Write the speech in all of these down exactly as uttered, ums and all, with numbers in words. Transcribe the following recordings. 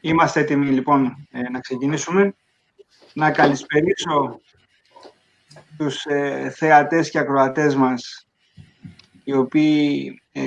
Είμαστε έτοιμοι, λοιπόν, να ξεκινήσουμε. Να καλησπερίσω τους ε, θεατές και ακροατές μας, οι οποίοι ε,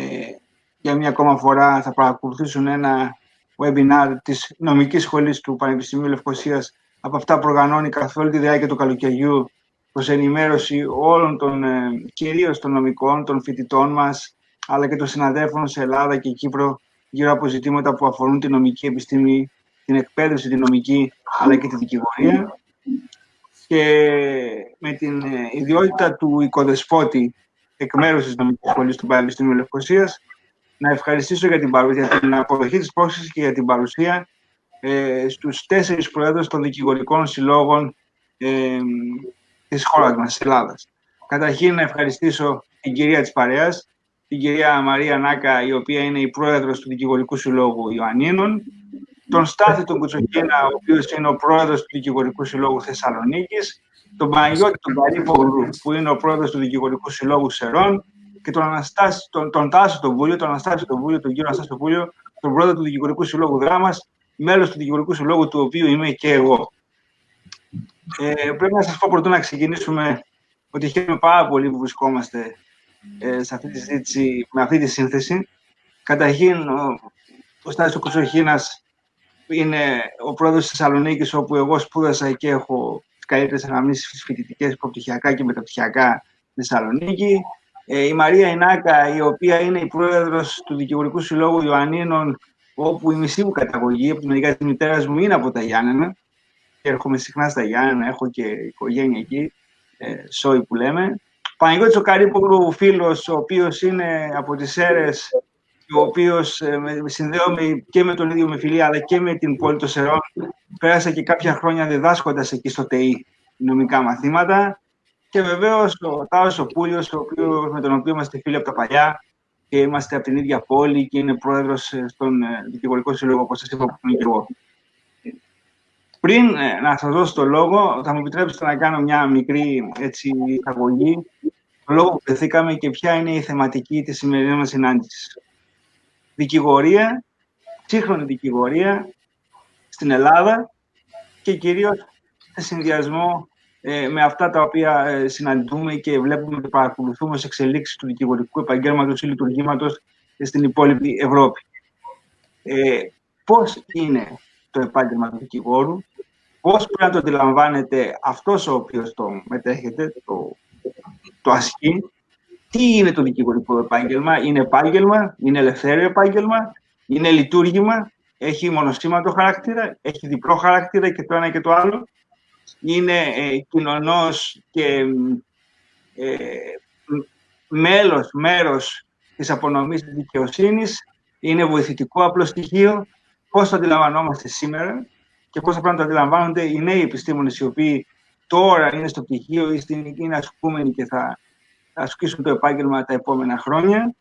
για μια ακόμα φορά θα παρακολουθήσουν ένα webinar της Νομικής Σχολής του Πανεπιστημίου Λευκωσίας. Από αυτά προοργανώνει καθ' όλη τη διάρκεια του καλοκαιριού προς ενημέρωση όλων των, ε, κυρίως των νομικών, των φοιτητών μας, αλλά και των συναδέλφων σε Ελλάδα και Κύπρο, γύρω από ζητήματα που αφορούν τη νομική επιστήμη, την εκπαίδευση, τη νομική, αλλά και τη δικηγορία. Και με την ιδιότητα του οικοδεσπότη εκ μέρους της Νομικής Σχολής του Πανεπιστημίου Λευκωσίας, να ευχαριστήσω για την, παρουσία, για την αποδοχή της πρόσκλησης και για την παρουσία ε, στους τέσσερις προέδρους των δικηγορικών συλλόγων ε, της χώρας μας, της Ελλάδας. Καταρχήν, να ευχαριστήσω την κυρία της παρέας, την κυρία Μαρία Νάκα, η οποία είναι η πρόεδρος του Δικηγορικού Συλλόγου Ιωαννίνων, τον Στάθη τον Κουτσοχήνα, ο οποίος είναι ο πρόεδρος του Δικηγορικού Συλλόγου Θεσσαλονίκης, τον Παναγιώτη τον Καρίπογλου, που είναι ο πρόεδρος του Δικηγορικού Συλλόγου Σερρών, και τον, Αναστάσιο, τον, τον Τάσο τον Πούλιο, τον Αναστάσιο τον Πούλιο, τον κύριο Αναστάσιο Πούλιο, τον πρόεδρο του Δικηγορικού Συλλόγου Δράμας, μέλος του Δικηγορικού Συλλόγου, του οποίου είμαι και εγώ. Ε, πρέπει να σας πω πρωτού να ξεκινήσουμε ότι χαίρομαι πάρα πολύ που βρισκόμαστε σε αυτή τη συζήτηση, με αυτή τη σύνθεση. Καταρχήν, ο, ο Στάθης Κουτσοχήνας είναι ο πρόεδρος της Θεσσαλονίκης, όπου εγώ σπούδασα και έχω τις καλύτερες αναμνήσεις φοιτητικές, προπτυχιακά και μεταπτυχιακά στη Θεσσαλονίκη. Ε, η Μαρία Νάκα, η οποία είναι η πρόεδρος του Δικηγορικού Συλλόγου Ιωαννίνων, όπου η μισή μου καταγωγή, από τη μεριά της μητέρας μου, είναι από τα Γιάννενα. Και έρχομαι συχνά στα Γιάννενα, έχω και οικογένεια εκεί, ε, σόι που λέμε. Παναγιώτης ο Καρίπογλου, φίλος, ο οποίος είναι από τις Σέρρες, ο οποίος ε, συνδέομαι και με τον ίδιο με φιλία, αλλά και με την πόλη των Σερρών. Πέρασα και κάποια χρόνια διδάσκοντας εκεί στο ΤΕΙ νομικά μαθήματα. Και βεβαίως ο Τάσος ο Πούλιος, ο οποίος, με τον οποίο είμαστε φίλοι από τα παλιά και είμαστε από την ίδια πόλη και είναι πρόεδρος στον Δικηγορικό Σύλλογο, όπως σας είπα, που είμαι και εγώ. Πριν να σας δώσω το λόγο, θα μου επιτρέψετε να κάνω μια μικρή εισαγωγή, το λόγο που βρεθήκαμε και ποια είναι η θεματική της σημερινής μας συνάντησης. Δικηγορία, σύγχρονη δικηγορία στην Ελλάδα και κυρίως σε συνδυασμό ε, με αυτά τα οποία ε, συναντούμε και βλέπουμε και παρακολουθούμε σε εξελίξεις του δικηγορικού επαγγέλματος ή λειτουργήματος στην υπόλοιπη Ευρώπη. Ε, πώς είναι το επάγγελμα του δικηγόρου, πώς πρέπει να το αντιλαμβάνεται αυτός ο οποίος το μετέχεται, το, το ασκεί, τι είναι το δικηγορικό επάγγελμα, είναι επάγγελμα, είναι ελευθέριο επάγγελμα, είναι λειτουργήμα, έχει μονοσήμματο χαρακτήρα, έχει διπλό χαρακτήρα και το ένα και το άλλο, είναι ε, κοινωνός και ε, μέλος, μέρος της απονομής της δικαιοσύνης, είναι βοηθητικό απλό στοιχείο. Πώς το αντιλαμβανόμαστε σήμερα και πώς θα πρέπει να το αντιλαμβάνονται οι νέοι επιστήμονες, οι οποίοι τώρα είναι στο πτυχίο ή στην, είναι ασκούμενοι και θα ασκήσουν το επάγγελμα τα επόμενα χρόνια.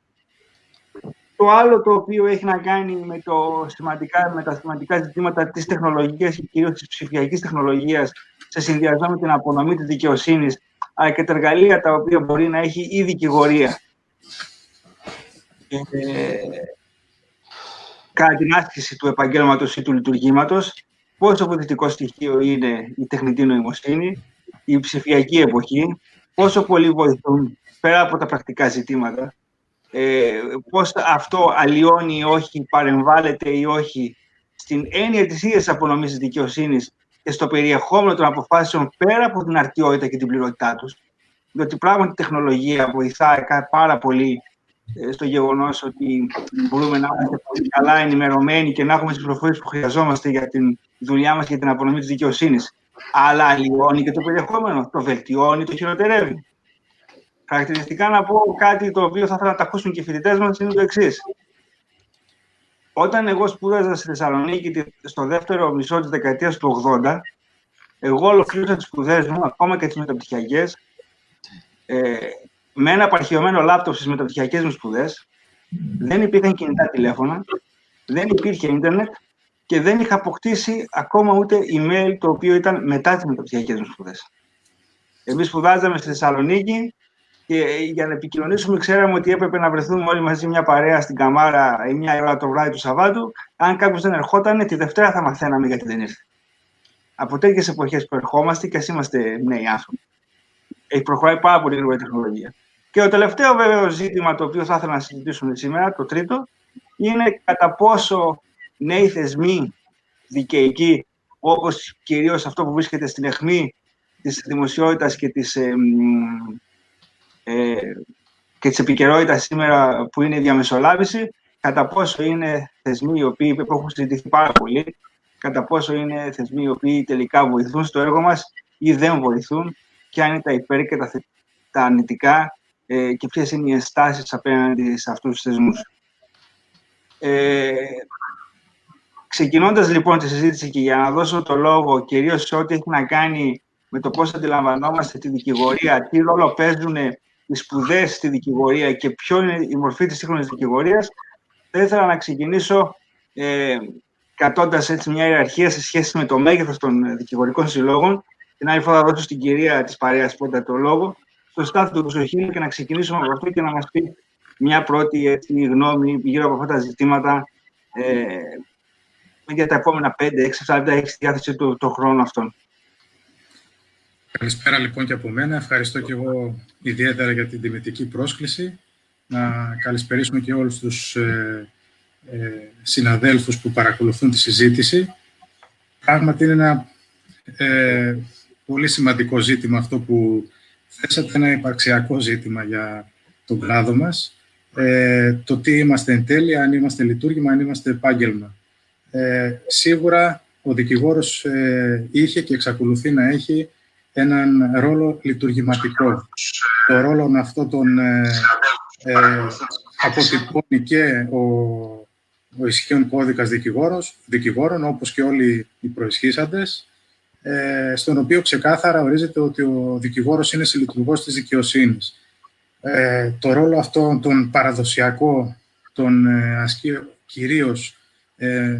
Το άλλο το οποίο έχει να κάνει με, το σημαντικά, με τα σημαντικά ζητήματα της τεχνολογίας και κυρίως της ψηφιακής τεχνολογίας σε συνδυασμό με την απονομή της δικαιοσύνης, αλλά και τα εργαλεία τα οποία μπορεί να έχει η δικηγορία. Ε, κατά την άσκηση του επαγγέλματος ή του λειτουργήματος, πόσο βοηθητικό στοιχείο είναι η τεχνητή νοημοσύνη, η ψηφιακή εποχή, πόσο πολύ βοηθούν πέρα από τα πρακτικά ζητήματα, ε, πώς αυτό αλλοιώνει ή όχι, παρεμβάλλεται ή όχι στην έννοια της ίδιας απονομής της δικαιοσύνης και στο περιεχόμενο των αποφάσεων πέρα από την αρτιότητα και την πληρότητά τους. Διότι πράγματι η τεχνολογία βοηθάει πάρα πολύ στο γεγονός ότι μπορούμε να είμαστε πολύ καλά ενημερωμένοι και να έχουμε τις πληροφορίες που χρειαζόμαστε για τη δουλειά μας και την απονομή της δικαιοσύνης. Αλλά αλλοιώνει και το περιεχόμενο, το βελτιώνει, το χειροτερεύει. Χαρακτηριστικά να πω κάτι το οποίο θα ήθελα να τα ακούσουν και οι φοιτητές μας είναι το εξής. Όταν εγώ σπούδαζα στη Θεσσαλονίκη στο δεύτερο μισό της δεκαετίας του ογδόντα, εγώ ολοκλήρωσα τις σπουδές μου, ακόμα και τις μεταπτυχιακές, ε, με ένα απαρχαιωμένο λάπτοπ στις μεταπτυχιακές μου σπουδές, δεν υπήρχαν κινητά τηλέφωνα, δεν υπήρχε ίντερνετ και δεν είχα αποκτήσει ακόμα ούτε email, το οποίο ήταν μετά τις μεταπτυχιακές μου σπουδές. Εμείς σπουδάζαμε στη Θεσσαλονίκη και για να επικοινωνήσουμε ξέραμε ότι έπρεπε να βρεθούμε όλοι μαζί μια παρέα στην καμάρα ή μια ώρα το βράδυ του Σαββάτου. Αν κάποιος δεν ερχόταν, τη Δευτέρα θα μαθαίναμε γιατί δεν ήρθε. Από τέτοιες εποχές που ερχόμαστε και ας είμαστε νέοι άνθρωποι. Έχει προχωράει πάρα πολύ γρήγορα η τεχνολογία. Και το τελευταίο βέβαια ζήτημα το οποίο θα ήθελα να συζητήσουμε σήμερα, το τρίτο, είναι κατά πόσο νέοι θεσμοί δικαιικοί, όπως κυρίως αυτό που βρίσκεται στην αιχμή της δημοσιότητας και της, ε, ε, και της επικαιρότητας σήμερα που είναι η διαμεσολάβηση, κατά πόσο είναι θεσμοί οι οποίοι που έχουν συζητηθεί πάρα πολύ, κατά πόσο είναι θεσμοί οι οποίοι τελικά βοηθούν στο έργο μας ή δεν βοηθούν, ποια είναι τα υπέρ και τα, τα αρνητικά ε, και ποιες είναι οι ενστάσεις απέναντι σε αυτούς τους θεσμούς. Ε, Ξεκινώντας λοιπόν τη συζήτηση και για να δώσω το λόγο κυρίως σε ό,τι έχει να κάνει με το πώς αντιλαμβανόμαστε τη δικηγορία, τι ρόλο παίζουν οι σπουδές στη δικηγορία και ποιο είναι η μορφή της σύγχρονης δικηγορίας, θα ήθελα να ξεκινήσω ε, κρατώντας έτσι μια ιεραρχία σε σχέση με το μέγεθος των δικηγορικών συλλόγων. Την άλλη φορά θα δώσω στην κυρία της παρέας πρώτα το λόγο, στον Στάθη του Κουτσοχήνα, και να ξεκινήσουμε από αυτό και να μας πει μια πρώτη έτσι, γνώμη γύρω από αυτά τα ζητήματα. Ε, για τα επόμενα πέντε έξι επτά έχεις τη διάθεση του το χρόνου αυτών. Καλησπέρα λοιπόν και από μένα. Ευχαριστώ και εγώ ιδιαίτερα για την τιμητική πρόσκληση. Να καλησπερίσουμε και όλους τους ε, ε, συναδέλφους που παρακολουθούν τη συζήτηση. Πράγματι είναι ένα ε, πολύ σημαντικό ζήτημα αυτό που θέσατε, ένα υπαρξιακό ζήτημα για τον κλάδο μας. Ε, το τι είμαστε εν τέλει, αν είμαστε λειτουργήμα, αν είμαστε επάγγελμα. Ε, σίγουρα ο δικηγόρος ε, είχε και εξακολουθεί να έχει έναν ρόλο λειτουργηματικό. Το ρόλο αυτό τον ε, ε, αποτυπώνει και ο, ο ισχύων κώδικας δικηγόρος, δικηγόρων, όπως και όλοι οι προϊσχύσαντες, ε, στον οποίο ξεκάθαρα ορίζεται ότι ο δικηγόρος είναι συλλειτουργός της δικαιοσύνης. Ε, το ρόλο αυτό τον παραδοσιακό τον ε, ασκεί κυρίως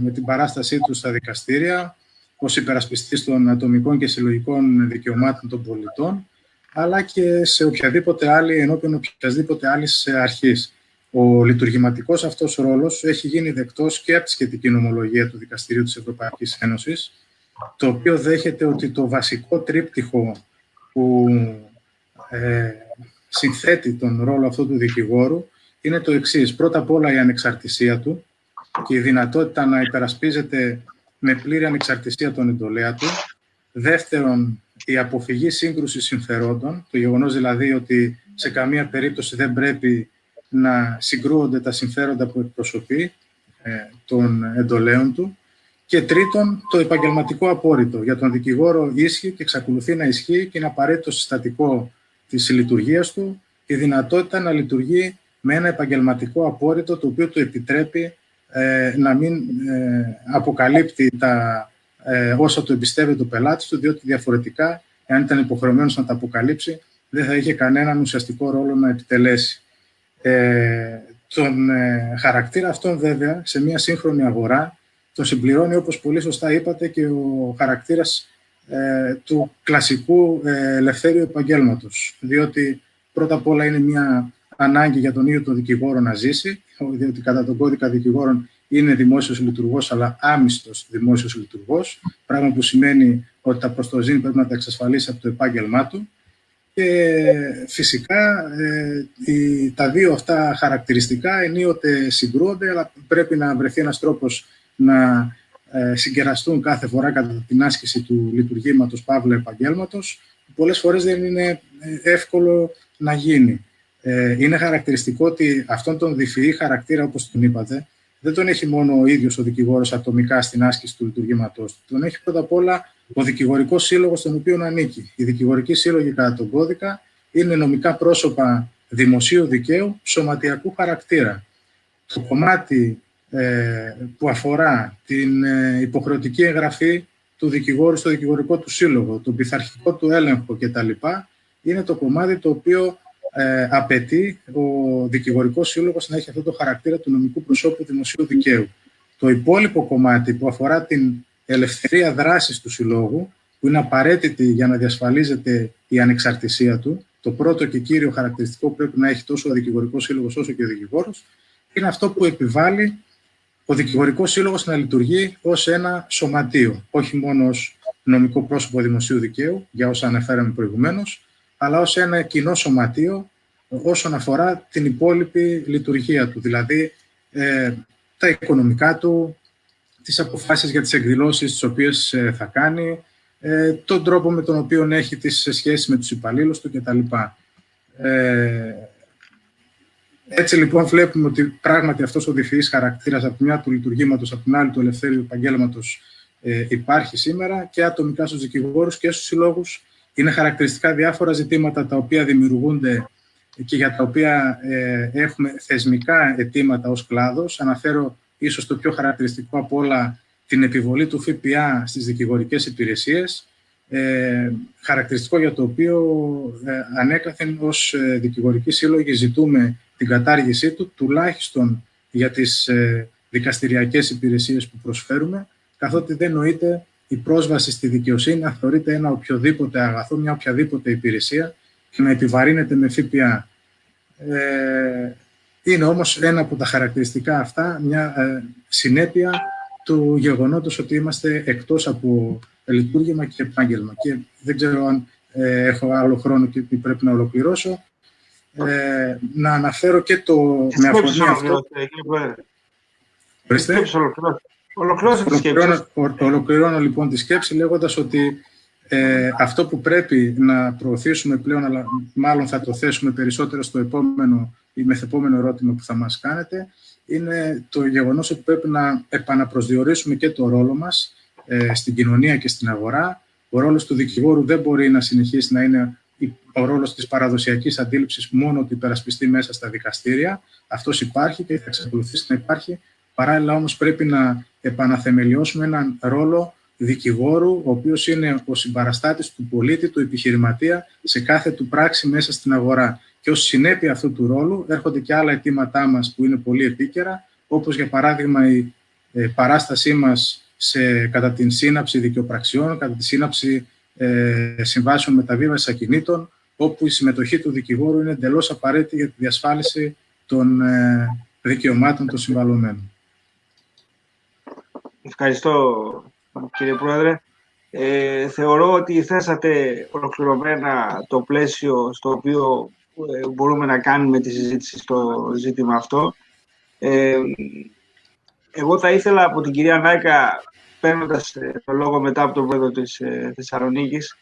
με την παράστασή του στα δικαστήρια, ως υπερασπιστής των ατομικών και συλλογικών δικαιωμάτων των πολιτών, αλλά και σε οποιαδήποτε άλλη, ενώπιον οποιασδήποτε άλλης αρχής. Ο λειτουργηματικός αυτός ρόλος έχει γίνει δεκτός και από τη σχετική νομολογία του Δικαστηρίου της Ευρωπαϊκής Ένωσης, το οποίο δέχεται ότι το βασικό τρίπτυχο που ε, συνθέτει τον ρόλο αυτού του δικηγόρου είναι το εξής. Πρώτα απ' όλα η ανεξαρτησία του και η δυνατότητα να υπερασπίζεται με πλήρη ανεξαρτησία τον εντολέα του. Δεύτερον, η αποφυγή σύγκρουσης συμφερόντων, το γεγονός δηλαδή ότι σε καμία περίπτωση δεν πρέπει να συγκρούονται τα συμφέροντα που εκπροσωπεί ε, των εντολέων του. Και τρίτον, το επαγγελματικό απόρριτο. Για τον δικηγόρο ίσχυει και εξακολουθεί να ισχύει και είναι απαραίτητο συστατικό της λειτουργίας του η δυνατότητα να λειτουργεί με ένα επαγγελματικό απόρριτο το οποίο του επιτρέπει να μην αποκαλύπτει τα, όσα του εμπιστεύεται ο πελάτης του, διότι διαφορετικά, εάν ήταν υποχρεωμένος να τα αποκαλύψει, δεν θα είχε κανέναν ουσιαστικό ρόλο να επιτελέσει. Ε, τον ε, χαρακτήρα αυτόν, βέβαια, σε μια σύγχρονη αγορά, τον συμπληρώνει, όπως πολύ σωστά είπατε, και ο χαρακτήρας ε, του κλασικού ε, ελευθέριου επαγγέλματος, διότι πρώτα απ' όλα είναι μια ανάγκη για τον ίδιο τον δικηγόρο να ζήσει, διότι κατά τον κώδικα δικηγόρων είναι δημόσιος λειτουργός, αλλά άμυστος δημόσιος λειτουργός, πράγμα που σημαίνει ότι τα προστοζήν πρέπει να τα εξασφαλίσει από το επάγγελμά του. Και φυσικά τα δύο αυτά χαρακτηριστικά ενίοτε συγκρούονται, αλλά πρέπει να βρεθεί ένας τρόπος να συγκεραστούν κάθε φορά κατά την άσκηση του λειτουργήματος παύλα επαγγέλματος, που πολλές φορές δεν είναι εύκολο να γίνει. Είναι χαρακτηριστικό ότι αυτόν τον διφυή χαρακτήρα, όπως τον είπατε, δεν τον έχει μόνο ο ίδιος ο δικηγόρος ατομικά στην άσκηση του λειτουργήματός του. Τον έχει πρώτα απ' όλα ο δικηγορικός σύλλογος, στον οποίο ανήκει. Οι δικηγορικοί σύλλογοι κατά τον κώδικα είναι νομικά πρόσωπα δημοσίου δικαίου σωματιακού χαρακτήρα. Το κομμάτι ε, που αφορά την ε, υποχρεωτική εγγραφή του δικηγόρου στο δικηγορικό του σύλλογο, τον πειθαρχικό του έλεγχο κτλ., είναι το κομμάτι το οποίο Ε, απαιτεί ο δικηγορικός σύλλογος να έχει αυτό το χαρακτήρα του νομικού προσώπου δημοσίου δικαίου. Το υπόλοιπο κομμάτι που αφορά την ελευθερία δράσης του συλλόγου, που είναι απαραίτητη για να διασφαλίζεται η ανεξαρτησία του, το πρώτο και κύριο χαρακτηριστικό που πρέπει να έχει τόσο ο δικηγορικός σύλλογος όσο και ο δικηγόρος, είναι αυτό που επιβάλλει ο δικηγορικός σύλλογος να λειτουργεί ως ένα σωματείο, όχι μόνο ως νομικό πρόσωπο δημοσίου δικαίου, για όσα αναφέραμε προηγουμένως, αλλά ως ένα κοινό σωματείο όσον αφορά την υπόλοιπη λειτουργία του, δηλαδή ε, τα οικονομικά του, τις αποφάσεις για τις εκδηλώσεις τις οποίες ε, θα κάνει, ε, τον τρόπο με τον οποίο έχει τις σχέσεις με τους υπαλλήλους του κτλ. Ε, έτσι λοιπόν βλέπουμε ότι πράγματι αυτός ο διφυής χαρακτήρας από τη μια του λειτουργήματος, από την άλλη του ελευθέρου επαγγέλματος ε, υπάρχει σήμερα και ατομικά στους δικηγόρους και στους συλλόγους. Είναι χαρακτηριστικά διάφορα ζητήματα τα οποία δημιουργούνται και για τα οποία ε, έχουμε θεσμικά αιτήματα ως κλάδος. Αναφέρω ίσως το πιο χαρακτηριστικό από όλα την επιβολή του ΦΠΑ στις δικηγορικές υπηρεσίες, ε, χαρακτηριστικό για το οποίο ε, ανέκαθεν ως ε, δικηγορικοί σύλλογοι ζητούμε την κατάργησή του, τουλάχιστον για τις ε, δικαστηριακές υπηρεσίες που προσφέρουμε, καθότι δεν νοείται η πρόσβαση στη δικαιοσύνη να θεωρείται ένα οποιοδήποτε αγαθό, μια οποιαδήποτε υπηρεσία, και να επιβαρύνεται με ΦΠΑ. Ε, είναι όμως ένα από τα χαρακτηριστικά αυτά, μια ε, συνέπεια του γεγονότος ότι είμαστε εκτός από λειτουργήμα και επάγγελμα. Και δεν ξέρω αν ε, έχω άλλο χρόνο και πρέπει να ολοκληρώσω. Ε, να αναφέρω και το... Τι σκέψεις ολοκληρώσετε. Ολοκληρώσω, ολοκληρώνω, ολοκληρώνω λοιπόν τη σκέψη λέγοντας ότι ε, αυτό που πρέπει να προωθήσουμε πλέον, αλλά μάλλον θα το θέσουμε περισσότερο στο επόμενο ή μεθεπόμενο ερώτημα που θα μας κάνετε, είναι το γεγονός ότι πρέπει να επαναπροσδιορίσουμε και το ρόλο μας ε, στην κοινωνία και στην αγορά. Ο ρόλος του δικηγόρου δεν μπορεί να συνεχίσει να είναι ο ρόλος της παραδοσιακής αντίληψης μόνο του υπερασπιστή μέσα στα δικαστήρια. Αυτός υπάρχει και θα εξακολουθήσει να υπάρχει. Παράλληλα όμως πρέπει να επαναθεμελιώσουμε έναν ρόλο δικηγόρου, ο οποίος είναι ο συμπαραστάτης του πολίτη, του επιχειρηματία, σε κάθε του πράξη μέσα στην αγορά. Και ως συνέπεια αυτού του ρόλου έρχονται και άλλα αιτήματά μας που είναι πολύ επίκαιρα, όπως για παράδειγμα η ε, παράστασή μας σε, κατά την σύναψη δικαιοπραξιών, κατά τη σύναψη ε, συμβάσεων μεταβίβασης ακινήτων, όπου η συμμετοχή του δικηγόρου είναι εντελώς απαραίτητη για τη διασφάλιση των ε, δικαιωμάτων των συμβαλλομένων. Ευχαριστώ, κύριε Πρόεδρε. Ε, θεωρώ ότι θέσατε ολοκληρωμένα το πλαίσιο στο οποίο ε, μπορούμε να κάνουμε τη συζήτηση στο ζήτημα αυτό. Ε, εγώ θα ήθελα από την κυρία Νάκα, παίρνοντας το λόγο μετά από τον πρόεδρο της ε, Θεσσαλονίκης,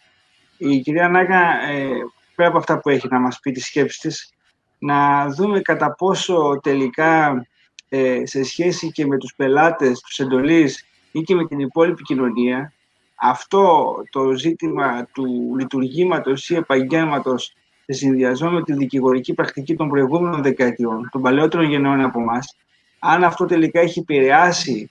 η κυρία Νάκα, ε, πέρα από αυτά που έχει να μας πει τη σκέψη της, να δούμε κατά πόσο τελικά ε, σε σχέση και με τους πελάτες, τους εντολείς ή και με την υπόλοιπη κοινωνία, αυτό το ζήτημα του λειτουργήματος ή επαγγέλματος σε συνδυασμό με τη δικηγορική πρακτική των προηγούμενων δεκαετιών, των παλαιότερων γενναιών από εμάς, αν αυτό τελικά έχει επηρεάσει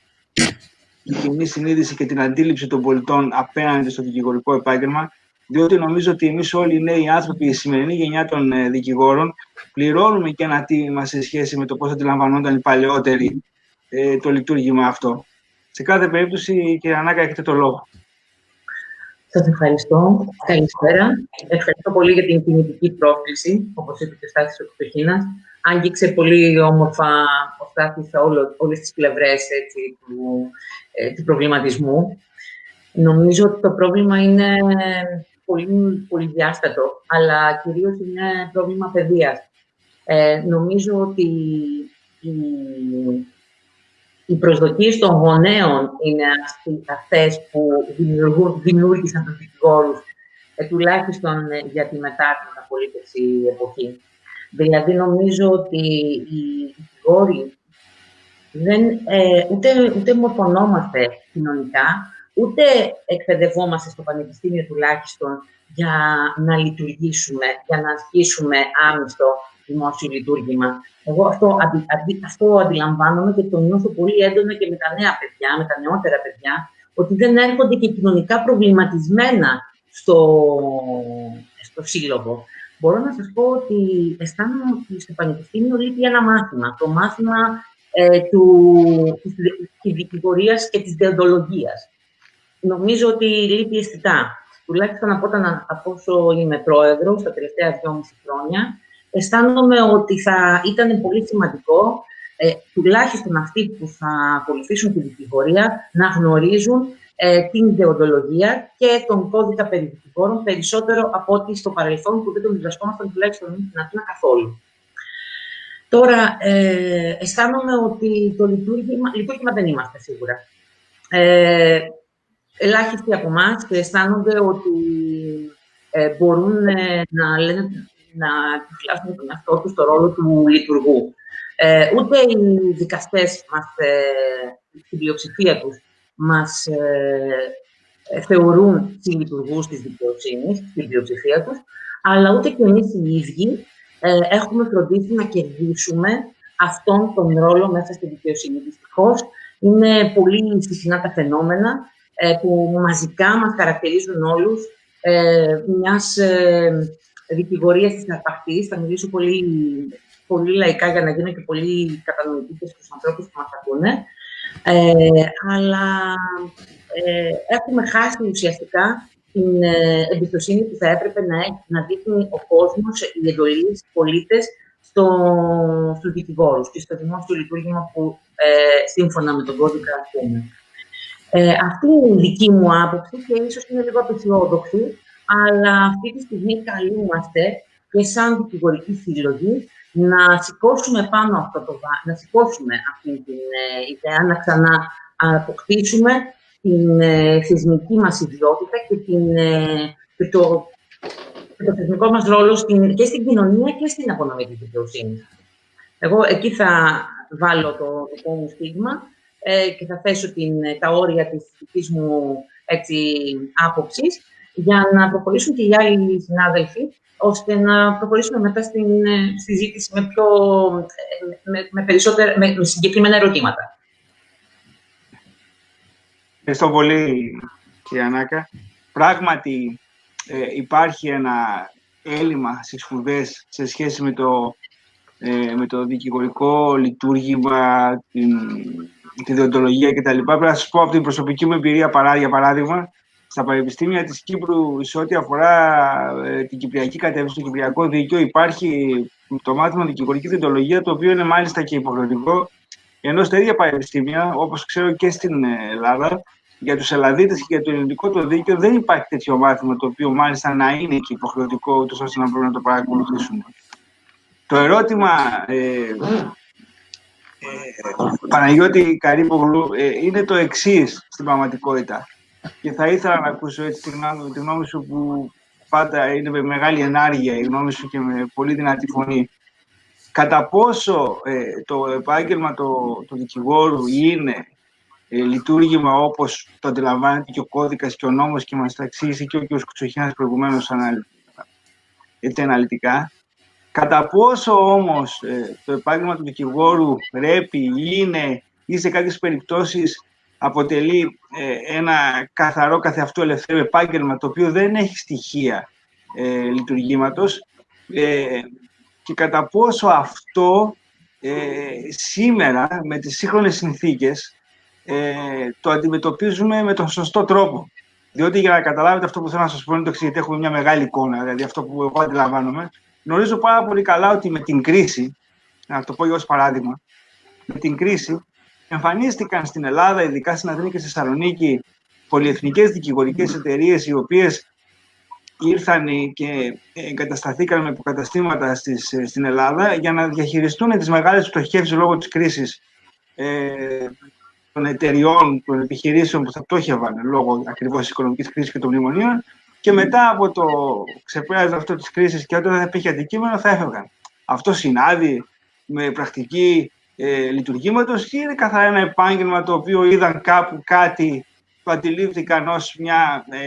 την κοινή συνείδηση και την αντίληψη των πολιτών απέναντι στο δικηγορικό επάγγελμα, διότι νομίζω ότι εμείς όλοι οι νέοι άνθρωποι, η σημερινή γενιά των δικηγόρων, πληρώνουμε και ένα τίμημα σε σχέση με το πώς αντιλαμβανόταν οι παλαιότεροι ε, το λειτουργήμα αυτό. Σε κάθε περίπτωση, κύριε Ανάκα, έχετε το λόγο. Σας ευχαριστώ. Καλησπέρα. Ευχαριστώ πολύ για την κινητική πρόκληση, όπως είπε και ο Στάθης Κουτσοχήνας. Άγγιξε πολύ όμορφα ο Στάθης όλες τις πλευρές έτσι, του, ε, του προβληματισμού. Νομίζω ότι το πρόβλημα είναι πολύ, πολύ διάστατο, αλλά κυρίως είναι πρόβλημα παιδείας. Ε, νομίζω ότι οι, οι προσδοκίες των γονέων είναι αυτές που δημιούργησαν τους δικηγόρους, ε, τουλάχιστον ε, για τη μετά την απολύτευση εποχή. Δηλαδή, νομίζω ότι οι δικηγόροι δεν, ε, ούτε, ούτε μορφωνόμαστε κοινωνικά, ούτε εκπαιδευόμαστε στο πανεπιστήμιο τουλάχιστον για να λειτουργήσουμε, για να ασκήσουμε άμυστο δημόσιο λειτουργήμα. Εγώ αυτό, αντι, αντι, αυτό αντιλαμβάνομαι και το νιώθω πολύ έντονα και με τα νέα παιδιά, με τα νεότερα παιδιά, ότι δεν έρχονται και κοινωνικά προβληματισμένα στο, στο σύλλογο. Μπορώ να σας πω ότι αισθάνομαι ότι στο πανεπιστήμιο λείπει ένα μάθημα. Το μάθημα ε, του, της δικηγορίας και της δεοντολογίας. Νομίζω ότι λείπει αισθητά. Τουλάχιστον από, όταν, από όσο είμαι πρόεδρος, τα τελευταία δυόμιση χρόνια, αισθάνομαι ότι θα ήταν πολύ σημαντικό ε, τουλάχιστον αυτοί που θα ακολουθήσουν τη δικηγορία να γνωρίζουν ε, την δεοντολογία και τον κώδικα περί δικηγόρων περισσότερο από ό,τι στο παρελθόν που δεν τον διδασκόμασταν τουλάχιστον στην Αθήνα καθόλου. Τώρα, ε, αισθάνομαι ότι το λειτουργήμα, λειτουργήμα δεν είμαστε σίγουρα. Ε, Ελάχιστοι από εμάς και αισθάνονται ότι ε, μπορούν ε, να λένε, να επιφυλάσσουν τον εαυτό τους στο ρόλο του λειτουργού. Ε, ούτε οι δικαστές μας, ε, στην πλειοψηφία τους, μας ε, ε, θεωρούν συλλειτουργούς της δικαιοσύνης, στην πλειοψηφία τους, αλλά ούτε και εμείς οι ίδιοι ε, έχουμε φροντίσει να κερδίσουμε αυτόν τον ρόλο μέσα στη δικαιοσύνη. Δυστυχώς, είναι πολύ συχνά τα φαινόμενα που μαζικά μας χαρακτηρίζουν όλους ε, μιας ε, δικηγορίας της απαρχής. Θα μιλήσω πολύ, πολύ λαϊκά για να γίνω και πολύ κατανοητή και στους ανθρώπους που μας ακούνε. Ε, αλλά ε, έχουμε χάσει ουσιαστικά την ε, εμπιστοσύνη που θα έπρεπε να, να δείχνει ο κόσμος, οι εντολείς, οι πολίτες, στους στο δικηγόρους και στο δημόσιο λειτουργήμα που ε, σύμφωνα με τον κώδικα ακούμε. Ε, αυτή είναι η δική μου άποψη και ίσως είναι λίγο απεσιόδοξη, αλλά αυτή τη στιγμή καλούμαστε και σαν δικηγορική σύλλογη να σηκώσουμε πάνω αυτό το βάρος, να σηκώσουμε αυτή την ε, ιδέα, να ξανααποκτήσουμε την ε, θεσμική μας ιδιότητα και, την, ε, και το, το θεσμικό μας ρόλο στην, και στην κοινωνία και στην απονομή της δικαιοσύνης. Εγώ εκεί θα βάλω το δικό μου στίγμα και θα θέσω την, τα όρια της δικής μου έτσι, άποψης, για να προχωρήσουν και οι άλλοι συνάδελφοι, ώστε να προχωρήσουμε μετά στην συζήτηση με, πιο, με, με, περισσότερα, με, με συγκεκριμένα ερωτήματα. Ευχαριστώ πολύ, κυρία Νάκα. Πράγματι, ε, υπάρχει ένα έλλειμμα στις σπουδές σε σχέση με το, ε, με το δικηγορικό λειτουργήμα, την, τη διοντολογία κτλ. Πρέπει να σας πω από την προσωπική μου εμπειρία, για παράδειγμα, στα πανεπιστήμια της Κύπρου, σε ό,τι αφορά την κυπριακή κατεύθυνση, το κυπριακό δίκαιο, υπάρχει το μάθημα δικηγορική διοντολογία, το οποίο είναι μάλιστα και υποχρεωτικό, ενώ στα ίδια πανεπιστήμια, όπως ξέρω και στην Ελλάδα, για τους Ελλαδίτες και για το ελληνικό το δίκαιο, δεν υπάρχει τέτοιο μάθημα, το οποίο μάλιστα να είναι και υποχρεωτικό, ούτως ώστε να πρέπει να το παρακολουθήσουμε. Το ερώτημα. Ε, Ε, Παναγιώτη Καρίπογλου, ε, είναι το εξής στην πραγματικότητα και θα ήθελα να ακούσω έτσι τη γνώμη, τη γνώμη σου που πάντα είναι με μεγάλη ενάργεια η γνώμη σου και με πολύ δυνατή φωνή. Κατά πόσο ε, το επάγγελμα του το δικηγόρου είναι ε, λειτουργήμα όπως το αντιλαμβάνεται και ο κώδικας και ο νόμος και μας τα εξήγησε και ο κ. Κουτσοχήνας προηγουμένως αναλυτικά. Κατά πόσο όμως ε, το επάγγελμα του δικηγόρου πρέπει, είναι ή σε κάποιες περιπτώσεις αποτελεί ε, ένα καθαρό καθεαυτό ελευθερό επάγγελμα το οποίο δεν έχει στοιχεία ε, λειτουργήματος ε, και κατά πόσο αυτό ε, σήμερα με τις σύγχρονες συνθήκες ε, το αντιμετωπίζουμε με τον σωστό τρόπο. Διότι για να καταλάβετε αυτό που θέλω να σας πω είναι το εξής, έχουμε μια μεγάλη εικόνα, δηλαδή αυτό που εγώ αντιλαμβάνομαι. Γνωρίζω πάρα πολύ καλά ότι με την κρίση, να το πω για ως παράδειγμα, με την κρίση εμφανίστηκαν στην Ελλάδα, ειδικά στην Αθήνα και στη Θεσσαλονίκη, πολυεθνικές δικηγορικές εταιρείες, οι οποίες ήρθαν και εγκατασταθήκαν με υποκαταστήματα στις, στην Ελλάδα για να διαχειριστούν τις μεγάλες πτωχεύσεις λόγω της κρίσης ε, των εταιριών, των επιχειρήσεων που θα πτώχευαν λόγω ακριβώς της οικονομικής κρίσης και των μνημονίων. Και μετά από το ξεπέρασμα αυτό της κρίσης και όταν δεν υπήρχε αντικείμενο, θα έφευγαν. Αυτό συνάδει με πρακτική ε, λειτουργήματος ή είναι καθαρά ένα επάγγελμα το οποίο είδαν κάπου κάτι, το αντιλήφθηκαν ως μια ε,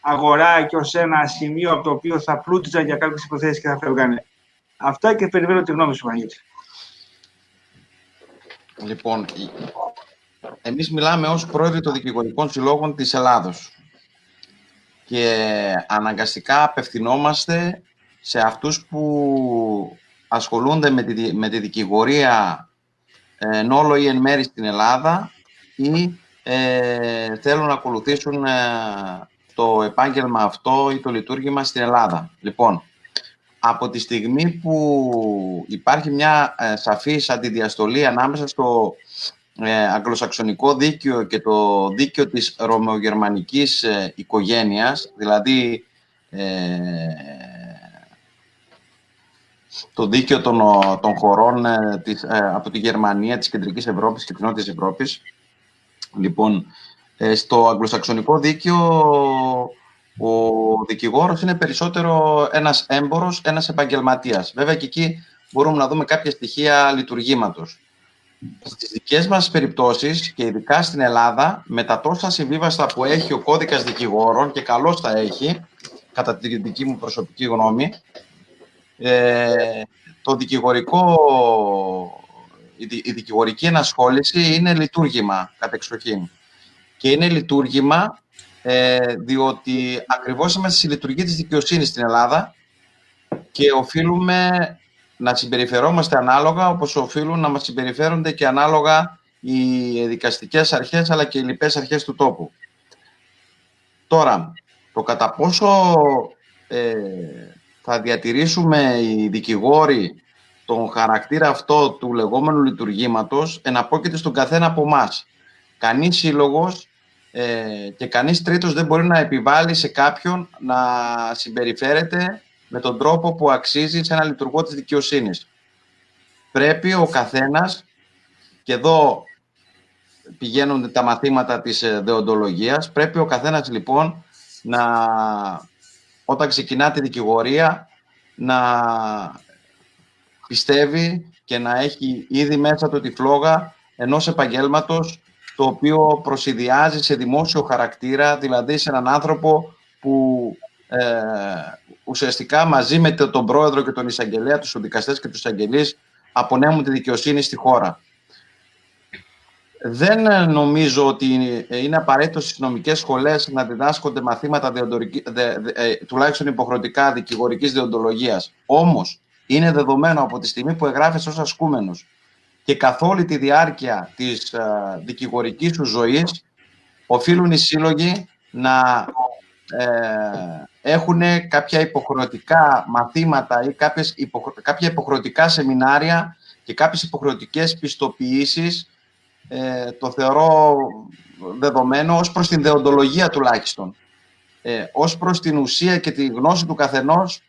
αγορά και ως ένα σημείο από το οποίο θα πλούτιζαν για κάποιες υποθέσεις και θα φεύγανε. Αυτά και περιμένω τη γνώμη σου, Παναγιώτη. Λοιπόν, εμείς μιλάμε ως πρόεδροι των δικηγορικών συλλόγων της Ελλάδος. Και αναγκαστικά απευθυνόμαστε σε αυτούς που ασχολούνται με τη, με τη δικηγορία εν όλο ή εν μέρη στην Ελλάδα ή ε, θέλουν να ακολουθήσουν ε, το επάγγελμα αυτό ή το λειτουργήμα στην Ελλάδα. Λοιπόν, από τη στιγμή που υπάρχει μια ε, σαφής αντιδιαστολή ανάμεσα στο ε, αγγλοσαξονικό δίκαιο και το δίκαιο της ρωμαιογερμανικής ε, οικογένειας, δηλαδή ε, το δίκαιο των, των χωρών ε, της, ε, από τη Γερμανία, της Κεντρικής Ευρώπης και της Νότιας Ευρώπης. Λοιπόν, ε, στο αγγλοσαξονικό δίκαιο ο δικηγόρος είναι περισσότερο ένας έμπορος, ένας επαγγελματίας. Βέβαια και εκεί μπορούμε να δούμε κάποια στοιχεία λειτουργήματος. Στις δικές μας περιπτώσεις και ειδικά στην Ελλάδα, με τα τόσα συμβίβαστα που έχει ο κώδικας δικηγόρων, και καλώς τα έχει, κατά τη δική μου προσωπική γνώμη, Ε, το δικηγορικό, η δικηγορική ενασχόληση είναι λειτουργήμα κατεξοχήν. Και είναι λειτουργήμα ε, διότι ακριβώς είμαστε στη λειτουργία της δικαιοσύνης στην Ελλάδα και οφείλουμε να συμπεριφερόμαστε ανάλογα, όπως οφείλουν να μας συμπεριφέρονται και ανάλογα οι δικαστικές αρχές αλλά και οι λοιπές αρχές του τόπου. Τώρα, το κατά πόσο ε, θα διατηρήσουμε οι δικηγόροι τον χαρακτήρα αυτό του λεγόμενου λειτουργήματος εναπόκειται στον καθένα από εμάς. Κανείς σύλλογος ε, και κανείς τρίτος δεν μπορεί να επιβάλλει σε κάποιον να συμπεριφέρεται με τον τρόπο που αξίζει σε ένα λειτουργό της δικαιοσύνης. Πρέπει ο καθένας, και εδώ πηγαίνουν τα μαθήματα της δεοντολογίας, πρέπει ο καθένας λοιπόν να... όταν ξεκινά τη δικηγορία, να πιστεύει και να έχει ήδη μέσα του τη φλόγα ενός επαγγέλματος το οποίο προσυδειάζει σε δημόσιο χαρακτήρα, δηλαδή σε έναν άνθρωπο που ε, ουσιαστικά μαζί με τον πρόεδρο και τον εισαγγελέα, τους δικαστές και τους εισαγγελείς απονέμουν τη δικαιοσύνη στη χώρα. Δεν νομίζω ότι είναι απαραίτητο στις νομικές σχολές να διδάσκονται μαθήματα διοντορικ... δε, δε, τουλάχιστον υποχρεωτικά δικηγορικής δεοντολογίας. Όμως, είναι δεδομένο από τη στιγμή που εγγράφεσαι ως ασκούμενος και καθ' όλη τη διάρκεια της α, δικηγορικής σου ζωής, οφείλουν οι σύλλογοι να ε, έχουν κάποια υποχρεωτικά μαθήματα ή κάποιες υποχρε... κάποια υποχρεωτικά σεμινάρια και κάποιες υποχρεωτικές πιστοποιήσεις. Ε, το θεωρώ δεδομένο ως προς την δεοντολογία τουλάχιστον. Ε, ως προς την ουσία και τη γνώση του καθενός,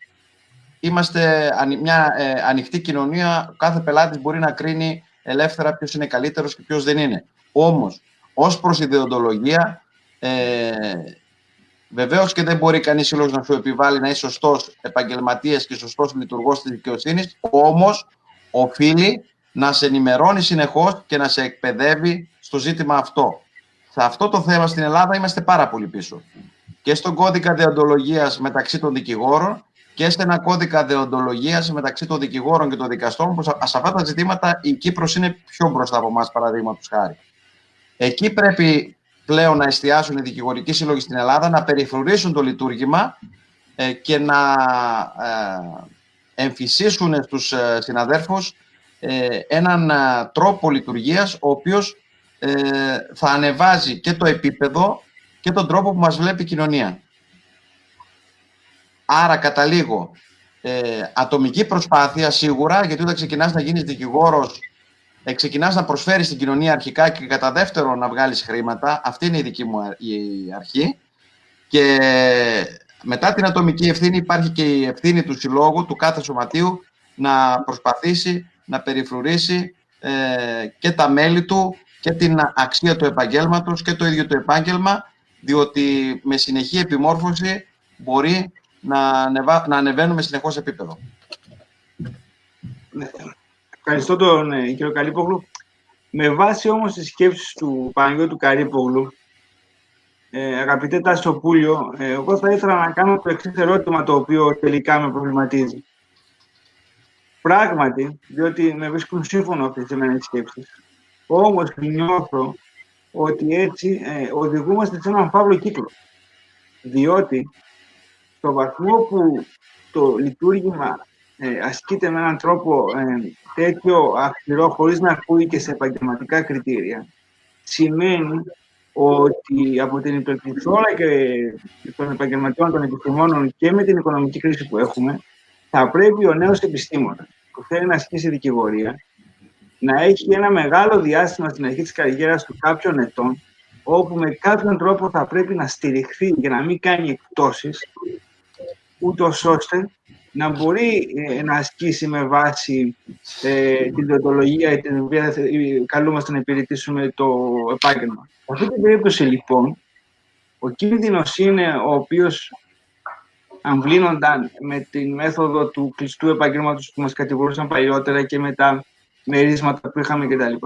είμαστε μια ε, ανοιχτή κοινωνία. Ο κάθε πελάτης μπορεί να κρίνει ελεύθερα ποιος είναι καλύτερος και ποιος δεν είναι. Όμως, ως προς τη δεοντολογία, ε, βεβαίως και δεν μπορεί κανείς σύλλογος να σου επιβάλλει να είσαι σωστός επαγγελματίας και σωστός λειτουργός της δικαιοσύνης, όμως οφείλει να σε ενημερώνει συνεχώς και να σε εκπαιδεύει στο ζήτημα αυτό. Σε αυτό το θέμα στην Ελλάδα είμαστε πάρα πολύ πίσω. Και στον κώδικα δεοντολογίας μεταξύ των δικηγόρων και σε ένα κώδικα δεοντολογίας μεταξύ των δικηγόρων και των δικαστών, που σε αυτά τα ζητήματα η Κύπρος είναι πιο μπροστά από εμάς, παραδείγματος χάρη. Εκεί πρέπει πλέον να εστιάσουν οι δικηγορικοί σύλλογοι στην Ελλάδα, να περιφρουρήσουν το λειτουργήμα και να εμφυσίσουν στους συναδέρφους έναν τρόπο λειτουργίας ο οποίος ε, θα ανεβάζει και το επίπεδο και τον τρόπο που μας βλέπει η κοινωνία. Άρα καταλήγω, ε, ατομική προσπάθεια σίγουρα, γιατί όταν ξεκινάς να γίνεις δικηγόρος, ε, ξεκινάς να προσφέρεις στην κοινωνία αρχικά και κατά δεύτερο να βγάλεις χρήματα. Αυτή είναι η δική μου η αρχή. Και μετά την ατομική ευθύνη υπάρχει και η ευθύνη του συλλόγου, του κάθε σωματείου, να προσπαθήσει να περιφρουρήσει ε, και τα μέλη του και την αξία του επαγγέλματος και το ίδιο το επάγγελμα, διότι με συνεχή επιμόρφωση μπορεί να, νεβα... να ανεβαίνουμε συνεχώς επίπεδο. Ευχαριστώ τον ναι, κύριο Καρίπογλου. Με βάση όμως τις σκέψεις του Παναγιώτου Καρίπογλου, ε, αγαπητέ Τάσο Πούλιο, ε, εγώ θα ήθελα να κάνω το εξής ερώτημα, το οποίο τελικά με προβληματίζει. Πράγματι, διότι με βρίσκουν σύμφωνο αυτές τις εμένες σκέψεις. Όμως νιώθω ότι έτσι ε, οδηγούμαστε σε έναν φαύλο κύκλο. Διότι στο βαθμό που το λειτουργήμα ε, ασκείται με έναν τρόπο ε, τέτοιο αυστηρό, χωρίς να ακούει και σε επαγγελματικά κριτήρια, σημαίνει ότι από την υπερπληθώρα και των επαγγελματιών, των επιστημόνων και με την οικονομική κρίση που έχουμε, θα πρέπει ο νέος επιστήμονας που θέλει να ασκήσει δικηγορία να έχει ένα μεγάλο διάστημα στην αρχή της καριέρας του κάποιων ετών, όπου με κάποιον τρόπο θα πρέπει να στηριχθεί για να μην κάνει εκπτώσεις, ούτως ώστε να μπορεί ε, να ασκήσει με βάση ε, την διοντολογία την οποία καλούμαστε να υπηρετήσουμε το επάγγελμα. Σε αυτή την περίπτωση, λοιπόν, ο κίνδυνος είναι ο οποίος αμβλύνονταν με την μέθοδο του κλειστού επαγγέλματος που μας κατηγορούσαν παλιότερα και με τα μερίσματα που είχαμε κτλ.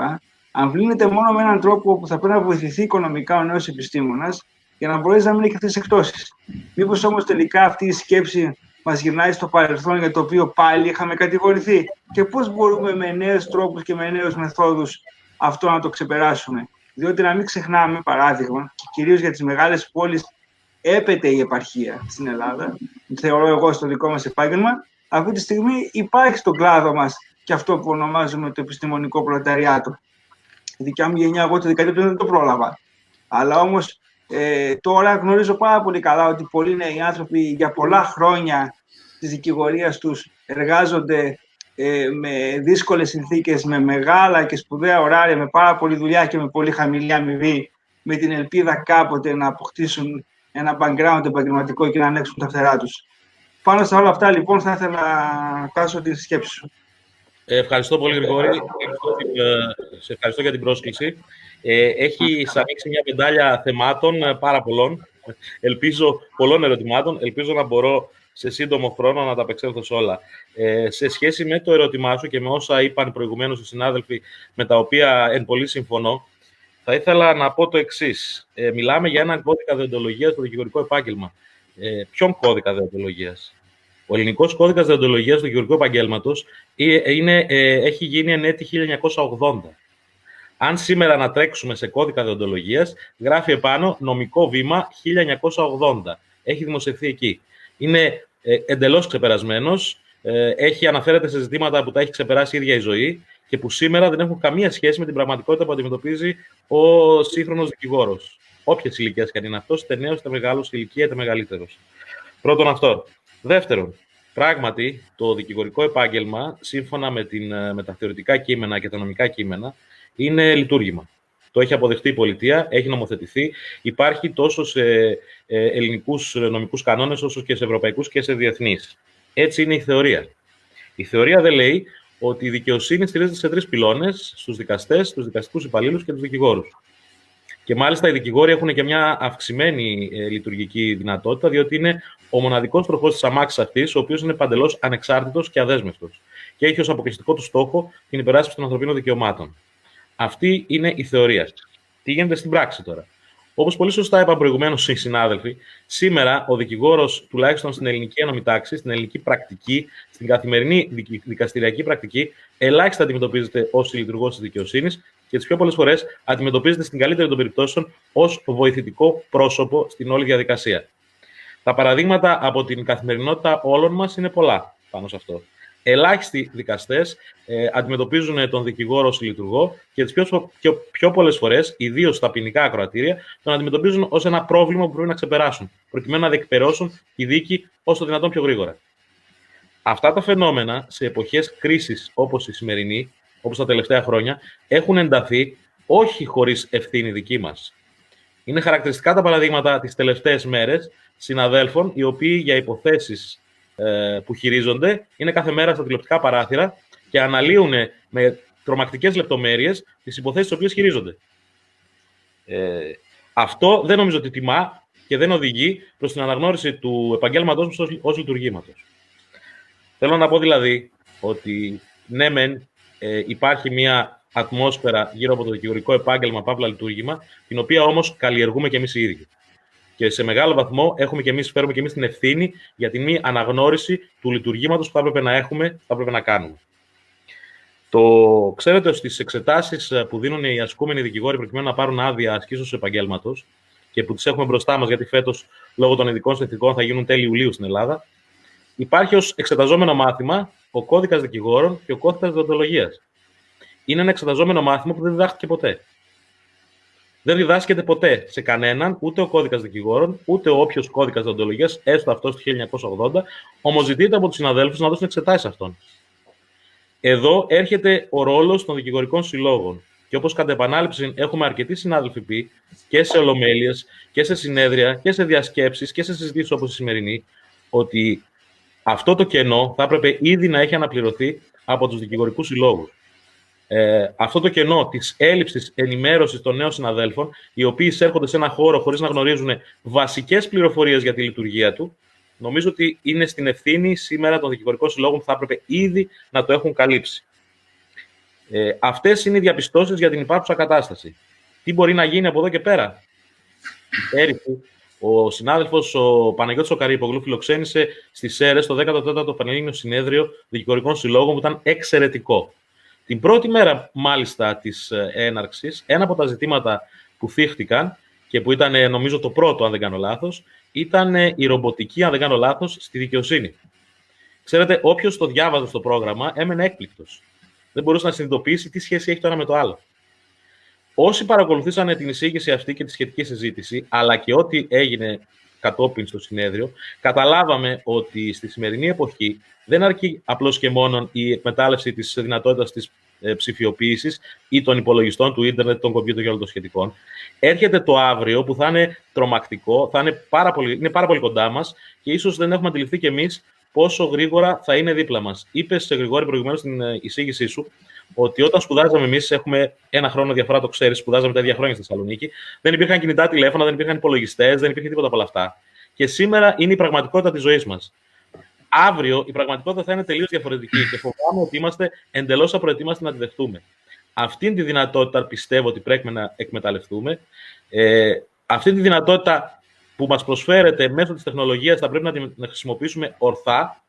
Αμβλύνεται μόνο με έναν τρόπο που θα πρέπει να βοηθηθεί οικονομικά ο νέος επιστήμονας για να μπορέσει να μην έχει αυτές τις εκτόσεις. Μήπως όμως τελικά αυτή η σκέψη μας γυρνάει στο παρελθόν για το οποίο πάλι είχαμε κατηγορηθεί, και πώς μπορούμε με νέους τρόπους και με νέους μεθόδους αυτό να το ξεπεράσουμε? Διότι να μην ξεχνάμε, παράδειγμα, και κυρίως για τις μεγάλες πόλεις, έπεται η επαρχία στην Ελλάδα. Θεωρώ εγώ στο δικό μας επάγγελμα. Αυτή τη στιγμή υπάρχει στον κλάδο μας και αυτό που ονομάζουμε το επιστημονικό προλεταριάτο. Η δικιά μου γενιά, εγώ το δεκαετία δεν το πρόλαβα. Αλλά όμως ε, τώρα γνωρίζω πάρα πολύ καλά ότι πολλοί νέοι άνθρωποι για πολλά χρόνια της δικηγορίας τους εργάζονται ε, με δύσκολες συνθήκες, με μεγάλα και σπουδαία ωράρια, με πάρα πολλή δουλειά και με πολύ χαμηλή αμοιβή, με την ελπίδα κάποτε να αποκτήσουν ένα background επαγγελματικό και να ανοίξουν τα φτερά τους. Πάνω στα όλα αυτά, λοιπόν, θα ήθελα να τάσω τη σκέψη σου. Ευχαριστώ πολύ, Γρηγόρη. Σε ευχαριστώ για την πρόσκληση. Έχει ανοίξει μια πεντάλια θεμάτων πάρα πολλών. Ελπίζω πολλών ερωτημάτων. Ελπίζω να μπορώ σε σύντομο χρόνο να τα απεξέλθω σε όλα. Ε, σε σχέση με το ερώτημά σου και με όσα είπαν προηγουμένως οι συνάδελφοι, με τα οποία εν πολύ συμφωνώ, θα ήθελα να πω το εξής. Ε, μιλάμε για έναν κώδικα δεοντολογίας στο δικηγορικό επάγγελμα. Ε, ποιον κώδικα δεοντολογίας? Ο ελληνικός κώδικας δεοντολογίας του δικηγορικού επαγγέλματος είναι, ε, έχει γίνει εν έτη χίλια εννιακόσια ογδόντα. Αν σήμερα να τρέξουμε σε κώδικα δεοντολογίας, γράφει επάνω νομικό βήμα χίλια εννιακόσια ογδόντα. Έχει δημοσιευθεί εκεί. Είναι ε, εντελώς ξεπερασμένος. Ε, έχει αναφέρεται σε ζητήματα που τα έχει ξεπεράσει η ίδια η ζωή και που σήμερα δεν έχουν καμία σχέση με την πραγματικότητα που αντιμετωπίζει ο σύγχρονος δικηγόρος. Όποιας ηλικίας και αν είναι αυτός, είτε νέος, είτε μεγάλος, ηλικία, είτε μεγαλύτερος. Πρώτον αυτό. Δεύτερον, πράγματι, το δικηγορικό επάγγελμα, σύμφωνα με, την, με τα θεωρητικά κείμενα και τα νομικά κείμενα, είναι λειτουργήμα. Το έχει αποδεχτεί η πολιτεία, έχει νομοθετηθεί. Υπάρχει τόσο σε ελληνικούς νομικούς κανόνες, όσο και σε ευρωπαϊκούς και σε διεθνείς. Έτσι είναι η θεωρία. Η θεωρία δεν λέει ότι η δικαιοσύνη στηρίζεται σε τρεις πυλώνες, στους δικαστές, τους δικαστικούς υπαλλήλους και τους δικηγόρους. Και μάλιστα οι δικηγόροι έχουν και μια αυξημένη ε, λειτουργική δυνατότητα, διότι είναι ο μοναδικός τροχός της αμάξης αυτής, ο οποίος είναι παντελώς ανεξάρτητος και αδέσμευτος. Και έχει ως αποκλειστικό του στόχο την υπεράσπιση των ανθρωπίνων δικαιωμάτων. Αυτή είναι η θεωρία. Τι γίνεται στην πράξη τώρα? Όπως πολύ σωστά είπαν προηγουμένως οι συνάδελφοι, σήμερα ο δικηγόρος, τουλάχιστον στην ελληνική ένωμη τάξη, στην ελληνική πρακτική, στην καθημερινή δικαστηριακή πρακτική, ελάχιστα αντιμετωπίζεται ως λειτουργός της δικαιοσύνης και τις πιο πολλές φορές αντιμετωπίζεται στην καλύτερη των περιπτώσεων ως βοηθητικό πρόσωπο στην όλη διαδικασία. Τα παραδείγματα από την καθημερινότητα όλων μας είναι πολλά πάνω σε αυτό. Ελάχιστοι δικαστές ε, αντιμετωπίζουν τον δικηγόρο ως λειτουργό και τις πιο, πιο, πιο πολλές φορές, ιδίως στα ποινικά ακροατήρια, τον αντιμετωπίζουν ως ένα πρόβλημα που πρέπει να ξεπεράσουν, προκειμένου να διεκπεραιώσουν τη δίκη όσο δυνατόν πιο γρήγορα. Αυτά τα φαινόμενα σε εποχές κρίσης όπως η σημερινή, όπως τα τελευταία χρόνια, έχουν ενταθεί όχι χωρίς ευθύνη δική μας. Είναι χαρακτηριστικά τα παραδείγματα τις τελευταίες μέρες συναδέλφων, οι οποίοι για υποθέσεις που χειρίζονται, είναι κάθε μέρα στα τηλεοπτικά παράθυρα και αναλύουν με τρομακτικές λεπτομέρειες τις υποθέσεις τις οποίες χειρίζονται. Ε, αυτό δεν νομίζω ότι τιμά και δεν οδηγεί προς την αναγνώριση του επαγγέλματός μας ως λειτουργήματος. Θέλω να πω δηλαδή ότι ναι μεν ε, υπάρχει μια ατμόσφαιρα γύρω από το δικηγορικό επάγγελμα παύλα λειτουργήμα, την οποία όμως καλλιεργούμε και εμείς οι ίδιοι. Και σε μεγάλο βαθμό έχουμε και εμείς, φέρουμε και εμείς την ευθύνη για τη μη αναγνώριση του λειτουργήματος που θα έπρεπε να έχουμε, που θα έπρεπε να κάνουμε. Το ξέρετε, στις εξετάσεις που δίνουν οι ασκούμενοι δικηγόροι προκειμένου να πάρουν άδεια ασκήσεως επαγγέλματος και που τις έχουμε μπροστά μας, γιατί φέτος λόγω των ειδικών συνθηκών θα γίνουν τέλη Ιουλίου στην Ελλάδα, υπάρχει ως εξεταζόμενο μάθημα ο κώδικας δικηγόρων και ο κώδικας δεοντολογίας. Είναι ένα εξεταζόμενο μάθημα που δεν διδάχτηκε ποτέ. Δεν διδάσκεται ποτέ σε κανέναν, ούτε ο κώδικας δικηγόρων, ούτε όποιος κώδικας δεοντολογίας, έστω αυτός του χίλια εννιακόσια ογδόντα, όμως ζητείται από τους συναδέλφους να δώσουν εξετάσεις αυτών. Εδώ έρχεται ο ρόλος των δικηγορικών συλλόγων. Και όπως κατ' επανάληψη έχουμε αρκετοί συνάδελφοι πει και σε ολομέλειες και σε συνέδρια και σε διασκέψεις και σε συζητήσεις όπως η σημερινή, ότι αυτό το κενό θα έπρεπε ήδη να έχει αναπληρωθεί από τους δικηγορικούς συλλόγους. Ε, αυτό το κενό της έλλειψης ενημέρωσης των νέων συναδέλφων, οι οποίοι εισέρχονται σε ένα χώρο χωρίς να γνωρίζουν βασικές πληροφορίες για τη λειτουργία του, νομίζω ότι είναι στην ευθύνη σήμερα των δικηγορικών συλλόγων που θα έπρεπε ήδη να το έχουν καλύψει. Ε, αυτές είναι οι διαπιστώσεις για την υπάρχουσα κατάσταση. Τι μπορεί να γίνει από εδώ και πέρα? Πέρυσι, ο συνάδελφος ο Παναγιώτης ο Καρίπογλου φιλοξένησε στις Σέρρες το δέκατο τέταρτο Πανελλήνιο Συνέδριο Δικηγορικών Συλλόγων, που ήταν εξαιρετικό. Την πρώτη μέρα, μάλιστα, της έναρξης, ένα από τα ζητήματα που θίχτηκαν και που ήταν, νομίζω, το πρώτο, αν δεν κάνω λάθος, ήταν η ρομποτική, αν δεν κάνω λάθος, στη δικαιοσύνη. Ξέρετε, όποιος το διάβαζε στο πρόγραμμα έμενε έκπληκτος. Δεν μπορούσε να συνειδητοποιήσει τι σχέση έχει το ένα με το άλλο. Όσοι παρακολουθήσαν την εισήγηση αυτή και τη σχετική συζήτηση, αλλά και ό,τι έγινε κατόπιν στο συνέδριο, καταλάβαμε ότι στη σημερινή εποχή δεν αρκεί απλώς και μόνο η εκμετάλλευση της δυνατότητας της ψηφιοποίησης ή των υπολογιστών, του ίντερνετ, των κομπιούτερ και όλων των σχετικών. Έρχεται το αύριο που θα είναι τρομακτικό, θα είναι πάρα πολύ, είναι πάρα πολύ κοντά μας και ίσως δεν έχουμε αντιληφθεί κι εμείς πόσο γρήγορα θα είναι δίπλα μας. Είπες, Γρηγόρη, προηγουμένως στην εισήγησή σου, ότι όταν σπουδάζαμε εμείς, έχουμε ένα χρόνο διαφορά, το ξέρεις, σπουδάζαμε τα ίδια χρόνια στη Θεσσαλονίκη, δεν υπήρχαν κινητά τηλέφωνα, δεν υπήρχαν υπολογιστές, δεν υπήρχε τίποτα από όλα αυτά. Και σήμερα είναι η πραγματικότητα της ζωής μας. Αύριο η πραγματικότητα θα είναι τελείως διαφορετική και φοβάμαι ότι είμαστε εντελώς απροετοίμαστοι να τη δεχτούμε. Αυτή τη δυνατότητα πιστεύω ότι πρέπει να εκμεταλλευτούμε. Ε, αυτή τη δυνατότητα που μας προσφέρεται μέσω της τεχνολογίας, θα πρέπει να την χρησιμοποιήσουμε ορθά.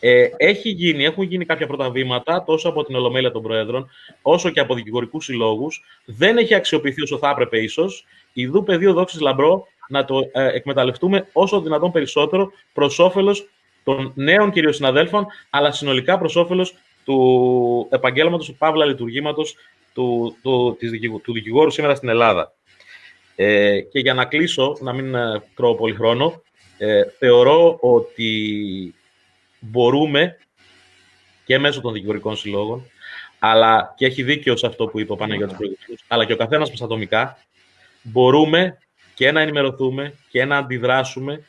Ε, έχει γίνει, έχουν γίνει κάποια πρώτα βήματα, τόσο από την Ολομέλεια των Προέδρων, όσο και από δικηγορικούς συλλόγους. Δεν έχει αξιοποιηθεί όσο θα έπρεπε ίσως. Ιδού πεδίο δόξης λαμπρό, να το ε, εκμεταλλευτούμε όσο δυνατόν περισσότερο, προς όφελος των νέων κυρίως συναδέλφων, αλλά συνολικά προς όφελος του επαγγέλματος, παύλα λειτουργήματος του, του, του, του δικηγόρου σήμερα στην Ελλάδα. Ε, και για να κλείσω, να μην τρώω πολύ χρόνο, ε, θεωρώ ότι μπορούμε και μέσω των δικηγορικών συλλόγων, αλλά και έχει δίκιο σε αυτό που είπε ο Παναγιώτης προηγουμένως, αλλά και ο καθένας μας ατομικά, μπορούμε και να ενημερωθούμε και να αντιδράσουμε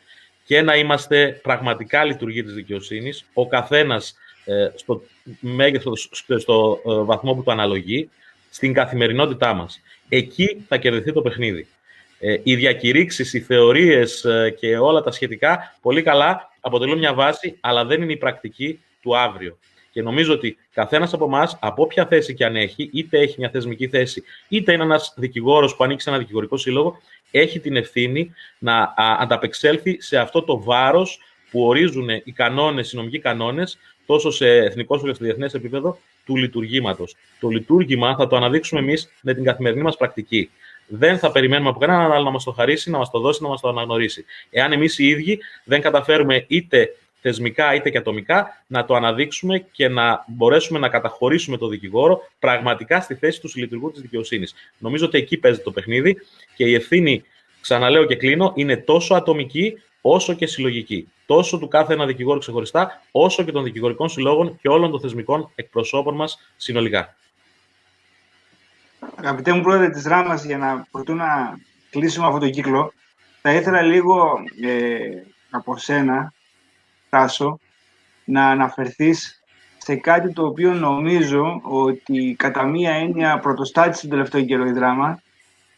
και να είμαστε πραγματικά λειτουργοί της δικαιοσύνης, ο καθένας ε, στο μέγεθος, στο, στο ε, βαθμό που το αναλογεί, στην καθημερινότητά μας. Εκεί θα κερδιθεί το παιχνίδι. Ε, οι διακηρύξεις, οι θεωρίες ε, και όλα τα σχετικά, πολύ καλά, αποτελούν μια βάση, αλλά δεν είναι η πρακτική του αύριο. Και νομίζω ότι καθένας από εμάς, από όποια θέση και αν έχει, είτε έχει μια θεσμική θέση, είτε είναι ένας δικηγόρος που ανήκει σε ένα δικηγορικό σύλλογο, έχει την ευθύνη να ανταπεξέλθει σε αυτό το βάρος που ορίζουν οι κανόνες, οι νομικοί κανόνες, τόσο σε εθνικό όσο και σε διεθνές επίπεδο, του λειτουργήματος. Το λειτουργήμα θα το αναδείξουμε εμείς με την καθημερινή μας πρακτική. Δεν θα περιμένουμε από κανέναν άλλο να μας το χαρίσει, να μας το δώσει, να μας το αναγνωρίσει. Εάν εμείς οι ίδιοι δεν καταφέρουμε είτε θεσμικά είτε και ατομικά να το αναδείξουμε και να μπορέσουμε να καταχωρήσουμε το δικηγόρο πραγματικά στη θέση του συλλειτουργού της δικαιοσύνης. Νομίζω ότι εκεί παίζεται το παιχνίδι και η ευθύνη, ξαναλέω και κλείνω, είναι τόσο ατομική όσο και συλλογική. Τόσο του κάθε ένα δικηγόρου ξεχωριστά, όσο και των δικηγορικών συλλόγων και όλων των θεσμικών εκπροσώπων μας συνολικά. Αγαπητέ μου πρόεδρε της Δράμας, για να προτού να κλείσουμε αυτόν τον κύκλο, θα ήθελα λίγο ε, από σένα, Τάσο, να αναφερθείς σε κάτι το οποίο νομίζω ότι κατά μία έννοια πρωτοστάτησε τον τελευταίο καιρό η Δράμα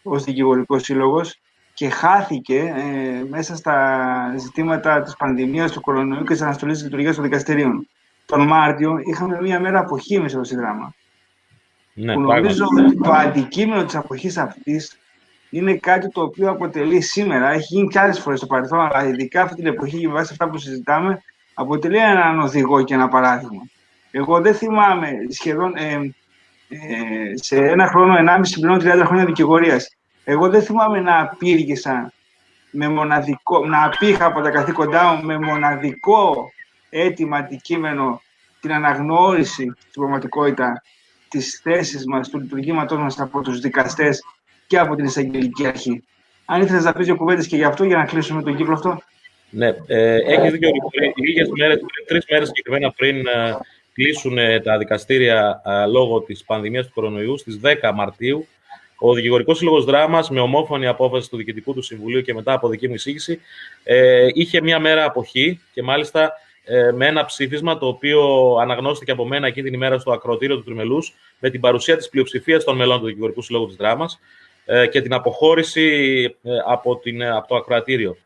ως δικηγορικός σύλλογος και χάθηκε ε, μέσα στα ζητήματα της πανδημίας, του κορονοϊού και της αναστολής της λειτουργίας των δικαστηρίων. Τον Μάρτιο είχαμε μία μέρα αποχήμηση εδώ στη Δράμα. Ναι, που νομίζω ναι. ότι το αντικείμενο της αποχής αυτής είναι κάτι το οποίο αποτελεί σήμερα, έχει γίνει και άλλες φορές στο παρελθόν, αλλά ειδικά αυτή την εποχή και βάσει αυτά που συζητάμε, αποτελεί έναν οδηγό και ένα παράδειγμα. Εγώ δεν θυμάμαι σχεδόν ε, ε, σε ένα χρόνο, ενάμιση πλέον τριάντα χρόνια δικηγορίας. Εγώ δεν θυμάμαι να απήργησα, με μοναδικό, να απήχα από τα καθήκοντά μου με μοναδικό αίτημα, αντικείμενο την αναγνώριση στην πραγματικότητα της θέσης μας, του λειτουργήματός μας από τους δικαστές και από την εισαγγελική αρχή. Αν ήθελες να πεις δύο κουβέντες και γι' αυτό, για να κλείσουμε τον κύκλο αυτό. Ναι, ε, έχεις δίκιο. Λίγες μέρες, τρεις μέρες συγκεκριμένα πριν ε, κλείσουν ε, τα δικαστήρια ε, λόγω της πανδημίας του κορονοϊού, στις δέκα Μαρτίου, ο Δικηγορικός Σύλλογος Δράμας, με ομόφωνη απόφαση του Διοικητικού του Συμβουλίου και μετά από δική μου εισήγηση, ε, είχε μία μέρα αποχή και μάλιστα ε, με ένα ψήφισμα το οποίο αναγνώστηκε από μένα εκείνη την ημέρα στο ακροατήριο του Τριμελούς, με την παρουσία της πλειοψηφίας των μελών του Δικηγορικού Συλλόγου της Δράμας ε, και την αποχώρηση ε, από, την, από το ακροατήριο.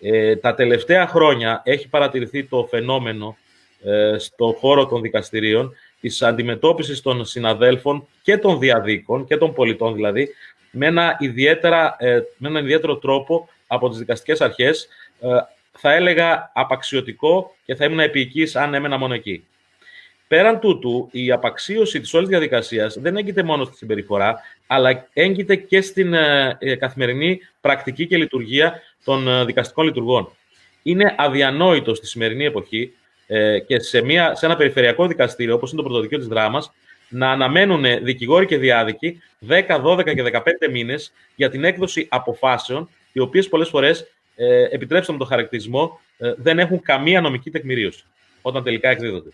Ε, τα τελευταία χρόνια έχει παρατηρηθεί το φαινόμενο ε, στον χώρο των δικαστηρίων της αντιμετώπισης των συναδέλφων και των διαδίκων και των πολιτών δηλαδή με, ένα ιδιαίτερα, ε, με έναν ιδιαίτερο τρόπο από τις δικαστικές αρχές, ε, θα έλεγα απαξιωτικό και θα ήμουν επιοικής αν έμενα μόνο εκεί. Πέραν τούτου, η απαξίωση της όλης διαδικασίας δεν έγκυται μόνο στη συμπεριφορά, αλλά έγκυται και στην ε, ε, καθημερινή πρακτική και λειτουργία των ε, δικαστικών λειτουργών. Είναι αδιανόητο στη σημερινή εποχή ε, και σε, μια, σε ένα περιφερειακό δικαστήριο, όπως είναι το Πρωτοδικείο της Δράμας, να αναμένουν δικηγόροι και διάδικοι δέκα, δώδεκα και δεκαπέντε μήνες για την έκδοση αποφάσεων, οι οποίες πολλές φορές, ε, επιτρέψτε μου τον χαρακτηρισμό, ε, δεν έχουν καμία νομική τεκμηρίωση όταν τελικά εκδίδονται.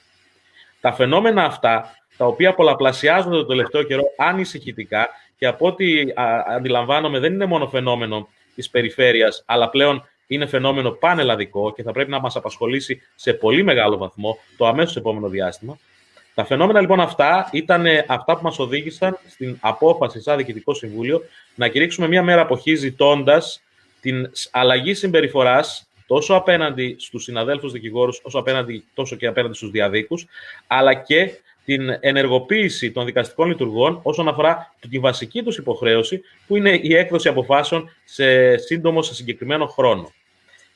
Τα φαινόμενα αυτά, τα οποία πολλαπλασιάζονται το τελευταίο καιρό ανησυχητικά και από ό,τι αντιλαμβάνομαι δεν είναι μόνο φαινόμενο της περιφέρειας, αλλά πλέον είναι φαινόμενο πανελλαδικό και θα πρέπει να μας απασχολήσει σε πολύ μεγάλο βαθμό το αμέσως επόμενο διάστημα. Τα φαινόμενα λοιπόν αυτά ήταν αυτά που μας οδήγησαν στην απόφαση σαν Διοικητικό Συμβούλιο να κηρύξουμε μία μέρα αποχή ζητώντας την αλλαγή συμπεριφοράς τόσο απέναντι στους συναδέλφους δικηγόρους, όσο, απέναντι, τόσο και απέναντι στους διαδίκους, αλλά και την ενεργοποίηση των δικαστικών λειτουργών όσον αφορά τη βασική τους υποχρέωση, που είναι η έκδοση αποφάσεων σε σύντομο, σε συγκεκριμένο χρόνο.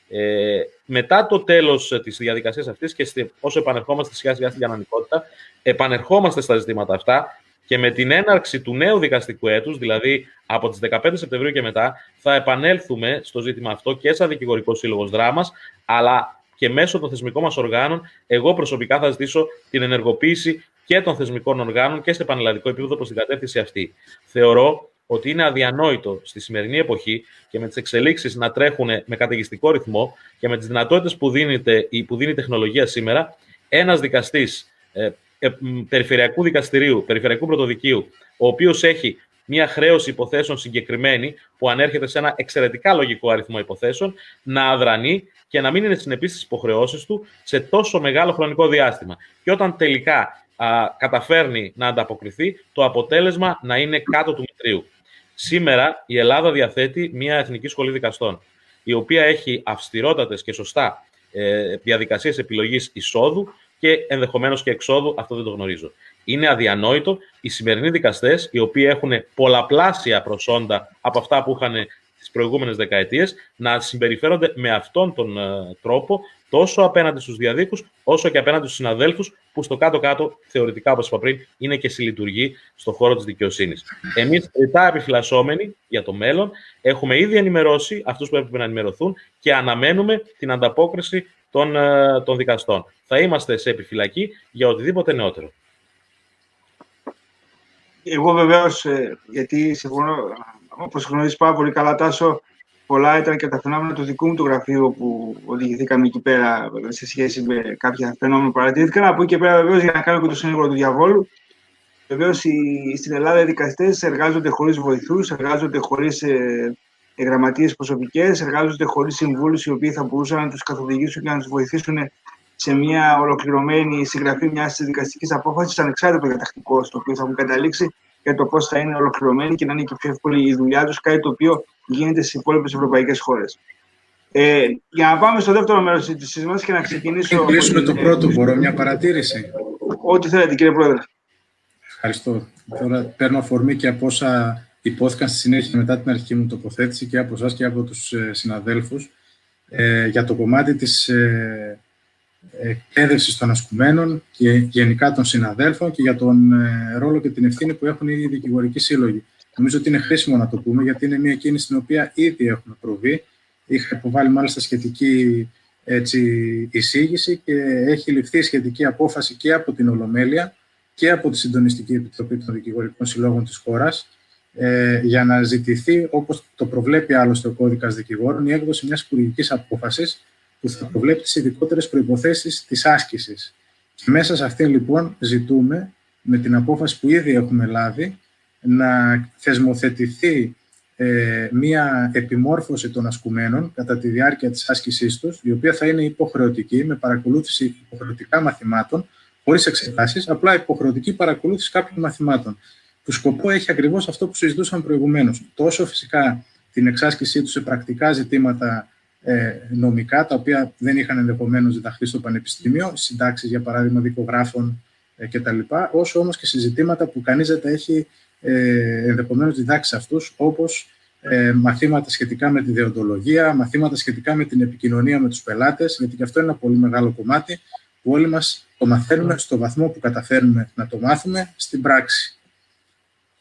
Ε, μετά το τέλος της διαδικασίας αυτής και όσο επανερχόμαστε σιγά σιγά στην κανονικότητα, επανερχόμαστε στα ζητήματα αυτά και με την έναρξη του νέου δικαστικού έτους, δηλαδή από τις δεκαπέντε Σεπτεμβρίου και μετά, θα επανέλθουμε στο ζήτημα αυτό και σαν Δικηγορικό Σύλλογος Δράμας, αλλά και μέσω των θεσμικών μας οργάνων. Εγώ προσωπικά θα ζητήσω την ενεργοποίηση και των θεσμικών οργάνων και σε πανελλαδικό επίπεδο προς την κατεύθυνση αυτή. Θεωρώ ότι είναι αδιανόητο στη σημερινή εποχή και με τις εξελίξεις να τρέχουν με καταιγιστικό ρυθμό και με τις δυνατότητες που, δίνεται, που δίνει η τεχνολογία σήμερα, ένας δικαστής ε, ε, περιφερειακού δικαστηρίου, περιφερειακού πρωτοδικείου, ο οποίος έχει μια χρέωση υποθέσεων συγκεκριμένη, που ανέρχεται σε ένα εξαιρετικά λογικό αριθμό υποθέσεων, να αδρανεί και να μην είναι συνεπής στις υποχρεώσεις του σε τόσο μεγάλο χρονικό διάστημα. Και όταν τελικά α, καταφέρνει να ανταποκριθεί, το αποτέλεσμα να είναι κάτω του μητρίου. Σήμερα η Ελλάδα διαθέτει μια Εθνική Σχολή Δικαστών, η οποία έχει αυστηρότατες και σωστά ε, διαδικασίες επιλογής εισόδου και ενδεχομένως και εξόδου, αυτό δεν το γνωρίζω. Είναι αδιανόητο οι σημερινοί δικαστές, οι οποίοι έχουν πολλαπλάσια προσόντα από αυτά που είχαν τις προηγούμενες δεκαετίες, να συμπεριφέρονται με αυτόν τον τρόπο τόσο απέναντι στους διαδίκους, όσο και απέναντι στους συναδέλφους, που στο κάτω-κάτω, θεωρητικά, όπως είπα πριν, είναι και συλλειτουργοί στον χώρο της δικαιοσύνης. Εμείς, ρητά επιφυλασσόμενοι για το μέλλον, έχουμε ήδη ενημερώσει αυτούς που έπρεπε να ενημερωθούν και αναμένουμε την ανταπόκριση των, των δικαστών. Θα είμαστε σε επιφυλακή για οτιδήποτε νεότερο. Εγώ βεβαίως, γιατί συμφωνώ, όπως γνωρίζεις πάρα πολύ καλά, Τάσο, πολλά ήταν και τα φαινόμενα του δικού μου του γραφείου που οδηγηθήκαμε εκεί πέρα σε σχέση με κάποια φαινόμενα που παρατηρήθηκαν. Από εκεί και πέρα, βεβαίως, για να κάνω και το σύνολο του διαβόλου, βεβαίως στην Ελλάδα οι δικαστές εργάζονται χωρίς βοηθούς, εργάζονται χωρίς γραμματείες προσωπικές, εργάζονται χωρίς συμβούλους οι οποίοι θα μπορούσαν να τους καθοδηγήσουν και να τους βοηθήσουν σε μια ολοκληρωμένη συγγραφή μια δικαστική απόφαση, ανεξάρτητο διατακτικό, στο οποίο θα έχουν καταλήξει για το πώς θα είναι ολοκληρωμένη και να είναι και πιο εύκολη η δουλειά τους, κάτι το οποίο γίνεται στις υπόλοιπες ευρωπαϊκές χώρες. Ε, για να πάμε στο δεύτερο μέρος της συζήτησής μας και να ξεκινήσω. Κλείσουμε το πρώτο, ε, μπορώ μια παρατήρηση. Ό,τι θέλετε, κύριε Πρόεδρε. Ευχαριστώ. Τώρα παίρνω αφορμή και από όσα υπόθηκαν στη συνέχεια μετά την αρχική μου τοποθέτηση και από εσάς και από τους συναδέλφους ε, για το κομμάτι της. Ε, εκπαίδευση των ασκουμένων και γενικά των συναδέλφων και για τον ρόλο και την ευθύνη που έχουν οι δικηγορικοί σύλλογοι. Νομίζω ότι είναι χρήσιμο να το πούμε, γιατί είναι μια κίνηση την οποία ήδη έχουμε προβεί. Είχα υποβάλει μάλιστα σχετική έτσι, εισήγηση και έχει ληφθεί σχετική απόφαση και από την Ολομέλεια και από τη Συντονιστική Επιτροπή των Δικηγορικών Συλλόγων της χώρας ε, για να ζητηθεί, όπως το προβλέπει άλλωστε ο κώδικας δικηγόρων, η έκδοση μιας υπουργικής απόφασης που θα προβλέπει τις ειδικότερες προϋποθέσεις της άσκησης. Μέσα σε αυτήν λοιπόν ζητούμε, με την απόφαση που ήδη έχουμε λάβει, να θεσμοθετηθεί ε, μία επιμόρφωση των ασκουμένων κατά τη διάρκεια της άσκησής τους, η οποία θα είναι υποχρεωτική, με παρακολούθηση υποχρεωτικά μαθημάτων, χωρίς εξετάσεις, απλά υποχρεωτική παρακολούθηση κάποιων μαθημάτων. Που σκοπό έχει ακριβώς αυτό που συζητούσαμε προηγουμένως. Τόσο φυσικά την εξάσκησή τους σε πρακτικά ζητήματα ε, νομικά, τα οποία δεν είχαν ενδεχομένως διδαχθεί στο Πανεπιστήμιο, συντάξεις για παράδειγμα δικογράφων ε, κτλ., όσο όμως και σε ζητήματα που κανείς δεν τα έχει Ε, ενδεχομένως διδάξει αυτούς, όπως ε, μαθήματα σχετικά με τη δεοντολογία, μαθήματα σχετικά με την επικοινωνία με τους πελάτες, γιατί και αυτό είναι ένα πολύ μεγάλο κομμάτι που όλοι μας το μαθαίνουμε στο βαθμό που καταφέρνουμε να το μάθουμε στην πράξη.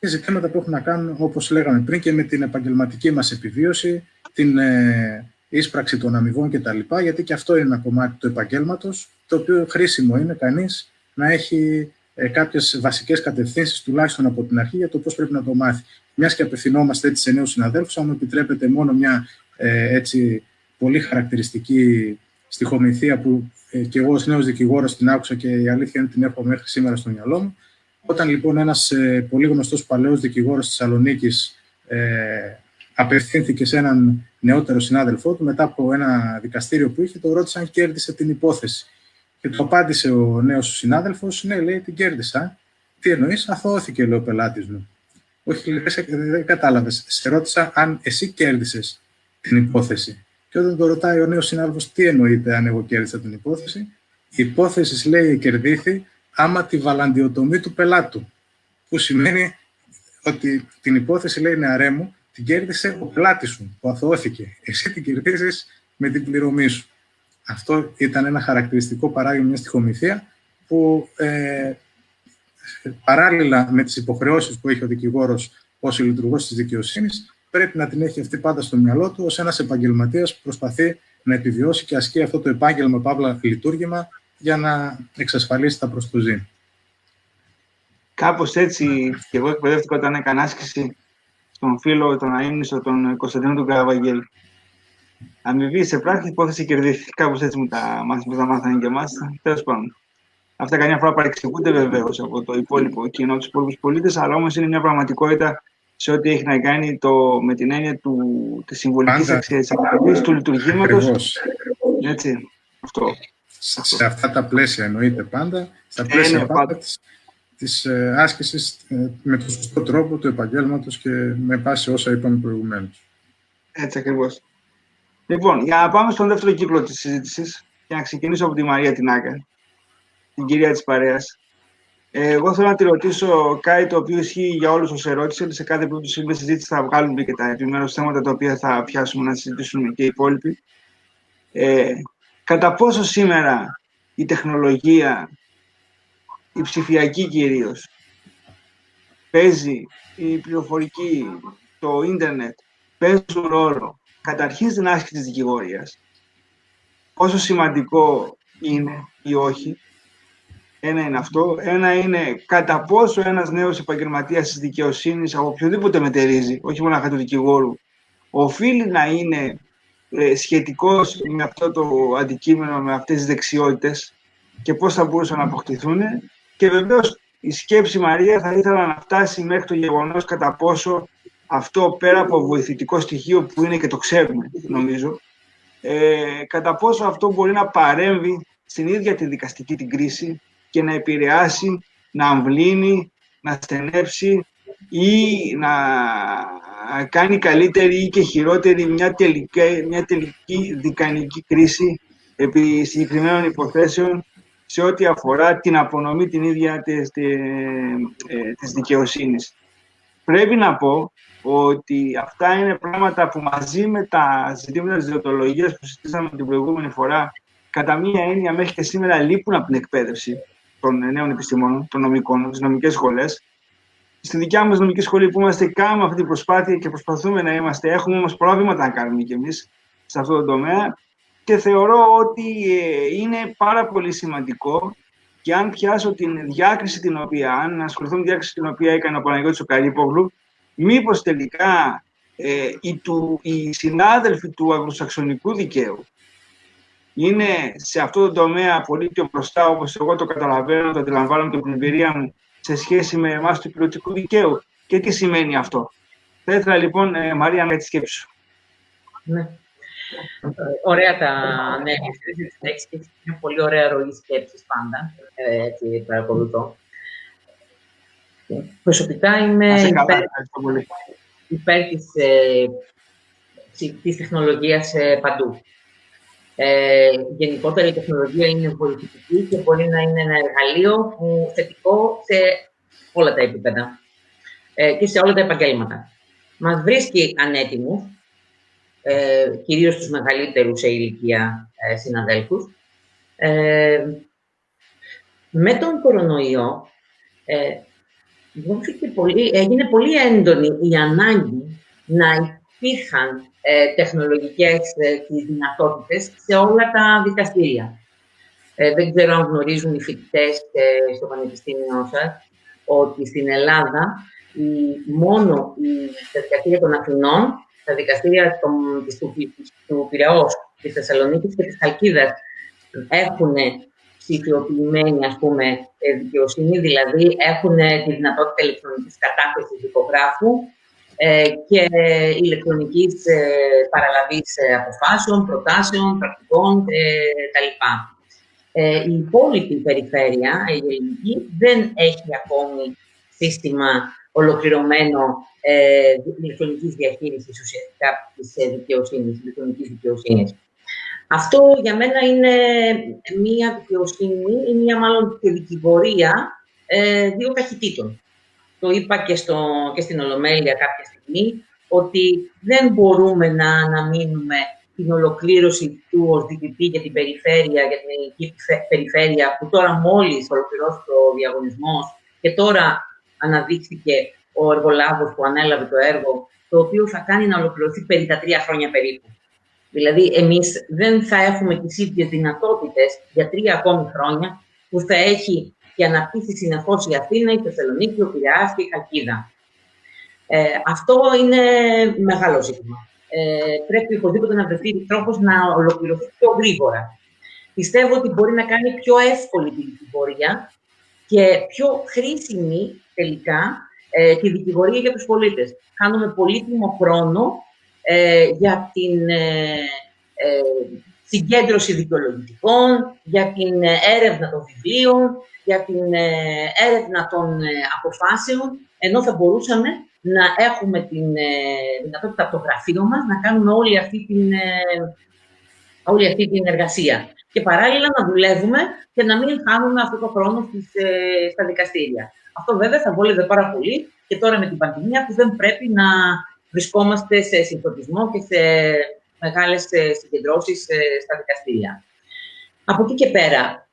Και ζητήματα που έχουν να κάνουν, όπως λέγαμε πριν, και με την επαγγελματική μας επιβίωση, την ε, ίσπραξη των αμοιβών κτλ., γιατί και αυτό είναι ένα κομμάτι του επαγγέλματος, το οποίο χρήσιμο είναι κανείς να έχει κάποιες βασικές κατευθύνσεις, τουλάχιστον από την αρχή, για το πώς πρέπει να το μάθει. Μιας και απευθυνόμαστε έτσι σε νέους συναδέλφους, αν μου επιτρέπετε μόνο μια ε, έτσι, πολύ χαρακτηριστική στιχομυθία που ε, και εγώ ως νέος δικηγόρος την άκουσα και η αλήθεια είναι την έχω μέχρι σήμερα στο μυαλό μου. Όταν λοιπόν ένας ε, πολύ γνωστός παλαιός δικηγόρος της Θεσσαλονίκης ε, απευθύνθηκε σε έναν νεότερο συνάδελφό του, μετά από ένα δικαστήριο που είχε, το ρώτησε αν κέρδισε την υπόθεση. Και του απάντησε ο νέος συνάδελφος, ναι, λέει, την κέρδισα. Τι εννοείς? Αθωώθηκε, λέει ο πελάτης μου. Όχι, λέει, δεν κατάλαβες. Σε ρώτησα αν εσύ κέρδισες την υπόθεση. Και όταν το ρωτάει ο νέος συνάδελφος, τι εννοείται αν εγώ κέρδισα την υπόθεση? Η υπόθεση, λέει, κερδίθη άμα τη βαλαντιοτομή του πελάτου. Που σημαίνει ότι την υπόθεση, λέει, νεαρέ μου, την κέρδισε ο πελάτης σου, που αθωώθηκε. Εσύ την κερδίζεις με την πληρωμή σου. Αυτό ήταν ένα χαρακτηριστικό παράδειγμα, μια στιχομυθία, που ε, παράλληλα με τις υποχρεώσεις που έχει ο δικηγόρος ως λειτουργός της δικαιοσύνης, πρέπει να την έχει αυτή πάντα στο μυαλό του, ως ένας επαγγελματίας που προσπαθεί να επιβιώσει και ασκεί αυτό το επάγγελμα παύλα λειτουργήμα για να εξασφαλίσει τα προστοζή. Κάπως έτσι και εγώ εκπαιδεύτηκα όταν έκανα άσκηση στον φίλο, τον αείμνηστο, τον Κωνσταντίνο τον Καραβαγγέλη. Αμοιβή σε πράξη, υπόθεση κερδίθηκε. Κάπως έτσι μου τα, μου τα μάθανε και εμάς. Τέλος πάντων. Αυτά καμιά φορά παρεξηγούνται βεβαίως από το υπόλοιπο κοινό, από τους υπόλοιπους πολίτες, αλλά όμως είναι μια πραγματικότητα σε ό,τι έχει να κάνει το, με την έννοια της συμβολικής αξίας, της αμοιβής, του λειτουργήματος. Έτσι. Αυτό. Σε, αυτό. σε αυτά τα πλαίσια εννοείται πάντα. Στα πλαίσια είναι, πάντα της άσκησης με τον σωστό τρόπο του επαγγέλματος και με βάση όσα είπαμε προηγουμένως. Έτσι ακριβώς. Λοιπόν, για να πάμε στον δεύτερο κύκλο της συζήτησης και να ξεκινήσω από τη Μαρία την Νάκα, την κυρία της παρέας. Εγώ θέλω να τη ρωτήσω κάτι το οποίο ισχύει για όλους ως ερώτηση. Σε κάθε πρώτη συζήτηση θα βγάλουμε και τα επιμέρους θέματα τα οποία θα πιάσουμε να συζητήσουμε και οι υπόλοιποι. Ε, κατά πόσο σήμερα η τεχνολογία, η ψηφιακή κυρίως, παίζει, η πληροφορική, το ίντερνετ, παίζουν ρόλο καταρχήν στην άσκηση της δικηγορίας, πόσο σημαντικό είναι ή όχι? Ένα είναι αυτό. Ένα είναι κατά πόσο ένας νέος επαγγελματίας της δικαιοσύνης, από οποιοδήποτε μετερίζει, όχι μόνο του δικηγόρου, οφείλει να είναι ε, σχετικός με αυτό το αντικείμενο, με αυτές τις δεξιότητες και πώς θα μπορούσαν να αποκτηθούν. Και βεβαίως η σκέψη Μαρία θα ήθελα να φτάσει μέχρι το γεγονός κατά πόσο αυτό, πέρα από βοηθητικό στοιχείο που είναι και το ξέρουμε, νομίζω, ε, κατά πόσο αυτό μπορεί να παρέμβει στην ίδια τη δικαστική την κρίση και να επηρεάσει, να αμβλύνει, να στενέψει ή να κάνει καλύτερη ή και χειρότερη μια τελική, μια τελική δικανική κρίση επί συγκεκριμένων υποθέσεων σε ό,τι αφορά την απονομή την ίδια της, της δικαιοσύνης. Πρέπει να πω ότι αυτά είναι πράγματα που μαζί με τα ζητήματα της δεοντολογίας που συζητήσαμε την προηγούμενη φορά, κατά μία έννοια μέχρι και σήμερα λείπουν από την εκπαίδευση των νέων επιστημόνων, των νομικών, στις νομικές σχολές. Στη δικιά μας νομική σχολή που είμαστε, κάνουμε αυτή την προσπάθεια και προσπαθούμε να είμαστε, έχουμε όμως πρόβλημα να κάνουμε κι εμείς σε αυτό το τομέα. και θεωρώ ότι είναι πάρα πολύ σημαντικό. Και αν πιάσω την διάκριση την οποία, αν ασχοληθώ με τη διάκριση την οποία έκανε ο Παναγιώτης ο Καρίπογλου, μήπως τελικά ε, οι, του, οι συνάδελφοι του αγγλοσαξονικού δικαίου είναι σε αυτό το τομέα πολύ πιο μπροστά, όπως εγώ το καταλαβαίνω, το αντιλαμβάνω και την εμπειρία μου, σε σχέση με εμάς του υπηρετικού δικαίου. Και τι σημαίνει αυτό. Θα ήθελα λοιπόν, ε, Μαρία, να τη σκέψη σου. Ναι. Ωραία τα ναι, έχεις και μια πολύ ωραία ροή σκέψης πάντα, έτσι παρακολουθώ. Προσωπικά είμαι υπέρ, υπέρ της, της τεχνολογίας παντού. Ε, γενικότερα η τεχνολογία είναι βοηθητική και μπορεί να είναι ένα εργαλείο που θετικό σε όλα τα επίπεδα ε, και σε όλα τα επαγγέλματα. Μας βρίσκει ανέτοιμους, Ε, κυρίως τους μεγαλύτερους σε ηλικία ε, συναδέλφους. Ε, με τον κορονοϊό ε, πολύ, έγινε πολύ έντονη η ανάγκη να υπήρχαν ε, τεχνολογικές ε, δυνατότητες σε όλα τα δικαστήρια. Ε, δεν ξέρω αν γνωρίζουν οι φοιτητές ε, στο Πανεπιστήμιο σας, ότι στην Ελλάδα η, μόνο η δικαστήρια των Αθηνών, τα δικαστήρια του, του Πειραιός, της Θεσσαλονίκης και της Χαλκίδας έχουν ψηφιοποιημένη, ας πούμε, δικαιοσύνη, δηλαδή έχουν τη δυνατότητα ηλεκτρονικής κατάθεσης δικογράφου ε, και ηλεκτρονικής ε, παραλαβής αποφάσεων, προτάσεων, πρακτικών ε, κτλ. Ε, η υπόλοιπη περιφέρεια, η ελληνική, δεν έχει ακόμη σύστημα ολοκληρωμένο ε, ηλεκτρονικής διαχείρισης ουσιαστικά της ε, δικαιοσύνης, ηλεκτρονικής δικαιοσύνης. Αυτό για μένα είναι μία δικαιοσύνη ή μία μάλλον και δικηγορία ε, δύο ταχυτήτων. Το είπα και, στο, και στην Ολομέλεια κάποια στιγμή, ότι δεν μπορούμε να αναμείνουμε την ολοκλήρωση του ΟΣΔΔΥ για την περιφέρεια, για την ελληνική περιφέρεια, που τώρα μόλις ολοκληρώθηκε ο διαγωνισμός και τώρα αναδείχθηκε ο εργολάβος που ανέλαβε το έργο, το οποίο θα κάνει να ολοκληρωθεί περί τα τρία χρόνια περίπου. Δηλαδή, εμείς δεν θα έχουμε τις ίδιες δυνατότητες για τρία ακόμη χρόνια που θα έχει και αναπτύσσει συνεχώς η Αθήνα, η Θεσσαλονίκη, ο Πειραιάς και η Χαλκίδα. Ε, αυτό είναι μεγάλο ζήτημα. Ε, πρέπει οπωσδήποτε να βρεθεί τρόπος να ολοκληρωθεί πιο γρήγορα. Πιστεύω ότι μπορεί να κάνει πιο εύκολη τη δικηγορία και πιο χρήσιμη τελικά ε, τη δικηγορία για τους πολίτες. Χάνουμε πολύτιμο χρόνο ε, για την ε, ε, συγκέντρωση δικαιολογητικών, για την ε, έρευνα των βιβλίων, για την ε, έρευνα των ε, αποφάσεων, ενώ θα μπορούσαμε να έχουμε την ε, δυνατότητα από το γραφείο μας να κάνουμε όλη αυτή την, ε, όλη αυτή την εργασία. Και παράλληλα να δουλεύουμε και να μην χάνουμε αυτό το χρόνο στις, ε, στα δικαστήρια. Αυτό βέβαια θα βόλευε πάρα πολύ και τώρα με την πανδημία που δεν πρέπει να βρισκόμαστε σε συγχρονισμό και σε μεγάλες συγκεντρώσεις ε, στα δικαστήρια. Από εκεί και πέρα,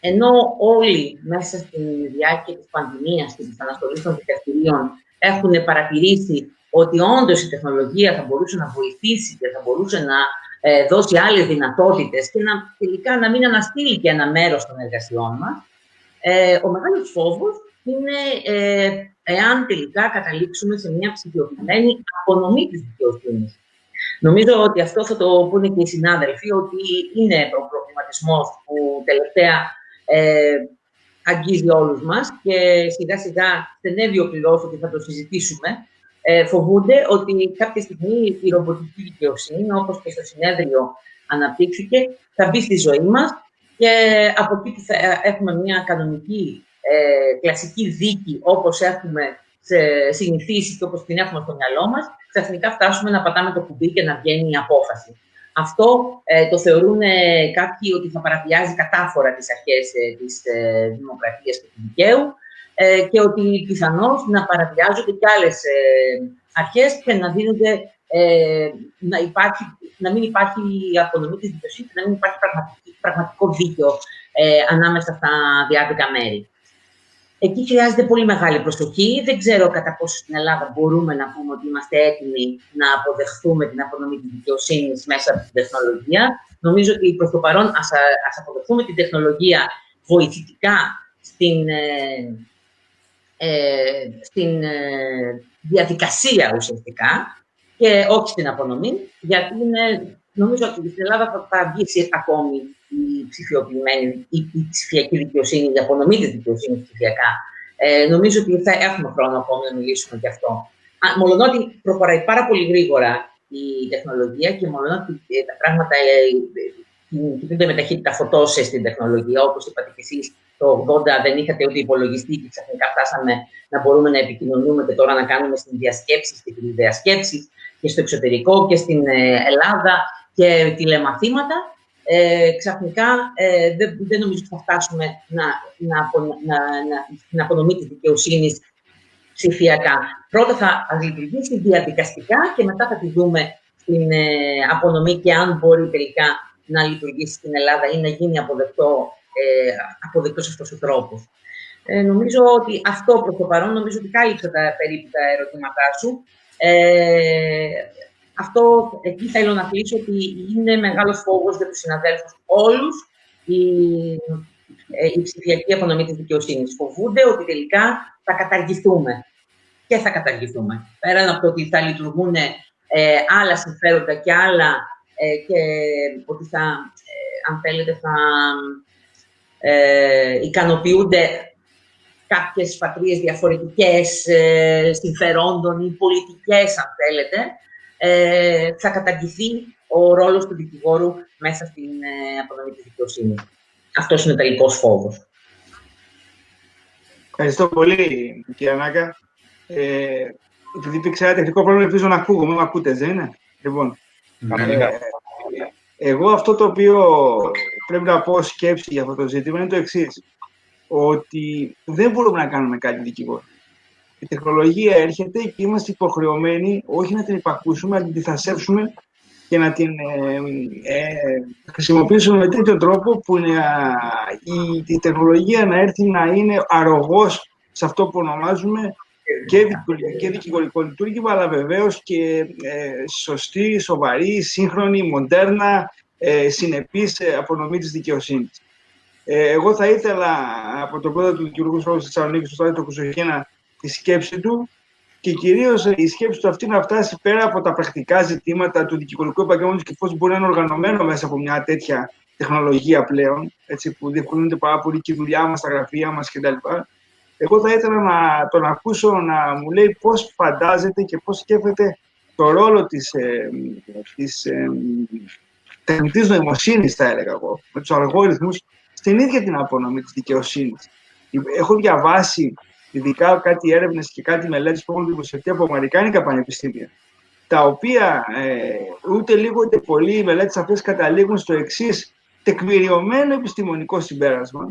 ενώ όλοι μέσα στη διάρκεια της πανδημίας και της αναστολής των δικαστηρίων έχουν παρατηρήσει ότι όντως η τεχνολογία θα μπορούσε να βοηθήσει και θα μπορούσε να ε, δώσει άλλες δυνατότητες και να, τελικά να μην αναστείλει και ένα μέρος των εργασιών μας, ε, ο μεγάλος φόβος είναι ε, εάν τελικά καταλήξουμε σε μια ψηφιοποιημένη απονομή της δικαιοσύνης. Νομίζω ότι αυτό θα το πούνε και οι συνάδελφοι, ότι είναι ο προβληματισμός που τελευταία ε, αγγίζει όλους μας και σιγά σιγά στενεύει ο κληρός ότι θα το συζητήσουμε. Ε, φοβούνται ότι κάποια στιγμή η ρομποτική δικαιοσύνη, όπως και στο συνέδριο αναπτύξηκε, θα μπει στη ζωή μας και από εκεί που θα έχουμε μια κανονική ε, κλασική δίκη, όπως έχουμε σε συνηθίσει και όπως την έχουμε στο μυαλό μας, ξαφνικά φτάσουμε να πατάμε το κουμπί και να βγαίνει η απόφαση. Αυτό ε, το θεωρούν ε, κάποιοι ότι θα παραβιάζει κατάφορα τις αρχές ε, της ε, δημοκρατίας και του δικαίου ε, και ότι πιθανώς να παραβιάζονται και άλλες ε, αρχές και να, δίνονται, ε, να, υπάρχει, να μην υπάρχει απονομή της δικαιοσύνης και να μην υπάρχει πραγματικό, πραγματικό δίκαιο ε, ανάμεσα στα διάδικα μέρη. Εκεί χρειάζεται πολύ μεγάλη προσοχή. Δεν ξέρω κατά πόσο στην Ελλάδα μπορούμε να πούμε ότι είμαστε έτοιμοι να αποδεχθούμε την απονομή της δικαιοσύνης μέσα από την τεχνολογία. Νομίζω ότι προς το παρόν ας, ας αποδεχθούμε την τεχνολογία βοηθητικά στην, ε, ε, στην ε, διαδικασία ουσιαστικά και όχι στην απονομή, γιατί είναι, νομίζω ότι στην Ελλάδα θα βγει ακόμη η ψηφιοποιημένη ή η ψηφιακή δικαιοσύνη, η απονομή της δικαιοσύνης ψηφιακά. Ε, νομίζω ότι θα έχουμε χρόνο ακόμη να μιλήσουμε γι' αυτό. Μολονότι προχωράει πάρα πολύ γρήγορα η τεχνολογία και μολονότι τα πράγματα κινούνται με ταχύτητα φωτός στην τεχνολογία, όπως είπατε κι εσείς, το ογδόντα δεν είχατε ούτε υπολογιστή και ξαφνικά φτάσαμε να μπορούμε να επικοινωνούμε και τώρα να κάνουμε συνδιασκέψεις και τηλεδιασκέψεις και στο εξωτερικό και στην Ελλάδα και τηλεμαθήματα. Ε, ξαφνικά ε, δεν, δεν νομίζω ότι θα φτάσουμε να, να, να, να, στην απονομή της δικαιοσύνης ψηφιακά. Πρώτα θα λειτουργήσει διαδικαστικά και μετά θα τη δούμε στην ε, απονομή και αν μπορεί τελικά να λειτουργήσει στην Ελλάδα ή να γίνει αποδεκτό, ε, αποδεκτός αυτός ο τρόπος. Ε, νομίζω ότι αυτό προς το παρόν, νομίζω ότι κάλυψα τα περίπου τα ερωτήματά σου. Ε, Αυτό εκεί θέλω να κλείσω ότι είναι μεγάλος φόβος για τους συναδέλφους όλους η, η ψηφιακή απονομή της δικαιοσύνης. Φοβούνται ότι τελικά θα καταργηθούμε. Και θα καταργηθούμε. Πέραν από το ότι θα λειτουργούν ε, άλλα συμφέροντα και άλλα ε, και ότι θα, ε, αν θέλετε, θα ε, ικανοποιούνται κάποιες φατρίες διαφορετικές ε, συμφερόντων ή πολιτικές, αν θέλετε, θα καταργηθεί ο ρόλος του δικηγόρου μέσα στην απονομή της δικαιοσύνης. Αυτός είναι ο τελικός φόβος. Ευχαριστώ πολύ, κυρία Νάκα. Ε, επειδή υπήρξε ένα τεχνικό πρόβλημα, ελπίζω να ακούγομαι. Με ακούτε, δεν είναι? Λοιπόν, ε, ε, εγώ αυτό το οποίο πρέπει να πω σκέψη για αυτό το ζήτημα είναι το εξής. Ότι δεν μπορούμε να κάνουμε κάτι δικηγόρο. Η τεχνολογία έρχεται και είμαστε υποχρεωμένοι όχι να την υπακούσουμε, να την διθασέψουμε και να την ε, ε, χρησιμοποιήσουμε με τέτοιο τρόπο που ε, η, η τεχνολογία να έρθει να είναι αρρωγός σε αυτό που ονομάζουμε και, και δικηγορικό λειτουργήμα, αλλά βεβαίως και ε, σωστή, σοβαρή, σύγχρονη, μοντέρνα, ε, συνεπής ε, απονομή της δικαιοσύνης. Ε, εγώ θα ήθελα από τον πρόεδρο του Δικηγορικού Σύλλογου Θεσσαλονίκης, τον Στάθη Κουτσοχήνα, τη σκέψη του και κυρίως η σκέψη του αυτή να φτάσει πέρα από τα πρακτικά ζητήματα του δικηγορικού επαγγέλματος και πώς μπορεί να είναι οργανωμένο μέσα από μια τέτοια τεχνολογία πλέον, έτσι, που διευκολύνεται πάρα πολύ και η δουλειά μας, τα γραφεία μας κτλ. Εγώ θα ήθελα να τον ακούσω να μου λέει πώς φαντάζεται και πώς σκέφτεται το ρόλο της, ε, της ε, τεχνητής νοημοσύνης, θα έλεγα εγώ, με τους αλγόριθμους, στην ίδια την απονομή της δικαιοσύνης. Έχω διαβάσει ειδικά κάτι έρευνες και κάτι μελέτες που έχουν δημοσιευτεί από αμερικάνικα πανεπιστήμια, τα οποία ε, ούτε λίγο ούτε πολύ οι μελέτες αυτές καταλήγουν στο εξής τεκμηριωμένο επιστημονικό συμπέρασμα,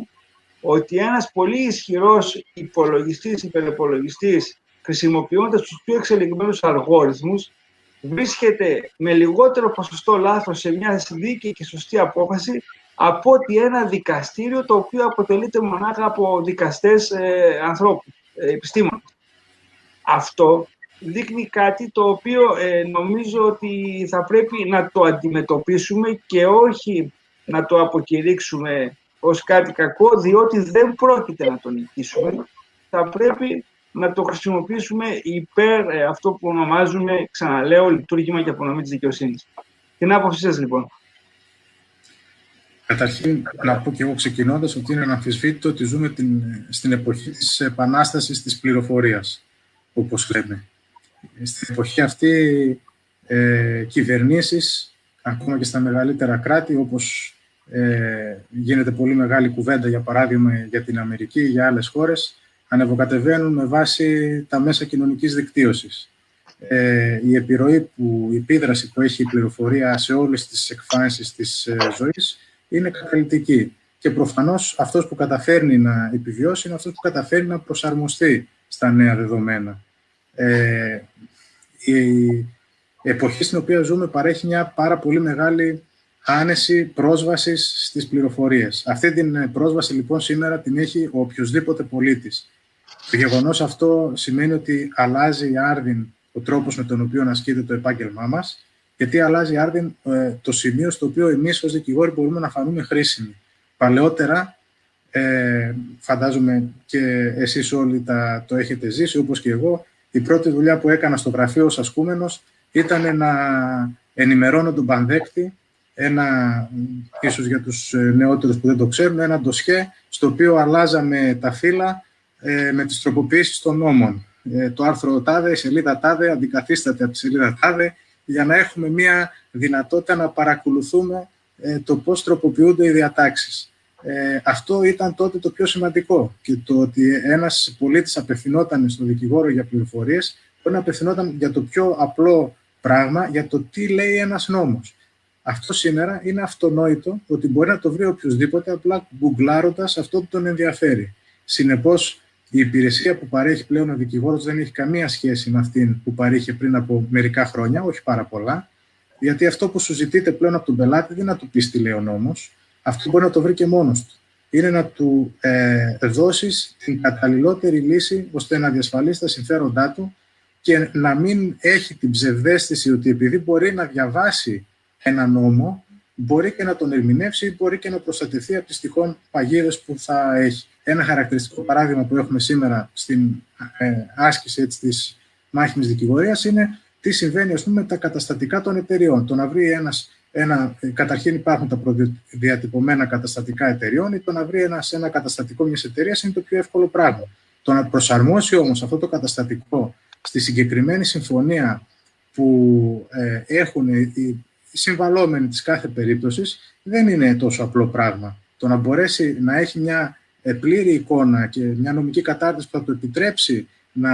ότι ένας πολύ ισχυρός υπολογιστής, υπερυπολογιστής, χρησιμοποιώντας τους πιο εξελιγμένους αλγόριθμους, βρίσκεται με λιγότερο ποσοστό λάθος σε μια δίκαιη και σωστή απόφαση από ότι ένα δικαστήριο το οποίο αποτελείται μονάχα από δικαστές ε, ανθρώπους, ε, επιστήμονες. Αυτό δείχνει κάτι το οποίο ε, νομίζω ότι θα πρέπει να το αντιμετωπίσουμε και όχι να το αποκηρύξουμε ως κάτι κακό, διότι δεν πρόκειται να το νικήσουμε. Θα πρέπει να το χρησιμοποιήσουμε υπέρ ε, αυτό που ονομάζουμε, ξαναλέω, λειτουργήμα και απονομή της δικαιοσύνης. Την άποψή σας, λοιπόν. Καταρχήν, να πω και εγώ ξεκινώντας ότι είναι αναμφισβήτητο ότι ζούμε την, στην εποχή της επανάστασης της πληροφορίας, όπως λέμε. Στην εποχή αυτή, ε, κυβερνήσεις, ακόμα και στα μεγαλύτερα κράτη, όπως ε, γίνεται πολύ μεγάλη κουβέντα, για παράδειγμα, για την Αμερική, για άλλες χώρες, ανεβοκατεβαίνουν με βάση τα μέσα κοινωνικής δικτύωσης. Ε, η επιρροή, που, η επίδραση που έχει η πληροφορία σε όλες τις εκφάνσεις της ε, ζωής, είναι καταλυτική. Και προφανώς αυτός που καταφέρνει να επιβιώσει είναι αυτός που καταφέρνει να προσαρμοστεί στα νέα δεδομένα. Ε, η εποχή στην οποία ζούμε παρέχει μια πάρα πολύ μεγάλη άνεση πρόσβασης στις πληροφορίες. Αυτή την πρόσβαση λοιπόν σήμερα την έχει ο οποιοσδήποτε πολίτης. Το γεγονός αυτό σημαίνει ότι αλλάζει άρδιν ο τρόπος με τον οποίο ασκείται το επάγγελμά μας. γιατί αλλάζει άρδιν ε, το σημείο στο οποίο εμείς ως δικηγόροι μπορούμε να φανούμε χρήσιμοι. Παλαιότερα, ε, φαντάζομαι και εσείς όλοι τα, το έχετε ζήσει, όπως και εγώ, η πρώτη δουλειά που έκανα στο γραφείο ως ασκούμενος ήταν να ενημερώνω τον πανδέκτη, ένα, ίσως για τους νεότερους που δεν το ξέρουν, ένα ντοσιέ στο οποίο αλλάζαμε τα φύλλα ε, με τις τροποποιήσεις των νόμων. Ε, το άρθρο τάδε, η σελίδα τάδε, αντικαθίσταται από τη σελίδα τάδε, για να έχουμε μια δυνατότητα να παρακολουθούμε ε, το πώς τροποποιούνται οι διατάξεις. Ε, αυτό ήταν τότε το πιο σημαντικό. Και το ότι ένας πολίτης απευθυνόταν στον δικηγόρο για πληροφορίες, μπορεί να απευθυνόταν για το πιο απλό πράγμα, για το τι λέει ένας νόμος. Αυτό σήμερα είναι αυτονόητο ότι μπορεί να το βρει οποιοδήποτε απλά γκουγκλάροντας αυτό που τον ενδιαφέρει. Συνεπώς, η υπηρεσία που παρέχει πλέον ο δικηγόρος δεν έχει καμία σχέση με αυτήν που παρήχε πριν από μερικά χρόνια, όχι πάρα πολλά, γιατί αυτό που σου ζητείτε πλέον από τον πελάτη δεν να του πεις τι λέει ο νόμος, αυτό μπορεί να το βρει και μόνος του. Είναι να του ε, δώσεις την καταλληλότερη λύση ώστε να διασφαλίσει τα συμφέροντά του και να μην έχει την ψευδαίσθηση ότι επειδή μπορεί να διαβάσει ένα νόμο, μπορεί και να τον ερμηνεύσει ή μπορεί και να προστατευτεί από τις τυχόν παγίδες που θα έχει. Ένα χαρακτηριστικό παράδειγμα που έχουμε σήμερα στην ε, άσκηση έτσι, της μάχημης δικηγορίας είναι τι συμβαίνει ας πούμε, με τα καταστατικά των εταιριών. Το να βρει ένας, ένα, καταρχήν υπάρχουν τα προδιατυπωμένα καταστατικά εταιριών ή το να βρει ένας, ένα καταστατικό μιας εταιρείας είναι το πιο εύκολο πράγμα. Το να προσαρμόσει όμως αυτό το καταστατικό στη συγκεκριμένη συμφωνία που ε, έχουν οι συμβαλόμενοι της κάθε περίπτωσης δεν είναι τόσο απλό πράγμα. Το να μπορέσει να έχει μια πλήρη εικόνα και μια νομική κατάρτιση που θα του επιτρέψει να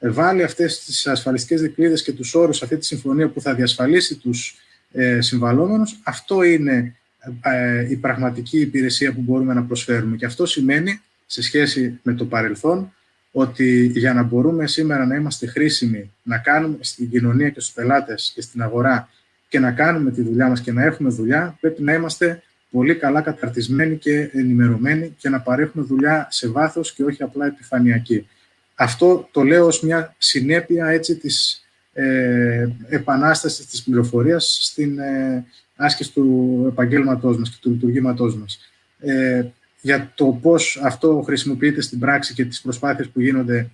βάλει αυτές τις ασφαλιστικές δικλείδες και τους όρους σε αυτή τη συμφωνία που θα διασφαλίσει τους ε, συμβαλόμενους, αυτό είναι ε, η πραγματική υπηρεσία που μπορούμε να προσφέρουμε. Και αυτό σημαίνει, σε σχέση με το παρελθόν, ότι για να μπορούμε σήμερα να είμαστε χρήσιμοι, να κάνουμε στην κοινωνία και στους πελάτες και στην αγορά και να κάνουμε τη δουλειά μας και να έχουμε δουλειά, πρέπει να είμαστε πολύ καλά καταρτισμένοι και ενημερωμένοι και να παρέχουμε δουλειά σε βάθος και όχι απλά επιφανειακή. Αυτό το λέω ως μια συνέπεια έτσι, της ε, επανάστασης της πληροφορίας στην ε, άσκηση του επαγγέλματός μας και του λειτουργήματός μας. Ε, για το πώς αυτό χρησιμοποιείται στην πράξη και τις προσπάθειες που γίνονται,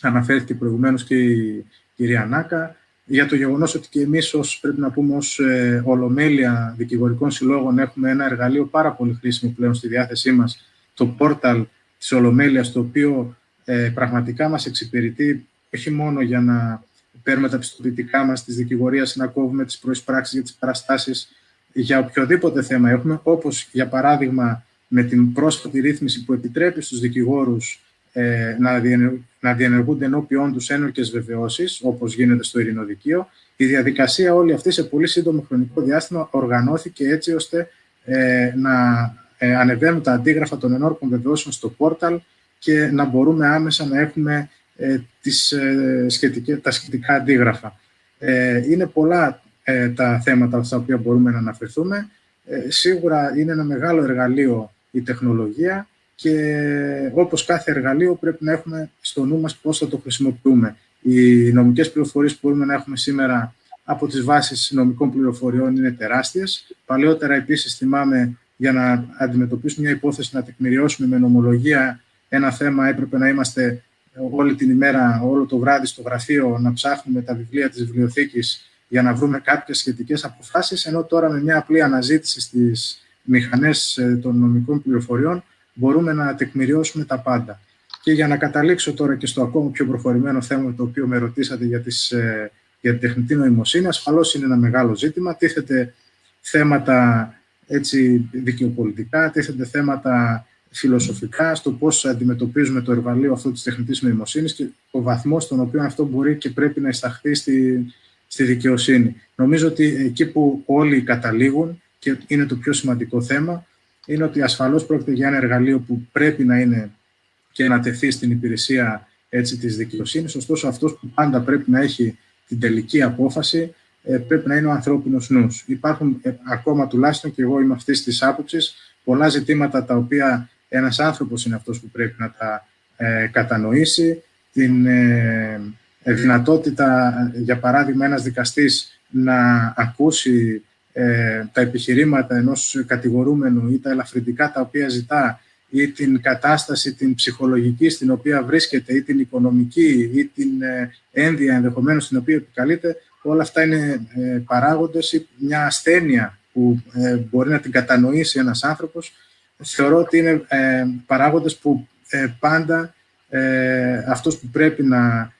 αναφέρθηκε προηγουμένως και η κυρία Νάκα, για το γεγονός ότι και εμείς ως, πρέπει να πούμε, ως ε, ολομέλεια δικηγορικών συλλόγων έχουμε ένα εργαλείο πάρα πολύ χρήσιμο πλέον στη διάθεσή μας, το πόρταλ της Ολομέλειας, το οποίο ε, πραγματικά μας εξυπηρετεί όχι μόνο για να παίρνουμε τα πιστοποιητικά μας της δικηγορίας, να κόβουμε τις προεισπράξεις για τις παραστάσεις, για οποιοδήποτε θέμα έχουμε, όπως για παράδειγμα με την πρόσφατη ρύθμιση που επιτρέπει στους δικηγόρους να διενεργούνται ενώπιόν τους ένορκες βεβαιώσεις, όπως γίνεται στο Ειρηνοδικείο. Η διαδικασία όλη αυτή σε πολύ σύντομο χρονικό διάστημα οργανώθηκε έτσι ώστε ε, να ε, ανεβαίνουν τα αντίγραφα των ενόρκων βεβαιώσεων στο πόρταλ και να μπορούμε άμεσα να έχουμε ε, τις, ε, σχετικές, τα σχετικά αντίγραφα. Ε, είναι πολλά ε, τα θέματα στα οποία μπορούμε να αναφερθούμε. Ε, σίγουρα είναι ένα μεγάλο εργαλείο η τεχνολογία. Και όπως κάθε εργαλείο πρέπει να έχουμε στο νου μας πώς θα το χρησιμοποιούμε. Οι νομικές πληροφορίες που μπορούμε να έχουμε σήμερα από τις βάσεις νομικών πληροφοριών είναι τεράστιες. Παλαιότερα επίσης θυμάμαι για να αντιμετωπίσουμε μια υπόθεση, να τεκμηριώσουμε με νομολογία ένα θέμα έπρεπε να είμαστε όλη την ημέρα, όλο το βράδυ στο γραφείο να ψάχνουμε τα βιβλία της βιβλιοθήκης για να βρούμε κάποιες σχετικές αποφάσεις, ενώ τώρα με μια απλή αναζήτηση στις μηχανές των νομικών πληροφοριών μπορούμε να τεκμηριώσουμε τα πάντα. Και για να καταλήξω τώρα και στο ακόμα πιο προχωρημένο θέμα το οποίο με ρωτήσατε για, τις, για την τεχνητή νοημοσύνη, ασφαλώς είναι ένα μεγάλο ζήτημα. Τίθεται θέματα έτσι, δικαιοπολιτικά, τίθεται θέματα φιλοσοφικά στο πώς αντιμετωπίζουμε το εργαλείο αυτό της τεχνητής νοημοσύνης και ο βαθμός στον οποίο αυτό μπορεί και πρέπει να εισαχθεί στη, στη δικαιοσύνη. Νομίζω ότι εκεί που όλοι καταλήγουν και είναι το πιο σημαντικό θέμα, είναι ότι ασφαλώς πρόκειται για ένα εργαλείο που πρέπει να είναι και να τεθεί στην υπηρεσία έτσι, της δικαιοσύνης, ωστόσο αυτός που πάντα πρέπει να έχει την τελική απόφαση πρέπει να είναι ο ανθρώπινος νους. Υπάρχουν ε, ακόμα τουλάχιστον και εγώ είμαι αυτής της άποψης πολλά ζητήματα τα οποία ένας άνθρωπος είναι αυτός που πρέπει να τα ε, κατανοήσει, την ε, ε, δυνατότητα, για παράδειγμα ένας δικαστής να ακούσει ε, τα επιχειρήματα ενός κατηγορούμενου ή τα ελαφρυντικά τα οποία ζητά ή την κατάσταση την ψυχολογική στην οποία βρίσκεται ή την οικονομική ή την ε, ένδια ενδεχομένως στην οποία επικαλείται, όλα αυτά είναι ε, παράγοντες ή μια ασθένεια που ε, μπορεί να την κατανοήσει ένας άνθρωπος. Θεωρώ ότι είναι ε, παράγοντες που ε, πάντα ε, αυτός που πρέπει να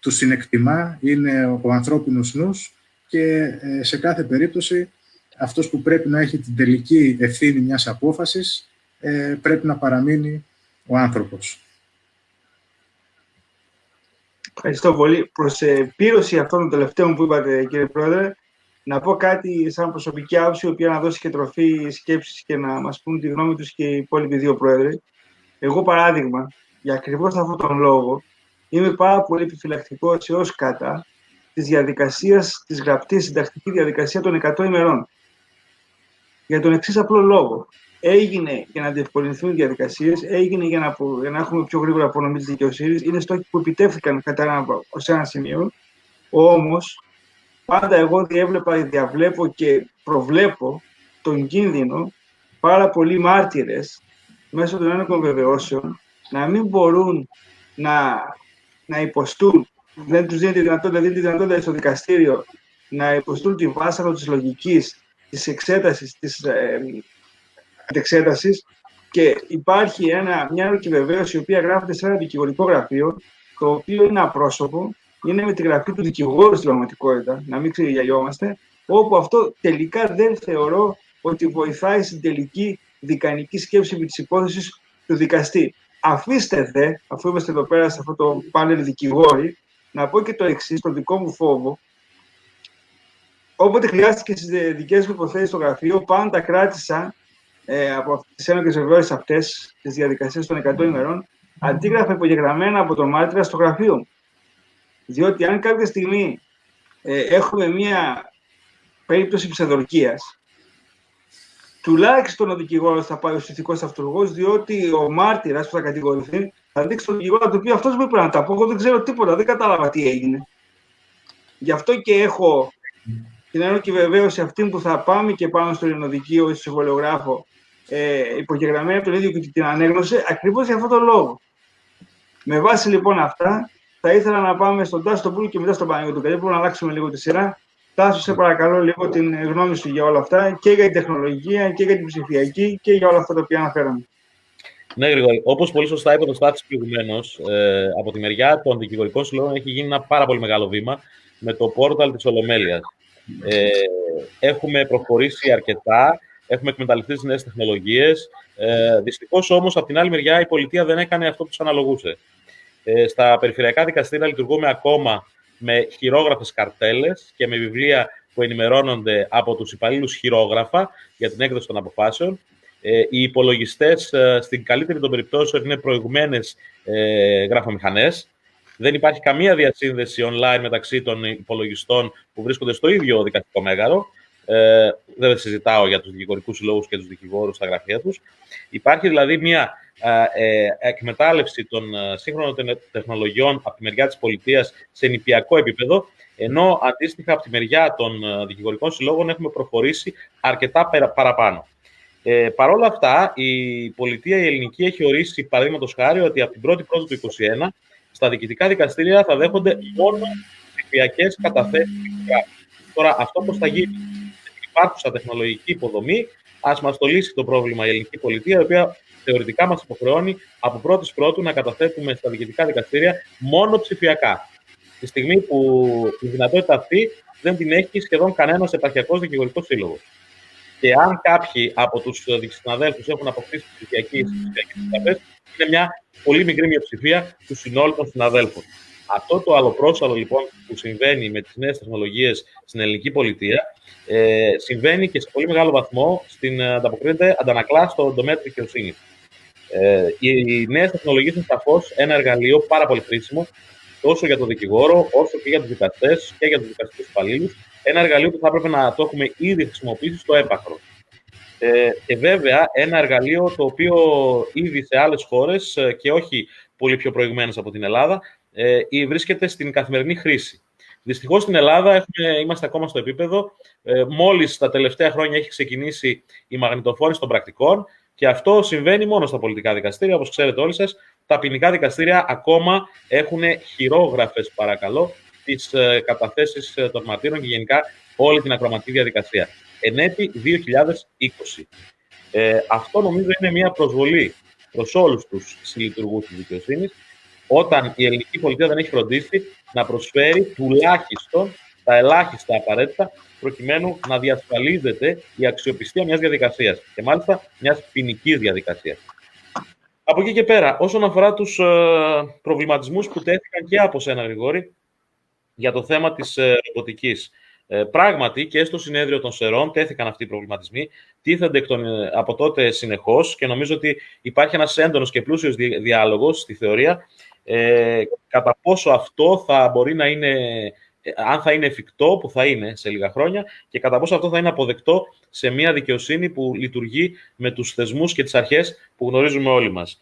του συνεκτιμά είναι ο ανθρώπινος νους και ε, σε κάθε περίπτωση αυτός που πρέπει να έχει την τελική ευθύνη μιας απόφασης ε, πρέπει να παραμείνει ο άνθρωπος. Ευχαριστώ πολύ. Προς επίρρωση αυτών των τελευταίων που είπατε, κύριε Πρόεδρε, να πω κάτι σαν προσωπική άποψη, η οποία να δώσει και τροφή σκέψης και να μας πούν τη γνώμη τους και οι υπόλοιποι δύο πρόεδροι. Εγώ, παράδειγμα, για ακριβώς αυτόν τον λόγο, είμαι πάρα πολύ επιφυλακτικός έως κατά της διαδικασίας, της γραπτής συντακτική διαδικασία των εκατό ημερών. Για τον εξής απλό λόγο. Έγινε για να διευκολυνθούν οι διαδικασίες, έγινε για να, για να έχουμε πιο γρήγορα απονομή της δικαιοσύνης. Είναι στόχοι που επιτεύχθηκαν κατά ένα σημείο. Όμως, πάντα εγώ διέβλεπα, διαβλέπω και προβλέπω τον κίνδυνο πάρα πολλοί μάρτυρες μέσω των ένοχων βεβαιώσεων να μην μπορούν να, να υποστούν, δεν τους δίνει τη δυνατότητα, δίνει τη δυνατότητα στο δικαστήριο να υποστούν τη βάσανο της λογικής, της εξέτασης, της ε, εξέτασης και υπάρχει ένα, μια ένοχη βεβαίωση η οποία γράφεται σε ένα δικηγορικό γραφείο το οποίο είναι απρόσωπο. Είναι με τη γραφή του δικηγόρου στην πραγματικότητα, να μην ξεγελιόμαστε, όπου αυτό τελικά δεν θεωρώ ότι βοηθάει στην τελική δικανική σκέψη επί της υπόθεσης του δικαστή. Αφήστε δε, αφού είμαστε εδώ πέρα σε αυτό το πάνελ δικηγόροι, να πω και το εξής, το δικό μου φόβο. Όποτε χρειάστηκε στις δικές μου υποθέσεις στο γραφείο, πάντα κράτησα ε, από τις ένοχες βεβαιώσεις αυτές, τις διαδικασίες των εκατό ημερών, αντίγραφα υπογεγραμμένα από τον μάρτυρα στο γραφείο μου. Διότι αν κάποια στιγμή ε, έχουμε μία περίπτωση ψευδορκίας, τουλάχιστον ο δικηγόρος θα πάει ο συστηθικός αυτούργος, διότι ο μάρτυρας που θα κατηγορηθεί θα δείξει τον δικηγόρο του πει αυτός μου είπε να τα πω, εγώ δεν ξέρω τίποτα, δεν κατάλαβα τι έγινε. Γι' αυτό και έχω την ένοχη βεβαίωση αυτή που θα πάμε και πάνω στο Ελληνοδικείο ή στο συμβολιογράφο ε, υπογεγραμμένη από τον ίδιο και την ανέγνωση, ακριβώς για αυτόν τον λόγο. Με βάση λοιπόν αυτά, θα ήθελα να πάμε στον Τάσο Πούλιο και μετά στον Παναγιώτη Καρίπογλου, να αλλάξουμε λίγο τη σειρά. Τάσο, σε παρακαλώ λίγο την γνώμη σου για όλα αυτά, και για την τεχνολογία, και για την ψηφιακή, και για όλα αυτά τα οποία αναφέραμε. Ναι, Γρηγόρη. Όπως πολύ σωστά είπε ο Στάθης προηγουμένως, ε, από τη μεριά των δικηγορικών συλλόγων έχει γίνει ένα πάρα πολύ μεγάλο βήμα με το πόρταλ της Ολομέλειας. Ε, έχουμε προχωρήσει αρκετά, έχουμε εκμεταλλευτεί τις νέες τεχνολογίες. Ε, δυστυχώς όμως, από την άλλη μεριά, η πολιτεία δεν έκανε αυτό που της αναλογούσε. Στα περιφερειακά δικαστήρια λειτουργούμε ακόμα με χειρόγραφες καρτέλες και με βιβλία που ενημερώνονται από τους υπαλλήλους χειρόγραφα για την έκδοση των αποφάσεων. Οι υπολογιστές, στην καλύτερη των περιπτώσεων, είναι προηγμένες γραφομηχανές. Δεν υπάρχει καμία διασύνδεση online μεταξύ των υπολογιστών που βρίσκονται στο ίδιο δικαστικό μέγαρο. Δεν συζητάω για τους δικηγορικούς συλλόγους και τους δικηγόρους στα γραφεία τους. Υπάρχει δηλαδή μια εκμετάλλευση των σύγχρονων τεχνολογιών από τη μεριά της πολιτείας σε νηπιακό επίπεδο, ενώ αντίστοιχα από τη μεριά των δικηγορικών συλλόγων έχουμε προχωρήσει αρκετά παραπάνω. Ε, Παρ' όλα αυτά, η πολιτεία η ελληνική έχει ορίσει, παραδείγματος χάρη, ότι από την πρώτη πρώτη του είκοσι ένα στα διοικητικά δικαστήρια θα δέχονται μόνο νηπιακές καταθέσεις. Τώρα, αυτό πώς θα γίνει στην υπάρχουσα τεχνολογική υποδομή, ας μας το λύσει το πρόβλημα η ελληνική πολιτεία, η οποία θεωρητικά μας υποχρεώνει από πρώτης πρώτου να καταθέτουμε στα διοικητικά δικαστήρια μόνο ψηφιακά. Τη στιγμή που η δυνατότητα αυτή δεν την έχει σχεδόν κανένας επαρχιακός δικηγορικός σύλλογος. Και αν κάποιοι από τους συναδέλφους έχουν αποκτήσει ψηφιακές καταθέσεις, είναι μια πολύ μικρή μειοψηφία του συνόλου των συναδέλφων. Αυτό το αλλοπρόσαλλο λοιπόν που συμβαίνει με τις νέες τεχνολογίες στην ελληνική πολιτεία, ε, συμβαίνει και σε πολύ μεγάλο βαθμό στην ανταποκρίνεται αντανακλά στον τομέα της δικαιοσύνης. Ε, οι νέες τεχνολογίες είναι σαφώς ένα εργαλείο πάρα πολύ χρήσιμο, τόσο για τον δικηγόρο, όσο και για τους δικαστές και για τους δικαστικούς υπαλλήλους. Ένα εργαλείο που θα έπρεπε να το έχουμε ήδη χρησιμοποιήσει στο έπακρο. Ε, και βέβαια, ένα εργαλείο το οποίο ήδη σε άλλες χώρες και όχι πολύ πιο προηγμένες από την Ελλάδα, Ε, ή βρίσκεται στην καθημερινή χρήση. Δυστυχώς στην Ελλάδα έχουμε, είμαστε ακόμα στο επίπεδο. Ε, μόλις τα τελευταία χρόνια έχει ξεκινήσει η μαγνητοφόρηση των πρακτικών και αυτό συμβαίνει μόνο στα πολιτικά δικαστήρια. Όπως ξέρετε όλοι σας, τα ποινικά δικαστήρια ακόμα έχουν χειρόγραφες, παρακαλώ, τις ε, καταθέσεις ε, των μαρτύρων και γενικά όλη την ακροματική διαδικασία. Εν έτη δύο χιλιάδες είκοσι. Ε, αυτό νομίζω είναι μια προσβολή προς όλους τους συλλειτουργούς της δικαιοσύνης, όταν η ελληνική πολιτεία δεν έχει φροντίσει να προσφέρει τουλάχιστον τα ελάχιστα απαραίτητα, προκειμένου να διασφαλίζεται η αξιοπιστία μιας διαδικασίας και μάλιστα μιας ποινικής διαδικασίας. Από εκεί και πέρα, όσον αφορά τους ε, προβληματισμούς που τέθηκαν και από σένα, Γρηγόρη, για το θέμα της ε, ρομποτικής. Ε, πράγματι και στο συνέδριο των Σερρών τέθηκαν αυτοί οι προβληματισμοί, τίθενται από τότε συνεχώς και νομίζω ότι υπάρχει ένας έντονος και πλούσιος διάλογος στη θεωρία ε, κατά πόσο αυτό θα μπορεί να είναι, ε, αν θα είναι εφικτό, που θα είναι σε λίγα χρόνια, και κατά πόσο αυτό θα είναι αποδεκτό σε μια δικαιοσύνη που λειτουργεί με τους θεσμούς και τις αρχές που γνωρίζουμε όλοι μας.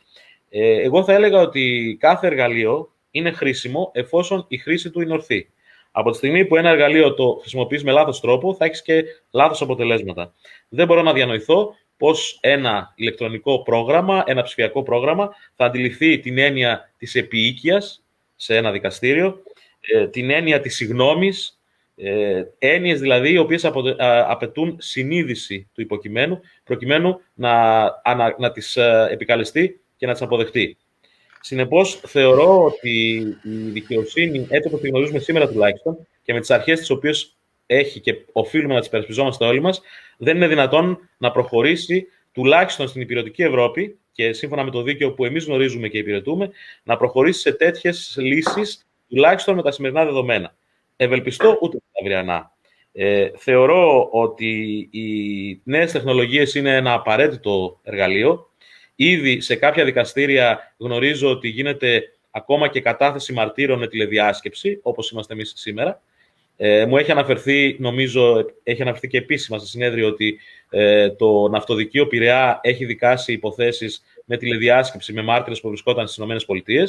Ε, εγώ θα έλεγα ότι κάθε εργαλείο είναι χρήσιμο εφόσον η χρήση του είναι ορθή. Από τη στιγμή που ένα εργαλείο το χρησιμοποιείς με λάθος τρόπο, θα έχεις και λάθος αποτελέσματα. Δεν μπορώ να διανοηθώ πώς ένα ηλεκτρονικό πρόγραμμα, ένα ψηφιακό πρόγραμμα, θα αντιληφθεί την έννοια της επιοίκειας σε ένα δικαστήριο, την έννοια της συγνώμης, έννοιες δηλαδή οι οποίες απαιτούν συνείδηση του υποκειμένου, προκειμένου να, να τις επικαλεστεί και να τις αποδεχτεί. Συνεπώς, θεωρώ ότι η δικαιοσύνη, έτσι όπως τη γνωρίζουμε σήμερα τουλάχιστον, και με τις αρχές τις οποίες έχει και οφείλουμε να τις υπερασπιζόμαστε όλοι μας, δεν είναι δυνατόν να προχωρήσει, τουλάχιστον στην υπηρετική Ευρώπη, και σύμφωνα με το δίκαιο που εμείς γνωρίζουμε και υπηρετούμε, να προχωρήσει σε τέτοιες λύσεις, τουλάχιστον με τα σημερινά δεδομένα. Ευελπιστώ ούτε τα αυριανά. Ε, θεωρώ ότι οι νέες τεχνολογίες είναι ένα απαραίτητο εργαλείο. Ήδη σε κάποια δικαστήρια γνωρίζω ότι γίνεται ακόμα και κατάθεση μαρτύρων με τηλεδιάσκεψη, όπως είμαστε εμείς σήμερα. Ε, μου έχει αναφερθεί, νομίζω, έχει αναφερθεί και επίσημα σε συνέδριο ότι ε, το Ναυτοδικείο Πειραιά έχει δικάσει υποθέσεις με τηλεδιάσκεψη με μάρτυρες που βρισκόταν στις ΗΠΑ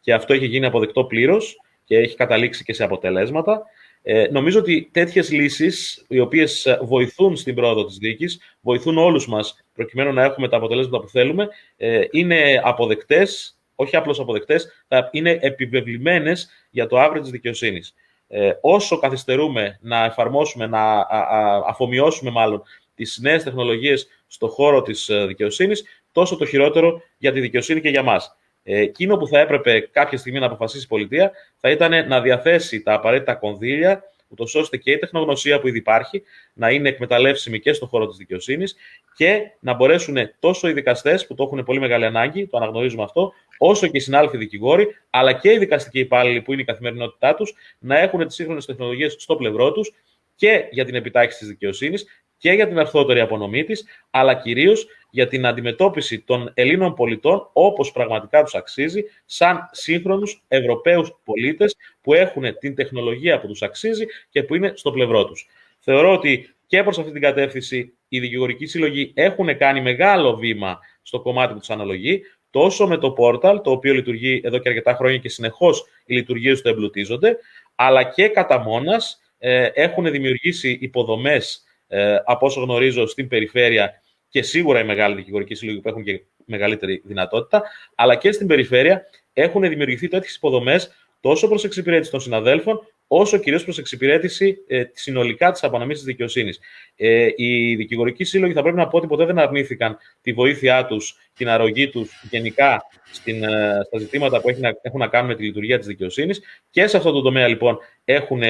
και αυτό έχει γίνει αποδεκτό πλήρως και έχει καταλήξει και σε αποτελέσματα. Ε, νομίζω ότι τέτοιες λύσεις, οι οποίες βοηθούν στην πρόοδο της δίκης, βοηθούν όλους μας προκειμένου να έχουμε τα αποτελέσματα που θέλουμε, ε, είναι αποδεκτές, όχι απλώς αποδεκτές, θα είναι επιβεβλημένες για το αύριο της δικαιοσύνης. Ε, όσο καθυστερούμε να εφαρμόσουμε, να α, α, αφομοιώσουμε μάλλον τις νέες τεχνολογίες στον χώρο της δικαιοσύνης, τόσο το χειρότερο για τη δικαιοσύνη και για μας. Εκείνο που θα έπρεπε κάποια στιγμή να αποφασίσει η πολιτεία θα ήταν να διαθέσει τα απαραίτητα κονδύλια, ούτως ώστε και η τεχνογνωσία που ήδη υπάρχει να είναι εκμεταλλεύσιμη και στον χώρο της δικαιοσύνης και να μπορέσουν τόσο οι δικαστές που το έχουν πολύ μεγάλη ανάγκη, το αναγνωρίζουμε αυτό, όσο και οι συνάλφοι δικηγόροι, αλλά και οι δικαστικοί υπάλληλοι που είναι η καθημερινότητά τους, να έχουν τις σύγχρονες τεχνολογίες στο πλευρό τους και για την επιτάχυνση της δικαιοσύνης και για την αυθότερη απονομή της, αλλά κυρίως για την αντιμετώπιση των Ελλήνων πολιτών όπως πραγματικά τους αξίζει, σαν σύγχρονους Ευρωπαίους πολίτες που έχουν την τεχνολογία που τους αξίζει και που είναι στο πλευρό τους. Θεωρώ ότι και προς αυτή την κατεύθυνση οι δικηγορικοί σύλλογοι έχουν κάνει μεγάλο βήμα στο κομμάτι που τους αναλογεί, τόσο με το πόρταλ, το οποίο λειτουργεί εδώ και αρκετά χρόνια και συνεχώς οι λειτουργίες του εμπλουτίζονται, αλλά και κατά μόνας ε, έχουν δημιουργήσει υποδομές. Ε, από όσο γνωρίζω στην περιφέρεια και σίγουρα οι μεγάλοι δικηγορικοί σύλλογοι που έχουν και μεγαλύτερη δυνατότητα, αλλά και στην περιφέρεια έχουν δημιουργηθεί τέτοιες υποδομές τόσο προς εξυπηρέτηση των συναδέλφων, όσο κυρίως προς εξυπηρέτηση ε, συνολικά της απονομής της δικαιοσύνης. Ε, οι δικηγορικοί σύλλογοι θα πρέπει να πω ότι ποτέ δεν αρνήθηκαν τη βοήθειά τους, την αρρωγή τους γενικά στην, ε, στα ζητήματα που έχουν να, έχουν να κάνουν με τη λειτουργία της δικαιοσύνης και σε αυτό το τομέα λοιπόν έχουν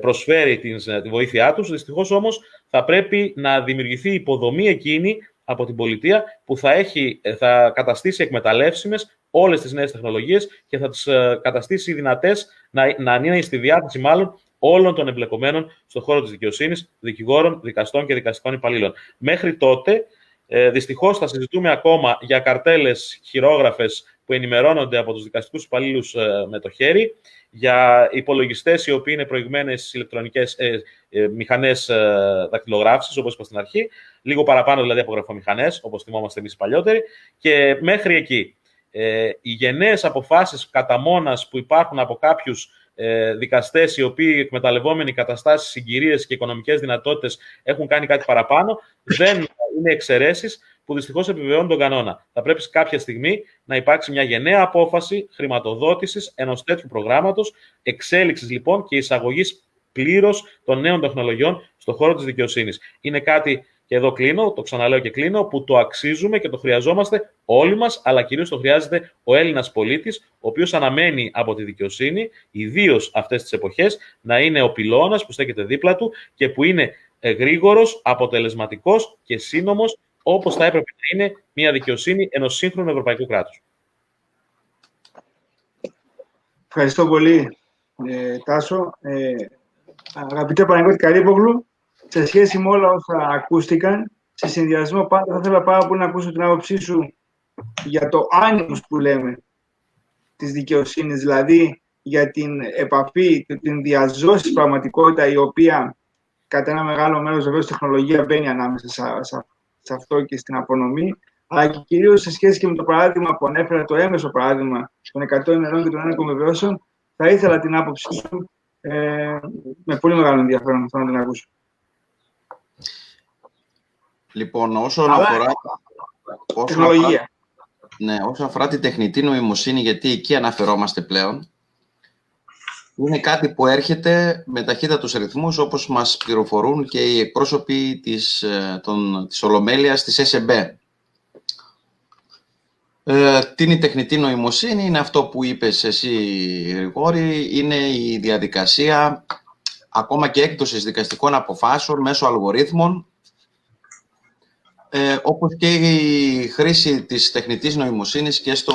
προσφέρει την, τη βοήθειά τους. Δυστυχώς όμως θα πρέπει να δημιουργηθεί υποδομή εκείνη από την πολιτεία που θα, έχει, θα καταστήσει εκμεταλλεύσιμες όλες τις νέες τεχνολογίες και θα τις καταστήσει δυνατές να, να είναι στη διάθεση μάλλον όλων των εμπλεκομένων στον χώρο της δικαιοσύνης, δικηγόρων, δικαστών και δικαστικών υπαλλήλων. Μέχρι τότε, δυστυχώς, θα συζητούμε ακόμα για καρτέλες χειρόγραφες που ενημερώνονται από τους δικαστικούς υπαλλήλους με το χέρι, για υπολογιστές οι οποίοι είναι προηγμένες στις ηλεκτρονικές ε, ε, μηχανές ε, δακτυλογράφησης, όπως είπα στην αρχή, λίγο παραπάνω δηλαδή από γραφομηχανές, όπως θυμόμαστε εμείς οι παλιότεροι, και μέχρι εκεί. Ε, οι γενναίες αποφάσεις κατά μόνας που υπάρχουν από κάποιους δικαστές οι οποίοι εκμεταλλευόμενοι καταστάσεις, συγκυρίες και οικονομικές δυνατότητες έχουν κάνει κάτι παραπάνω, δεν είναι εξαιρέσεις που δυστυχώς επιβεβαιώνουν τον κανόνα. Θα πρέπει κάποια στιγμή να υπάρξει μια γενναία απόφαση χρηματοδότησης ενός τέτοιου προγράμματος, εξέλιξης λοιπόν και εισαγωγής πλήρως των νέων τεχνολογιών στον χώρο της δικαιοσύνης. Είναι κάτι, και εδώ κλείνω, το ξαναλέω και κλείνω, που το αξίζουμε και το χρειαζόμαστε όλοι μας, αλλά κυρίως το χρειάζεται ο Έλληνας πολίτης, ο οποίος αναμένει από τη δικαιοσύνη, ιδίως αυτές τις εποχές, να είναι ο πυλώνας που στέκεται δίπλα του και που είναι γρήγορος, αποτελεσματικός και σύνομος, όπως θα έπρεπε να είναι μια δικαιοσύνη ενός σύγχρονου ευρωπαϊκού κράτους. Ευχαριστώ πολύ, ε, Τάσο. Ε, αγαπητέ Παναγιώτη Καρίπογλου, σε σχέση με όλα όσα ακούστηκαν, σε συνδυασμό πάντα θα ήθελα πάρα πολύ να ακούσω την άποψή σου για το άνοιγμα που λέμε της δικαιοσύνης, δηλαδή για την επαφή και την διαζώση πραγματικότητα η οποία κατά ένα μεγάλο μέρος βεβαίως τεχνολογία μπαίνει ανάμεσα σε, σε αυτό και στην απονομή, αλλά και κυρίως σε σχέση και με το παράδειγμα που ανέφερα, το έμεσο παράδειγμα των εκατό ημερών και των ένεκων βεβαιώσεων, θα ήθελα την άποψή σου ε, με πολύ μεγάλο ενδιαφέρον αυτό να την ακούσω. Λοιπόν, όσον Αλλά... αφορά... τεχνολογία. Ναι, όσον αφορά τη τεχνητή νοημοσύνη, γιατί εκεί αναφερόμαστε πλέον, είναι κάτι που έρχεται με ταχύτατους ρυθμούς, όπως μας πληροφορούν και οι εκπρόσωποι της, των, της Ολομέλειας, της Ες Εμ Μπι. Ε, τι είναι η τεχνητή νοημοσύνη, είναι αυτό που είπες εσύ, Γρηγόρη, είναι η διαδικασία ακόμα και έκδοσης δικαστικών αποφάσεων μέσω αλγορίθμων, Ε, όπως και η χρήση της τεχνητής νοημοσύνης και, στο,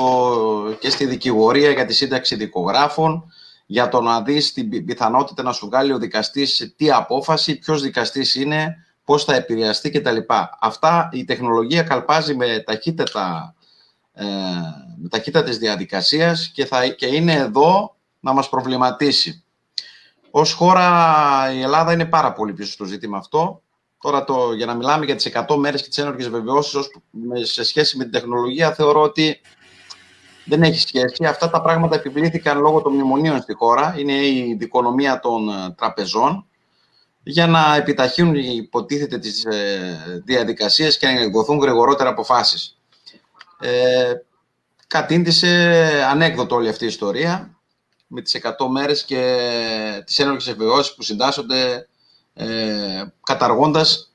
και στη δικηγορία για τη σύνταξη δικογράφων, για το να δεις την πιθανότητα να σου βγάλει ο δικαστής τι απόφαση, ποιος δικαστής είναι, πώς θα επηρεαστεί κτλ. Αυτά η τεχνολογία καλπάζει με ταχύτατα, ε, με ταχύτατες διαδικασίες και, θα, και είναι εδώ να μας προβληματίσει. Ως χώρα η Ελλάδα είναι πάρα πολύ πίσω στο ζήτημα αυτό. Τώρα, το, για να μιλάμε για τις εκατό μέρες και τις ένορκες βεβαιώσεις σε σχέση με την τεχνολογία, θεωρώ ότι δεν έχει σχέση. Αυτά τα πράγματα επιβλήθηκαν λόγω των μνημονίων στη χώρα. Είναι η δικονομία των τραπεζών για να επιταχύνουν, υποτίθεται, τις διαδικασίες και να εκδοθούν γρηγορότερα αποφάσεις. Ε, κατήντησε ανέκδοτο όλη αυτή η ιστορία με τις εκατό μέρες και τις ένορκες βεβαιώσεις που συντάσσονται Ε, καταργώντας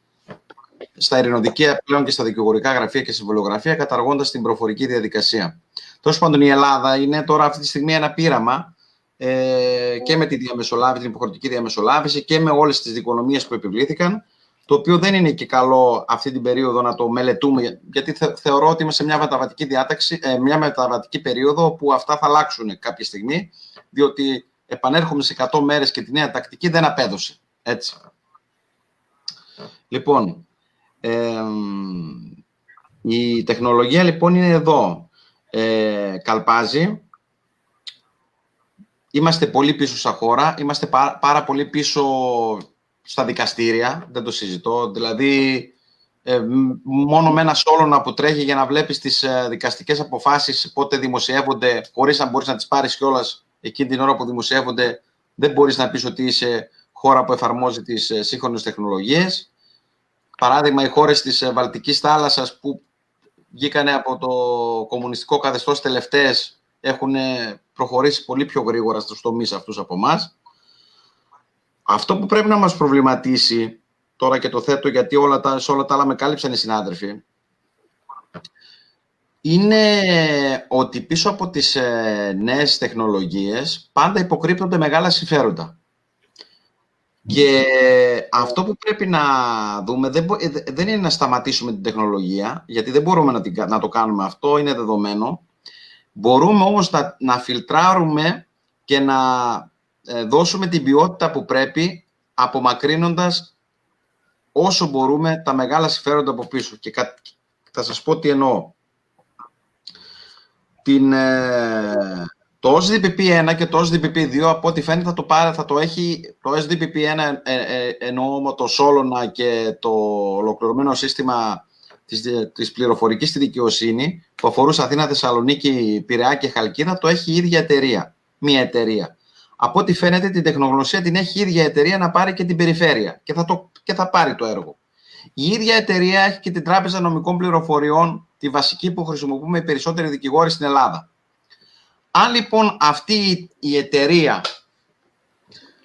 στα ειρηνοδικεία πλέον και στα δικηγορικά γραφεία και συμβολογραφεία, καταργώντας την προφορική διαδικασία. Τέλος πάντων, η Ελλάδα είναι τώρα αυτή τη στιγμή ένα πείραμα ε, και με τη διαμεσολάβηση, την υποχρεωτική διαμεσολάβηση και με όλες τις δικονομίες που επιβλήθηκαν, το οποίο δεν είναι και καλό αυτή την περίοδο να το μελετούμε, γιατί θε, θεωρώ ότι είμαστε σε μια μεταβατική, διάταξη, ε, μια μεταβατική περίοδο που αυτά θα αλλάξουν κάποια στιγμή, διότι επανέρχομαι σε εκατό μέρες και τη νέα τακτική δεν απέδωσε. Έτσι. Λοιπόν, ε, η τεχνολογία λοιπόν είναι εδώ, ε, καλπάζει, είμαστε πολύ πίσω σαν χώρα, είμαστε πάρα, πάρα πολύ πίσω στα δικαστήρια, δεν το συζητώ, δηλαδή ε, μόνο με ένα Σόλωνα που τρέχει για να βλέπεις τις ε, δικαστικές αποφάσεις πότε δημοσιεύονται, χωρίς να μπορείς να τις πάρεις κιόλας εκείνη την ώρα που δημοσιεύονται, δεν μπορείς να πεις ότι είσαι χώρα που εφαρμόζει τις σύγχρονες τεχνολογίες. Παράδειγμα, οι χώρες της Βαλτικής θάλασσας που βγήκανε από το κομμουνιστικό καθεστώς τελευταίες έχουν προχωρήσει πολύ πιο γρήγορα στους τομείς αυτούς από εμάς. Αυτό που πρέπει να μας προβληματίσει, τώρα και το θέτω γιατί όλα τα, σε όλα τα άλλα με κάλυψαν οι συνάδελφοι, είναι ότι πίσω από τις νέες τεχνολογίες πάντα υποκρύπτονται μεγάλα συμφέροντα. Και αυτό που πρέπει να δούμε δεν, μπο, δεν είναι να σταματήσουμε την τεχνολογία, γιατί δεν μπορούμε να, την, να το κάνουμε αυτό, είναι δεδομένο. Μπορούμε όμως να, να φιλτράρουμε και να ε, δώσουμε την ποιότητα που πρέπει, απομακρύνοντας όσο μπορούμε τα μεγάλα συμφέροντα από πίσω. Και κα, θα σας πω τι εννοώ. Την... Ε, Το Ος Δι Πι Πι ένα και το Ος Δι Πι Πι δύο, από ό,τι φαίνεται, θα το, πάρε, θα το έχει το Ος Δι Πι Πι ένα, ε, ε, εννοώ το Σόλωνα και το ολοκληρωμένο σύστημα της, της πληροφορικής στη δικαιοσύνη, που αφορούσε Αθήνα, Θεσσαλονίκη, Πειραιά και Χαλκίδα, το έχει η ίδια εταιρεία, μία εταιρεία. Από ό,τι φαίνεται, την τεχνογνωσία την έχει η ίδια εταιρεία να πάρει και την περιφέρεια και θα, το, και θα πάρει το έργο. Η ίδια εταιρεία έχει και την Τράπεζα Νομικών Πληροφοριών, τη βασική που χρησιμοποιούμε οι περισσότεροι δικηγόροι στην Ελλάδα. Αν λοιπόν αυτή η εταιρεία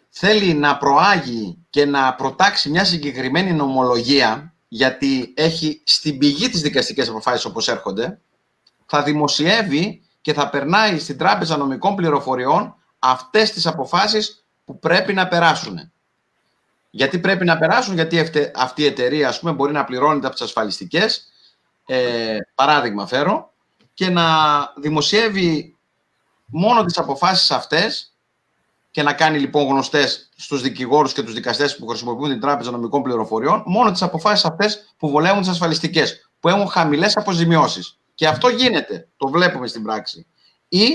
θέλει να προάγει και να προτάξει μια συγκεκριμένη νομολογία, γιατί έχει στην πηγή τις δικαστικές αποφάσεις όπως έρχονται, θα δημοσιεύει και θα περνάει στην Τράπεζα Νομικών Πληροφοριών αυτές τις αποφάσεις που πρέπει να περάσουν. Γιατί πρέπει να περάσουν, γιατί αυτή η εταιρεία, ας πούμε, μπορεί να πληρώνεται από τις ασφαλιστικές, ε, παράδειγμα φέρω, και να δημοσιεύει μόνο τις αποφάσεις αυτές και να κάνει λοιπόν γνωστές στους δικηγόρους και τους δικαστές που χρησιμοποιούν την Τράπεζα Νομικών Πληροφοριών μόνο τις αποφάσεις αυτές που βολεύουν τις ασφαλιστικές, που έχουν χαμηλές αποζημιώσεις. Και αυτό γίνεται, το βλέπουμε στην πράξη. Ή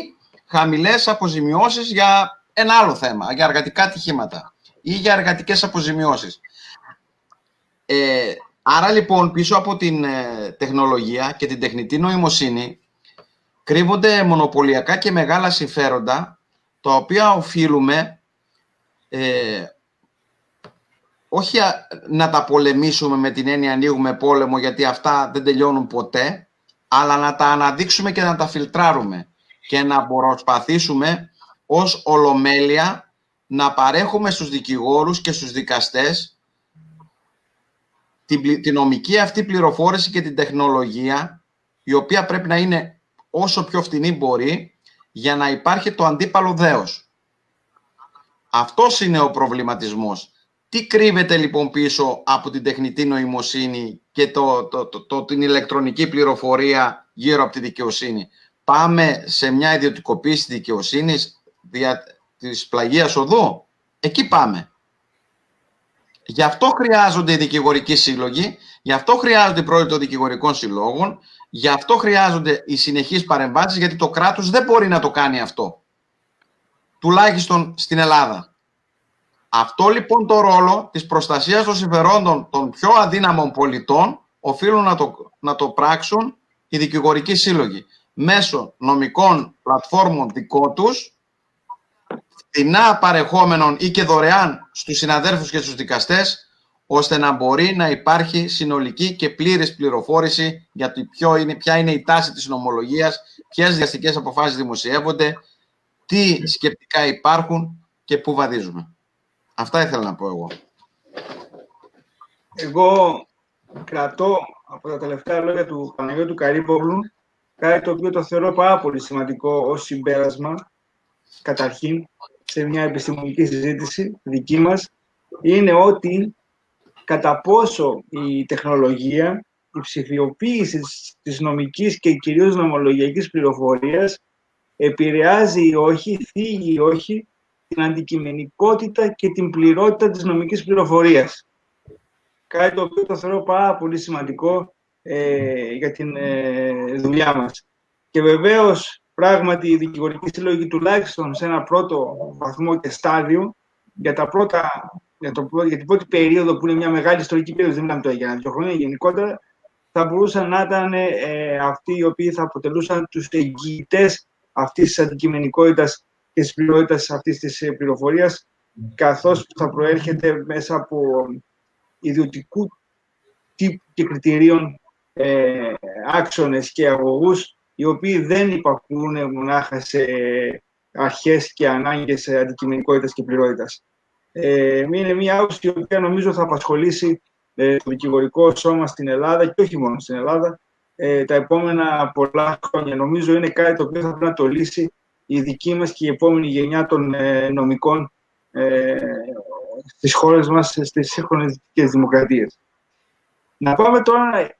χαμηλές αποζημιώσεις για ένα άλλο θέμα, για εργατικά ατυχήματα ή για εργατικές αποζημιώσεις. Ε, άρα λοιπόν πίσω από την ε, τεχνολογία και την τεχνητή νοημοσύνη κρύβονται μονοπωλιακά και μεγάλα συμφέροντα, τα οποία οφείλουμε ε, όχι α, να τα πολεμήσουμε με την έννοια ανοίγουμε πόλεμο, γιατί αυτά δεν τελειώνουν ποτέ, αλλά να τα αναδείξουμε και να τα φιλτράρουμε και να προσπαθήσουμε ως ολομέλεια να παρέχουμε στους δικηγόρους και στους δικαστές την, την νομική αυτή πληροφόρηση και την τεχνολογία, η οποία πρέπει να είναι όσο πιο φτηνή μπορεί, για να υπάρχει το αντίπαλο δέος. Αυτός είναι ο προβληματισμός. Τι κρύβεται λοιπόν πίσω από την τεχνητή νοημοσύνη και το, το, το, το, την ηλεκτρονική πληροφορία γύρω από τη δικαιοσύνη? Πάμε σε μια ιδιωτικοποίηση δικαιοσύνης δια της πλαγίας οδού? Εκεί πάμε. Γι' αυτό χρειάζονται οι δικηγορικοί σύλλογοι, γι' αυτό χρειάζονται οι πρόεδροι των δικηγορικών συλλόγων, γι' αυτό χρειάζονται οι συνεχείς παρεμβάσεις, γιατί το κράτος δεν μπορεί να το κάνει αυτό. Τουλάχιστον στην Ελλάδα. Αυτό λοιπόν το ρόλο της προστασίας των συμφερόντων των πιο αδύναμων πολιτών οφείλουν να το, να το πράξουν οι δικηγορικοί σύλλογοι μέσω νομικών πλατφόρμων δικό τους, φτηνά παρεχόμενων ή και δωρεάν στους συναδέρφους και στους δικαστές, ώστε να μπορεί να υπάρχει συνολική και πλήρης πληροφόρηση για το ποιο είναι, ποια είναι η τάση της νομολογίας, ποιες δικαστικές αποφάσεις δημοσιεύονται, τι σκεπτικά υπάρχουν και πού βαδίζουμε. Αυτά ήθελα να πω εγώ. Εγώ κρατώ από τα τελευταία λόγια του Παναγιώτου Καρίπογλου κάτι το οποίο το θεωρώ πάρα πολύ σημαντικό ως συμπέρασμα, καταρχήν, σε μια επιστημονική συζήτηση δική μας, είναι ότι κατά πόσο η τεχνολογία, η ψηφιοποίηση της νομικής και κυρίως νομολογιακής πληροφορίας επηρεάζει ή όχι, θίγει ή όχι, την αντικειμενικότητα και την πληρότητα της νομικής πληροφορίας. Κάτι το οποίο το θεωρώ πάρα πολύ σημαντικό ε, για την ε, δουλειά μας. Και βεβαίως, πράγματι, οι δικηγορικοί σύλλογοι, τουλάχιστον σε ένα πρώτο βαθμό και στάδιο, για, τα πρώτα, για, το, για την πρώτη περίοδο που είναι μια μεγάλη ιστορική περίοδο, δεν μιλάμε τώρα για ένα-δύο χρόνια, γενικότερα, θα μπορούσαν να ήταν ε, αυτοί οι οποίοι θα αποτελούσαν τους εγγυητές αυτής της αντικειμενικότητας και της πληρότητας αυτής της πληροφορίας, καθώς θα προέρχεται μέσα από ιδιωτικού τύπου και κριτηρίων ε, άξονες και αγωγούς, οι οποίοι δεν υπακούν μονάχα σε αρχές και ανάγκες αντικειμενικότητας και πληρότητας. Ε, είναι μια άποψη η οποία νομίζω θα απασχολήσει ε, το δικηγορικό σώμα στην Ελλάδα και όχι μόνο στην Ελλάδα ε, τα επόμενα πολλά χρόνια. Νομίζω είναι κάτι το οποίο θα πρέπει να το λύσει η δική μας και η επόμενη γενιά των ε, νομικών ε, στις χώρες μας, στις σύγχρονες δημοκρατίες. Να πάμε τώρα,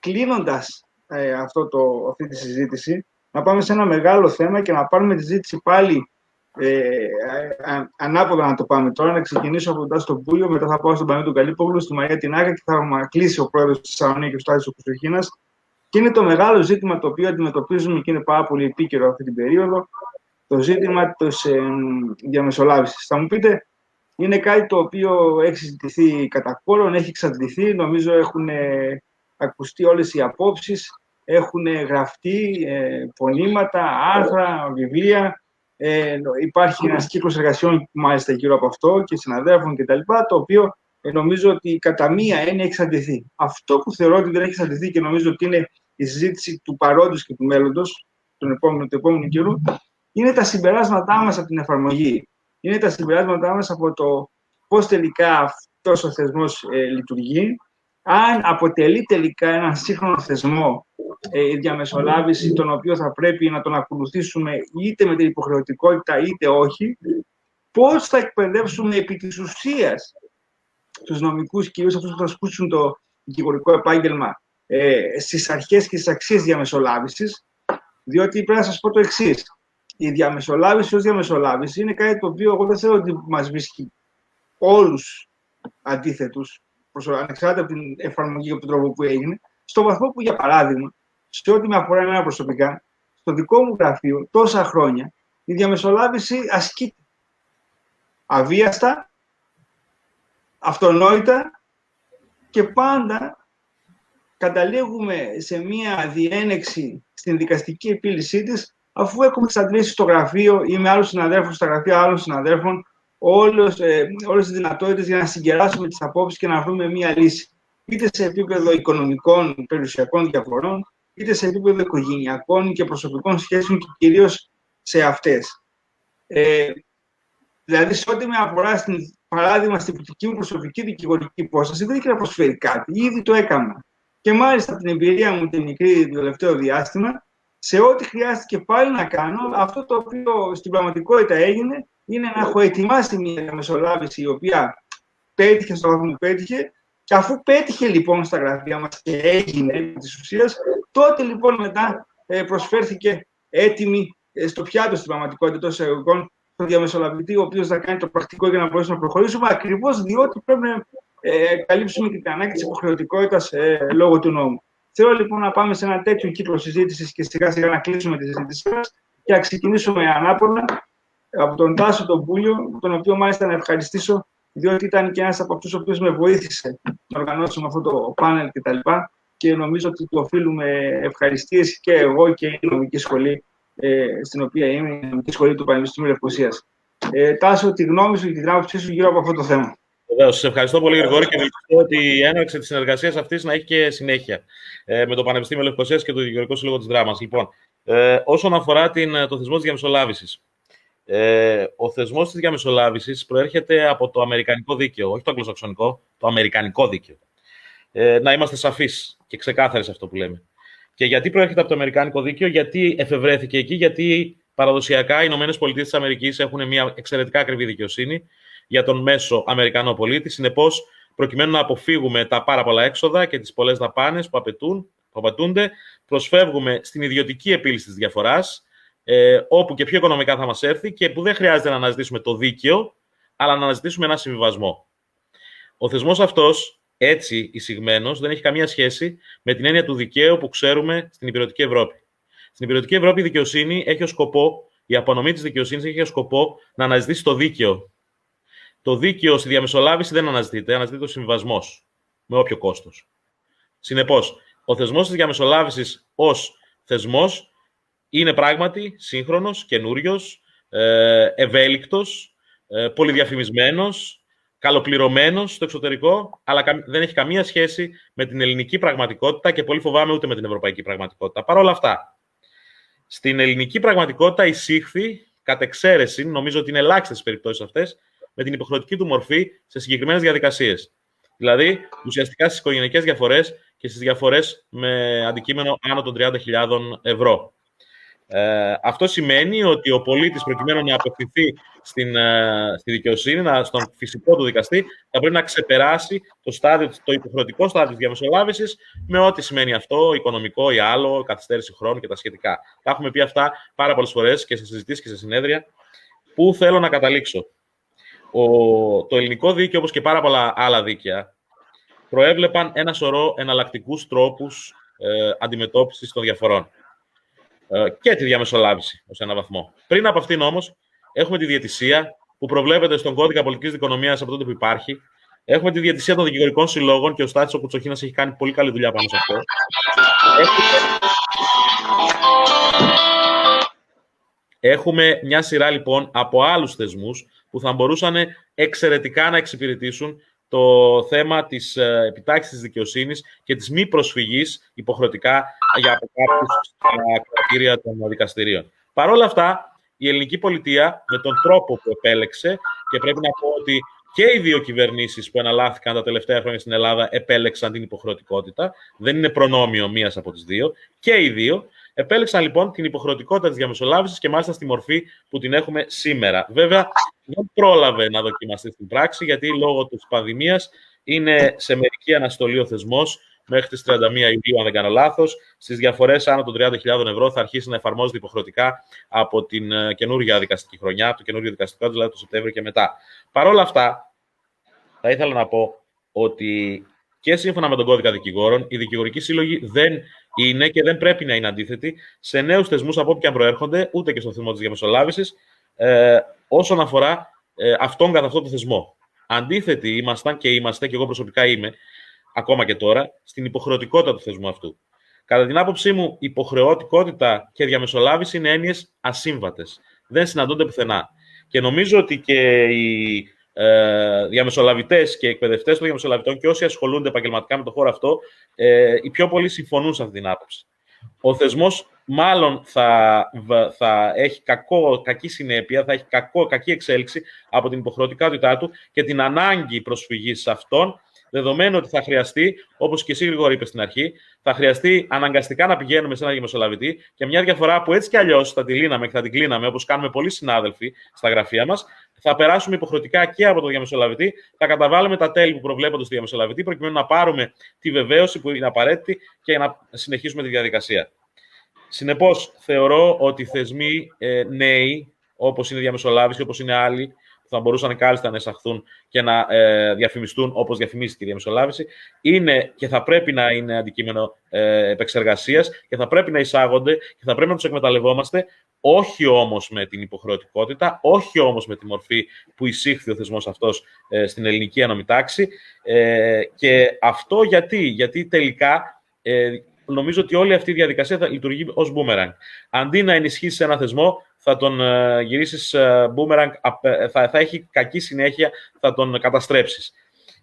κλείνοντας Ε, αυτό το, αυτή τη συζήτηση, να πάμε σε ένα μεγάλο θέμα και να πάρουμε τη συζήτηση πάλι ε, α, ανάποδα να το πάμε τώρα, να ξεκινήσω από τον Τάσο Πούλιο, μετά θα πάω στον Παναγιώτη Καρίπογλου, στη Μαρία Νάκα και θα κλείσει ο πρόεδρος της Θεσσαλονίκης, ο Στάθης Κουτσοχήνας. Και είναι το μεγάλο ζήτημα το οποίο αντιμετωπίζουμε και είναι πάρα πολύ επίκαιρο αυτή την περίοδο, το ζήτημα της ε, διαμεσολάβησης. Θα μου πείτε, είναι κάτι το οποίο έχει συζητηθεί κατά κόρον, έχει εξαντληθεί, νομίζω έχουν ε, ακουστεί όλες οι απόψεις, έχουν γραφτεί ε, πονήματα, άρθρα, βιβλία, Ε, υπάρχει ένας κύκλος εργασιών μάλιστα γύρω από αυτό και συναδέλφων κτλ. Το οποίο ε, νομίζω ότι κατά μία έννοια έχει εξαντληθεί. Αυτό που θεωρώ ότι δεν έχει εξαντληθεί και νομίζω ότι είναι η συζήτηση του παρόντος και του μέλλοντος, του επόμενου, του επόμενου καιρού, είναι τα συμπεράσματά μας από την εφαρμογή. Είναι τα συμπεράσματά μας από το πώς τελικά αυτός ο θεσμός ε, λειτουργεί, αν αποτελεί τελικά έναν σύγχρονο θεσμό ε, η διαμεσολάβηση, τον οποίο θα πρέπει να τον ακολουθήσουμε είτε με την υποχρεωτικότητα είτε όχι, πώς θα εκπαιδεύσουμε επί της ουσίας τους νομικούς, κυρίως αυτούς που θα σκούσουν το δικηγορικό επάγγελμα, ε, στις αρχές και στις αξίες διαμεσολάβησης, διότι πρέπει να σας πω το εξής. Η διαμεσολάβηση ως διαμεσολάβηση είναι κάτι το οποίο εγώ δεν θέλω ότι μας βρίσκει όλους αντίθετους, ανεξάρτητα από την εφαρμογή και από τον τρόπο που έγινε, στο βαθμό που, για παράδειγμα, σε ό,τι με αφορά εμένα προσωπικά, στο δικό μου γραφείο τόσα χρόνια, η διαμεσολάβηση ασκείται αβίαστα, αυτονόητα και πάντα καταλήγουμε σε μία διένεξη στην δικαστική επίλυσή της, αφού έχουμε εξαντλήσει στο γραφείο ή με άλλους συναδέλφους, στα γραφεία άλλων συναδέλφων, όλες, ε, όλες τις δυνατότητες για να συγκεράσουμε τις απόψεις και να βρούμε μία λύση. Είτε σε επίπεδο οικονομικών, περιουσιακών διαφορών, είτε σε επίπεδο οικογενειακών και προσωπικών σχέσεων και κυρίως σε αυτές. Ε, δηλαδή, σε ό,τι με αφορά, στην, παράδειγμα, στην δική μου προσωπική δικηγορική υπόσταση, δεν είχε να προσφέρει κάτι. Ήδη το έκανα. Και μάλιστα από την εμπειρία μου, την μικρή, το τελευταίο διάστημα, σε ό,τι χρειάστηκε πάλι να κάνω, αυτό το οποίο στην πραγματικότητα έγινε, είναι να έχω ετοιμάσει μια διαμεσολάβηση η οποία πέτυχε στον βαθμό που πέτυχε. Και αφού πέτυχε λοιπόν στα γραφεία μας και έγινε της ουσίας, τότε λοιπόν μετά προσφέρθηκε έτοιμη στο πιάτο στην πραγματικότητα των εισαγωγικών στον διαμεσολαβητή, ο οποίος θα κάνει το πρακτικό για να μπορέσουμε να προχωρήσουμε, ακριβώς διότι πρέπει να ε, καλύψουμε και την ανάγκη της υποχρεωτικότητας ε, λόγω του νόμου. Θέλω λοιπόν να πάμε σε ένα τέτοιο κύκλο συζήτησης και σιγά σιγά να κλείσουμε τη συζήτησή μας και να ξεκινήσουμε ανάποδα από τον Τάσο τον Πούλιο, τον οποίο μάλιστα να ευχαριστήσω, διότι ήταν και ένας από αυτούς ο οποίος με βοήθησε να οργανώσουμε αυτό το πάνελ κτλ. Και νομίζω ότι του οφείλουμε ευχαριστίες και εγώ και η νομική σχολή, ε, στην οποία είμαι, η νομική σχολή του Πανεπιστημίου Λευκωσίας. Ε, Τάσο, τη γνώμη σου και την άποψή σου γύρω από αυτό το θέμα. Βεβαίως. Σας ευχαριστώ πολύ, Γρηγόρη, και πιστεύω ότι η έναρξη της συνεργασίας αυτής να έχει και συνέχεια ε, με το Πανεπιστήμιο Λευκωσίας και το Δικηγορικό Σύλλογο της Δράμας. Λοιπόν, ε, όσον αφορά την, το θεσμό της διαμεσολάβησης. Ε, ο θεσμός της διαμεσολάβησης προέρχεται από το αμερικανικό δίκαιο, όχι το αγγλοσαξονικό, το αμερικανικό δίκαιο. Ε, να είμαστε σαφείς και ξεκάθαροι σε αυτό που λέμε. Και γιατί προέρχεται από το αμερικανικό δίκαιο, γιατί εφευρέθηκε εκεί, γιατί παραδοσιακά οι ΗΠΑ έχουν μια εξαιρετικά ακριβή δικαιοσύνη για τον μέσο Αμερικανό πολίτη. Συνεπώς, προκειμένου να αποφύγουμε τα πάρα πολλά έξοδα και τις πολλές δαπάνες που, απαιτούν, που απαιτούνται, προσφεύγουμε στην ιδιωτική επίλυση της διαφοράς, ε, όπου και πιο οικονομικά θα μας έρθει και που δεν χρειάζεται να αναζητήσουμε το δίκαιο, αλλά να αναζητήσουμε ένα συμβιβασμό. Ο θεσμός αυτός, έτσι εισηγμένος, δεν έχει καμία σχέση με την έννοια του δικαίου που ξέρουμε στην Υπηρετική Ευρώπη. Στην Υπηρετική Ευρώπη, η δικαιοσύνη έχει ως σκοπό, η απονομή της δικαιοσύνης έχει ως σκοπό να αναζητήσει το δίκαιο. Το δίκαιο στη διαμεσολάβηση δεν αναζητείται, αναζητείται ο συμβιβασμός, με όποιο κόστος. Συνεπώς, ο θεσμός της διαμεσολάβησης ως θεσμός είναι πράγματι σύγχρονος, καινούριος, ευέλικτος, πολυδιαφημισμένος, καλοπληρωμένος στο εξωτερικό, αλλά δεν έχει καμία σχέση με την ελληνική πραγματικότητα και πολύ φοβάμαι ούτε με την ευρωπαϊκή πραγματικότητα. Παρ' όλα αυτά, στην ελληνική πραγματικότητα εισήχθη, κατ' εξαίρεση, νομίζω ότι είναι ελάχιστες περιπτώσεις αυτές, με την υποχρεωτική του μορφή σε συγκεκριμένες διαδικασίες. Δηλαδή, ουσιαστικά στις οικογενειακές διαφορές και στις διαφορές με αντικείμενο άνω των τριάντα χιλιάδων ευρώ. Ε, αυτό σημαίνει ότι ο πολίτης, προκειμένου να απευθυνθεί στην, ε, στη δικαιοσύνη, να, στον φυσικό του δικαστή, θα πρέπει να ξεπεράσει το, στάδιο, το υποχρεωτικό στάδιο της διαμεσολάβησης με ό,τι σημαίνει αυτό, οικονομικό ή άλλο, καθυστέρηση χρόνου και τα σχετικά. Τα έχουμε πει αυτά πάρα πολλές φορές και σε συζητήσεις και σε συνέδρια. Πού θέλω να καταλήξω. Ο, το ελληνικό δίκαιο, όπως και πάρα πολλά άλλα δίκαια, προέβλεπαν ένα σωρό εναλλακτικούς τρόπους ε, αντιμετώπισης των διαφορών ε, και τη διαμεσολάβηση ως έναν βαθμό. Πριν από αυτήν όμως, έχουμε τη διαιτησία που προβλέπεται στον κώδικα πολιτικής δικονομίας από τότε που υπάρχει. Έχουμε τη διαιτησία των δικηγορικών συλλόγων και ο Στάθης ο Κουτσοχήνας έχει κάνει πολύ καλή δουλειά πάνω σε αυτό. Έχουμε... Έχουμε μια σειρά λοιπόν από άλλους θεσμούς που θα μπορούσαν εξαιρετικά να εξυπηρετήσουν το θέμα της επιτάξης της δικαιοσύνης και της μη προσφυγής υποχρεωτικά για από κάποιους κριτήρια των δικαστηρίων. Παρ' όλα αυτά, η ελληνική πολιτεία με τον τρόπο που επέλεξε, και πρέπει να πω ότι και οι δύο κυβερνήσεις που εναλλάχθηκαν τα τελευταία χρόνια στην Ελλάδα επέλεξαν την υποχρεωτικότητα, δεν είναι προνόμιο μίας από τις δύο, και οι δύο επέλεξαν λοιπόν την υποχρεωτικότητα της διαμεσολάβησης και μάλιστα στη μορφή που την έχουμε σήμερα. Βέβαια, δεν πρόλαβε να δοκιμαστεί στην πράξη, γιατί λόγω της πανδημίας είναι σε μερική αναστολή ο θεσμός μέχρι τις τριάντα μία Ιουλίου, αν δεν κάνω λάθος. Στις διαφορές άνω των τριάντα χιλιάδων ευρώ θα αρχίσει να εφαρμόζεται υποχρεωτικά από την καινούργια δικαστική χρονιά, από το καινούργιο δικαστικό, δηλαδή το Σεπτέμβριο και μετά. Παρ' όλα αυτά, θα ήθελα να πω ότι και σύμφωνα με τον κώδικα δικηγόρων, οι δικηγορικοί σύλλογοι δεν είναι και δεν πρέπει να είναι αντίθετοι σε νέους θεσμούς από όπου και αν προέρχονται, ούτε και στον θεσμό της διαμεσολάβησης, ε, όσον αφορά ε, αυτόν καθ' αυτόν τον θεσμό. Αντίθετοι ήμασταν και είμαστε, και εγώ προσωπικά είμαι, ακόμα και τώρα, στην υποχρεωτικότητα του θεσμού αυτού. Κατά την άποψή μου, υποχρεωτικότητα και διαμεσολάβηση είναι έννοιες ασύμβατες. Δεν συναντώνται πουθενά. Και νομίζω ότι και οι Ε, διαμεσολαβητές και εκπαιδευτές των διαμεσολαβητών και όσοι ασχολούνται επαγγελματικά με το χώρο αυτό, ε, οι πιο πολλοί συμφωνούν σε αυτή την άποψη. Ο θεσμός μάλλον θα, θα έχει κακό, κακή συνέπεια, θα έχει κακό, κακή εξέλιξη από την υποχρεωτικότητά του και την ανάγκη προσφυγής αυτών, δεδομένου ότι θα χρειαστεί, όπως και εσύ Γρηγόρη είπε στην αρχή, θα χρειαστεί αναγκαστικά να πηγαίνουμε σε ένα διαμεσολαβητή και μια διαφορά που έτσι κι αλλιώς θα τη λύναμε και θα την κλείναμε, όπως κάνουμε πολλοί συνάδελφοι στα γραφεία μας, θα περάσουμε υποχρεωτικά και από το διαμεσολαβητή, θα καταβάλουμε τα τέλη που προβλέπονται στο διαμεσολαβητή, προκειμένου να πάρουμε τη βεβαίωση που είναι απαραίτητη και να συνεχίσουμε τη διαδικασία. Συνεπώς, θεωρώ ότι θεσμοί ε, νέοι, όπως είναι η διαμεσολάβηση, όπως είναι άλλοι, που θα μπορούσαν κάλλιστα να εισαχθούν και να ε, διαφημιστούν όπως διαφημίστηκε η διαμεσολάβηση, είναι και θα πρέπει να είναι αντικείμενο ε, επεξεργασίας και θα πρέπει να εισάγονται και θα πρέπει να τους εκμεταλλευόμαστε, όχι όμως με την υποχρεωτικότητα, όχι όμως με τη μορφή που εισήχθη ο θεσμός αυτός ε, στην ελληνική ένωμη τάξη. Ε, και αυτό γιατί, γιατί τελικά ε, νομίζω ότι όλη αυτή η διαδικασία θα λειτουργεί ως μπούμερανγκ. Αντί να ενισχύσει ένα θεσμό, θα τον γυρίσεις μπούμερανγκ, θα, θα έχει κακή συνέχεια, θα τον καταστρέψεις.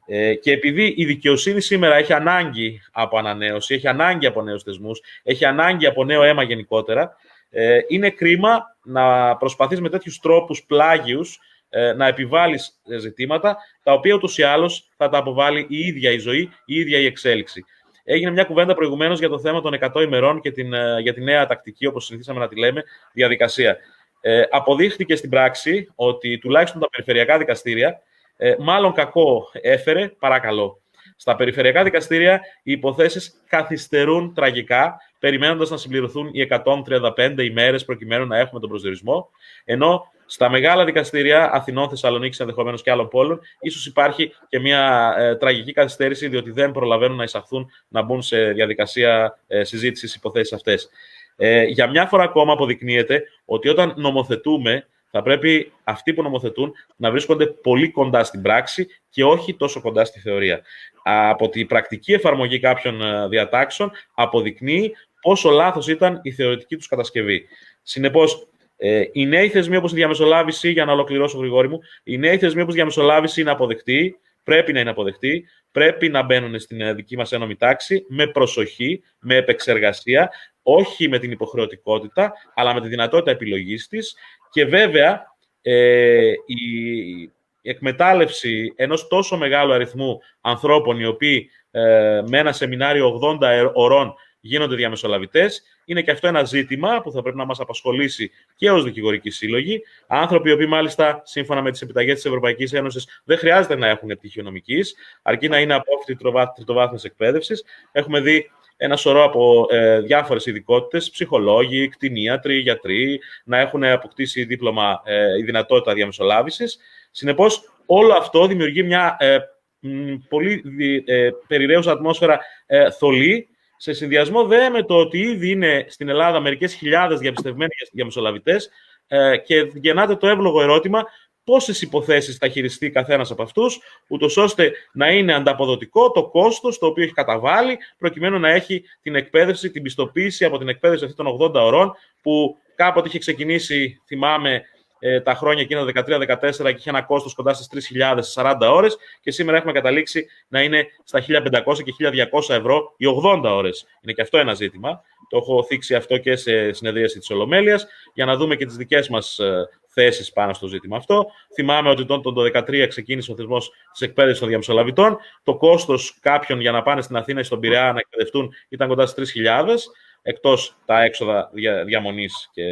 Ε, και επειδή η δικαιοσύνη σήμερα έχει ανάγκη από ανανέωση, έχει ανάγκη από νέους θεσμούς, έχει ανάγκη από νέο αίμα γενικότερα, ε, είναι κρίμα να προσπαθείς με τέτοιους τρόπους πλάγιους ε, να επιβάλλεις ζητήματα, τα οποία ούτως ή άλλως θα τα αποβάλει η ίδια η ζωή, η ίδια η εξέλιξη. Έγινε μια κουβέντα προηγουμένως για το θέμα των εκατό ημερών και την, για τη νέα τακτική, όπως συνηθίσαμε να τη λέμε, διαδικασία. Ε, αποδείχθηκε στην πράξη ότι τουλάχιστον τα περιφερειακά δικαστήρια, ε, μάλλον κακό έφερε, παρακαλώ. Στα περιφερειακά δικαστήρια οι υποθέσεις καθυστερούν τραγικά, περιμένοντας να συμπληρωθούν οι εκατόν τριάντα πέντε ημέρες προκειμένου να έχουμε τον προσδιορισμό, ενώ στα μεγάλα δικαστήρια Αθηνών, Θεσσαλονίκης, ενδεχομένως και άλλων πόλων, ίσως υπάρχει και μια ε, τραγική καθυστέρηση, διότι δεν προλαβαίνουν να εισαχθούν, να μπουν σε διαδικασία ε, συζήτησης υποθέσεις αυτές. Ε, για μια φορά ακόμα αποδεικνύεται ότι όταν νομοθετούμε, θα πρέπει αυτοί που νομοθετούν να βρίσκονται πολύ κοντά στην πράξη και όχι τόσο κοντά στη θεωρία. Από τη πρακτική εφαρμογή κάποιων διατάξεων αποδεικνύει πόσο λάθος ήταν η θεωρητική τους κατασκευή. Συνεπώς, Ε, οι νέοι θεσμοί όπως η διαμεσολάβηση, για να ολοκληρώσω Γρηγόρη μου, οι νέοι θεσμοί όπως η διαμεσολάβηση είναι αποδεκτοί, πρέπει να είναι αποδεκτοί, πρέπει να μπαίνουν στην δική μας ένωμη τάξη με προσοχή, με επεξεργασία, όχι με την υποχρεωτικότητα, αλλά με τη δυνατότητα επιλογής της και βέβαια ε, η εκμετάλλευση ενός τόσο μεγάλου αριθμού ανθρώπων οι οποίοι ε, με ένα σεμινάριο ογδόντα ωρών γίνονται διαμεσολαβητές. Είναι και αυτό ένα ζήτημα που θα πρέπει να μας απασχολήσει και ως δικηγορικοί σύλλογοι. Άνθρωποι οι οποίοι, μάλιστα, σύμφωνα με τις επιταγές της Ευρωπαϊκής Ένωσης, δεν χρειάζεται να έχουν πτυχίο νομικής, αρκεί να είναι απόφοιτοι τριτοβάθμιας εκπαίδευσης. Έχουμε δει ένα σωρό από ε, διάφορες ειδικότητες, ψυχολόγοι, κτηνίατροι, γιατροί, να έχουν αποκτήσει δίπλωμα ε, η δυνατότητα διαμεσολάβησης. Συνεπώς, όλο αυτό δημιουργεί μια ε, μ, πολύ ε, περιραίους ατμόσφαιρα ε, θολή. Σε συνδυασμό δε με το ότι ήδη είναι στην Ελλάδα μερικές χιλιάδες διαπιστευμένοι διαμεσολαβητές ε, και γεννάται το εύλογο ερώτημα πόσες υποθέσεις θα χειριστεί καθένας από αυτούς, ούτως ώστε να είναι ανταποδοτικό το κόστος το οποίο έχει καταβάλει, προκειμένου να έχει την εκπαίδευση, την πιστοποίηση από την εκπαίδευση αυτή των ογδόντα ωρών, που Κάποτε είχε ξεκινήσει, θυμάμαι, τα χρόνια εκείνα δεκατρία δεκατέσσερα και είχε ένα κόστος κοντά στις τρεις χιλιάδες σαράντα ώρες και σήμερα έχουμε καταλήξει να είναι στα χίλια πεντακόσια και χίλια διακόσια ευρώ οι ογδόντα ώρες. Είναι και αυτό ένα ζήτημα. Το έχω θίξει αυτό και σε συνεδρίαση της Ολομέλειας για να δούμε και τις δικές μας θέσεις πάνω στο ζήτημα αυτό. Θυμάμαι ότι τον το δύο χιλιάδες δεκατρία ξεκίνησε ο θεσμός της εκπαίδευσης των διαμεσολαβητών. Το κόστος κάποιων για να πάνε στην Αθήνα ή στον Πειραιά να εκπαιδευτούν ήταν κοντά στις τρεις χιλιάδες, εκτός τα έξοδα δια, διαμονής και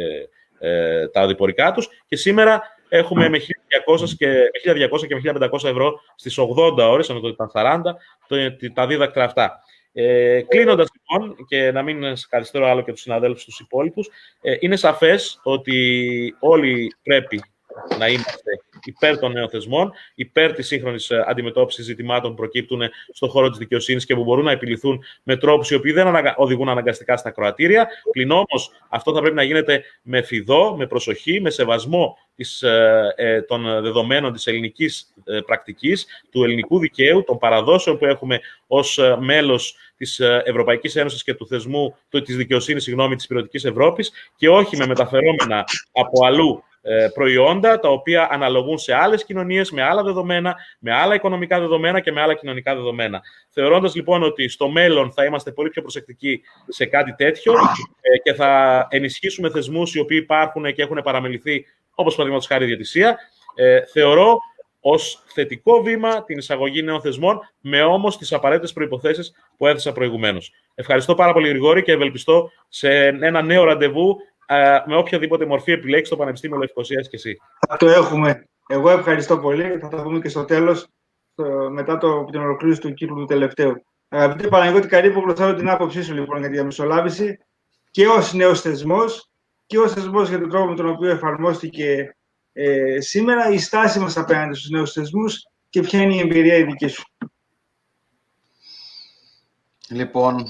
ε, τα οδηπορικά τους. Και σήμερα έχουμε με χίλια διακόσια και, και με χίλια πεντακόσια ευρώ στις ογδόντα ώρες, αν το ήταν σαράντα, το, τα δίδακτρα αυτά. Ε, κλείνοντας λοιπόν, και να μην καθυστερώ άλλο και τους συναδέλφους τους υπόλοιπους, ε, είναι σαφές ότι όλοι πρέπει να είμαστε υπέρ των νέων θεσμών, υπέρ της σύγχρονης αντιμετώπισης ζητημάτων που προκύπτουν στον χώρο της δικαιοσύνης και που μπορούν να επιληθούν με τρόπους οι οποίοι δεν οδηγούν αναγκαστικά στα κροατήρια. Πλην όμως, αυτό θα πρέπει να γίνεται με φιδό, με προσοχή, με σεβασμό της, ε, των δεδομένων της ελληνικής ε, πρακτικής, του ελληνικού δικαίου, των παραδόσεων που έχουμε ως μέλος της Ευρωπαϊκής Ένωσης και του θεσμού της δικαιοσύνης, συγγνώμη, της Πυρωτικής Ευρώπης, και όχι με μεταφερόμενα από αλλού προϊόντα, τα οποία αναλογούν σε άλλες κοινωνίες, με άλλα δεδομένα, με άλλα οικονομικά δεδομένα και με άλλα κοινωνικά δεδομένα. Θεωρώντας λοιπόν ότι στο μέλλον θα είμαστε πολύ πιο προσεκτικοί σε κάτι τέτοιο και θα ενισχύσουμε θεσμούς οι οποίοι υπάρχουν και έχουν παραμεληθεί, όπως παραδείγματος χάρη η διαιτησία, θεωρώ ως θετικό βήμα την εισαγωγή νέων θεσμών, με όμως τις απαραίτητες προϋποθέσεις που έθεσα προηγουμένως. Ευχαριστώ πάρα πολύ, Γρηγόρη, και ευελπιστώ σε ένα νέο ραντεβού με οποιαδήποτε μορφή επιλέξει το Πανεπιστήμιο Λευκωσίας και εσύ. Θα το έχουμε. Εγώ ευχαριστώ πολύ. Θα το δούμε και στο τέλος, μετά το, την ολοκλήρωση του κύκλου του τελευταίου. Αγαπητέ Παναγιώτη Καρίπογλου, θέλω την άποψή σου λοιπόν για τη διαμεσολάβηση και ως νέος θεσμός και ως θεσμός για τον τρόπο με τον οποίο εφαρμόστηκε ε, σήμερα, η στάση μας απέναντι στους νέους θεσμούς και ποια είναι η εμπειρία η δική σου. Λοιπόν,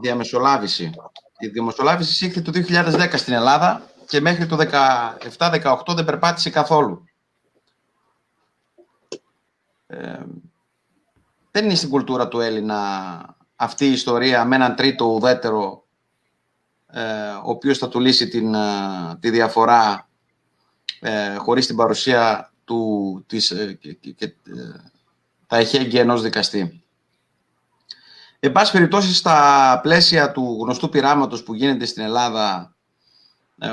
διαμεσολάβηση. Η διαμεσολάβηση εισήχθη το δύο χιλιάδες δέκα στην Ελλάδα και μέχρι το δεκαεπτά δεκαοκτώ δεν περπάτησε καθόλου. Ε, δεν είναι στην κουλτούρα του Έλληνα αυτή η ιστορία με έναν τρίτο ουδέτερο, ε, ο οποίος θα του λύσει την, τη διαφορά ε, χωρίς την παρουσία του, της, ε, και, και, ε, τα εχέγγυα ενός δικαστή. Εν πάση περιπτώσει, στα πλαίσια του γνωστού πειράματος που γίνεται στην Ελλάδα,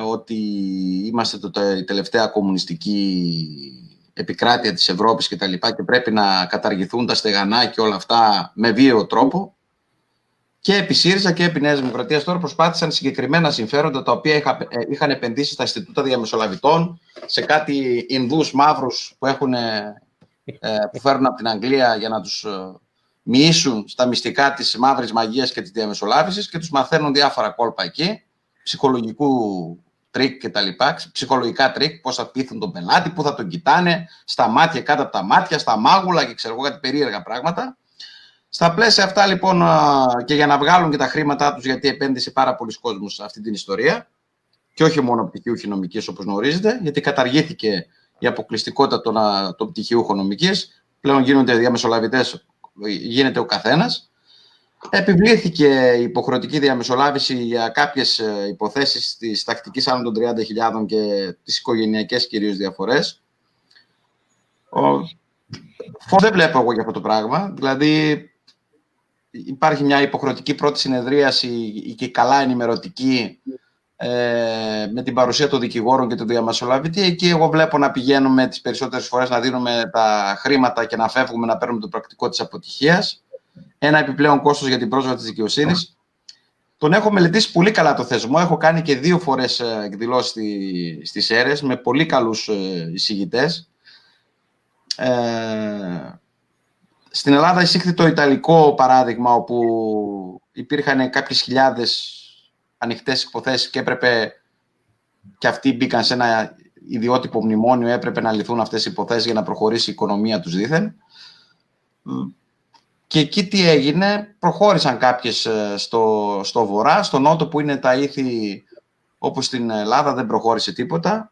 ότι είμαστε η τελευταία κομμουνιστική επικράτεια της Ευρώπης και τα λοιπά και πρέπει να καταργηθούν τα στεγανά και όλα αυτά με βίαιο τρόπο, και επί ΣΥΡΙΖΑ και επί Νέας Δημοκρατίας τώρα προσπάθησαν συγκεκριμένα συμφέροντα τα οποία είχαν επενδύσει στα Ινστιτούτα Διαμεσολαβητών, σε κάτι Ινδούς μαύρους που, έχουν, που φέρνουν από την Αγγλία για να τους μοιήσουν στα μυστικά της μαύρης μαγείας και της διαμεσολάβησης και τους μαθαίνουν διάφορα κόλπα εκεί, ψυχολογικού τρίκ και τα λοιπά, ψυχολογικά τρίκ, πώς θα πείθουν τον πελάτη, πού θα τον κοιτάνε, στα μάτια, κάτω από τα μάτια, στα μάγουλα και ξέρω εγώ κάτι περίεργα πράγματα. Στα πλαίσια αυτά λοιπόν, και για να βγάλουν και τα χρήματά τους, γιατί επένδυσε πάρα πολλοί κόσμος σε αυτή την ιστορία και όχι μόνο πτυχιούχοι νομικής, όπως γνωρίζετε, γιατί καταργήθηκε η αποκλειστικότητα των, των πτυχιούχων νομικής, πλέον γίνονται διαμεσολαβητές. Γίνεται ο καθένας. Επιβλήθηκε η υποχρεωτική διαμεσολάβηση για κάποιες υποθέσεις της τακτικής άνω των τριάντα χιλιάδων και τις οικογενειακές κυρίως διαφορές. Δεν βλέπω εγώ για αυτό το πράγμα. Δηλαδή, υπάρχει μια υποχρεωτική πρώτη συνεδρίαση και καλά ενημερωτική με την παρουσία των δικηγόρων και του διαμεσολαβητή. Εκεί εγώ βλέπω να πηγαίνουμε τις περισσότερες φορές να δίνουμε τα χρήματα και να φεύγουμε να παίρνουμε το πρακτικό της αποτυχίας. Ένα επιπλέον κόστος για την πρόσβαση της δικαιοσύνης. Τον έχω μελετήσει πολύ καλά το θεσμό. Έχω κάνει και δύο φορές εκδηλώσεις στις Σέρρες με πολύ καλούς εισηγητές. Ε, στην Ελλάδα εισήχθη το ιταλικό παράδειγμα, όπου υπήρχαν κάποιες χιλιάδες ανοιχτές υποθέσεις και έπρεπε, και αυτοί μπήκαν σε ένα ιδιότυπο μνημόνιο, έπρεπε να λυθούν αυτές οι υποθέσεις για να προχωρήσει η οικονομία τους δήθεν. Και εκεί τι έγινε, προχώρησαν κάποιες στο, στο βορρά, στο νότο που είναι τα ήθη, όπως στην Ελλάδα, δεν προχώρησε τίποτα.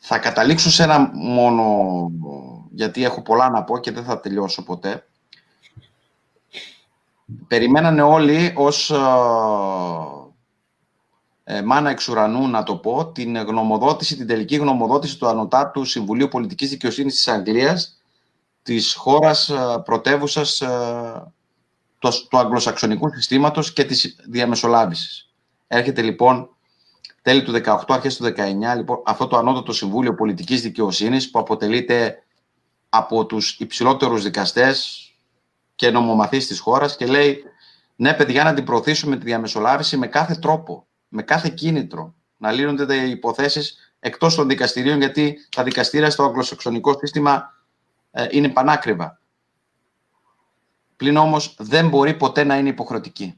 Θα καταλήξω σε ένα μόνο, γιατί έχω πολλά να πω και δεν θα τελειώσω ποτέ. περιμένανε όλοι ως ε, μάνα εξ ουρανού, να το πω, την γνωμοδότηση, την τελική γνωμοδότηση του Ανωτάτου Συμβουλίου Πολιτικής Δικαιοσύνης της Αγγλίας, της χώρας πρωτεύουσας ε, του, του αγγλοσαξονικού συστήματος και της διαμεσολάβησης. Έρχεται λοιπόν τέλη του δεκαοκτώ, αρχές του δεκαεννιά, λοιπόν, αυτό το Ανώτατο Συμβούλιο Πολιτικής Δικαιοσύνης, που αποτελείται από τους υψηλότερους δικαστές και νομομαθείς της χώρας, και λέει, ναι παιδιά, να την προωθήσουμε τη διαμεσολάβηση με κάθε τρόπο, με κάθε κίνητρο, να λύνονται οι υποθέσεις εκτός των δικαστηρίων, γιατί τα δικαστήρια στο αγγλοσαξονικό σύστημα ε, είναι πανάκριβα. Πλην όμως δεν μπορεί ποτέ να είναι υποχρεωτική.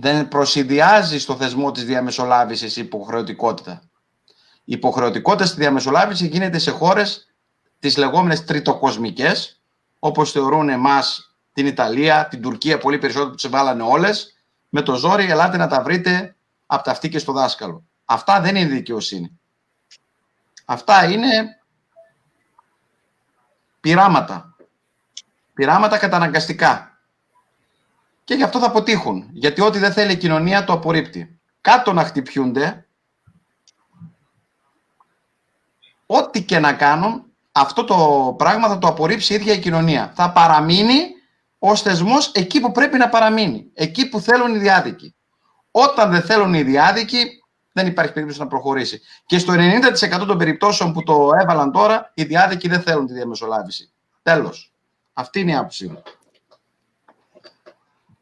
Δεν προσυδειάζει στο θεσμό της διαμεσολάβησης η υποχρεωτικότητα. Η υποχρεωτικότητα στη διαμεσολάβηση γίνεται σε χώρες τις λεγόμενες τριτοκοσμικές, όπως θεωρούν εμάς την Ιταλία, την Τουρκία, πολύ περισσότερο που τις βάλανε όλες, με το ζόρι ελάτε να τα βρείτε από τα αυτή και στο δάσκαλο. Αυτά δεν είναι δικαιοσύνη. Αυτά είναι πειράματα. Πειράματα καταναγκαστικά. Και γι' αυτό θα αποτύχουν. Γιατί ό,τι δεν θέλει η κοινωνία το απορρίπτει. Κάτω να χτυπιούνται, ό,τι και να κάνουν, αυτό το πράγμα θα το απορρίψει η ίδια η κοινωνία. Θα παραμείνει ως θεσμός εκεί που πρέπει να παραμείνει. Εκεί που θέλουν οι διάδικοι. Όταν δεν θέλουν οι διάδικοι, δεν υπάρχει περίπτωση να προχωρήσει. Και στο ενενήντα τοις εκατό των περιπτώσεων που το έβαλαν τώρα, οι διάδικοι δεν θέλουν τη διαμεσολάβηση. Τέλος. Αυτή είναι η άποψή μου.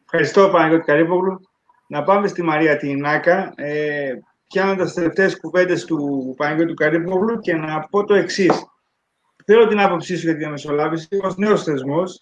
Ευχαριστώ, Παναγιώτη Καρίπογλου. Να πάμε στη Μαρία την Νάκα. Ε, πιάνοντας τις τελευταίες κουβέντες του Παναγιώτη Καρίπογλου, και να πω το εξής. Θέλω την άποψή σου για τη διαμεσολάβηση ως νέος θεσμός,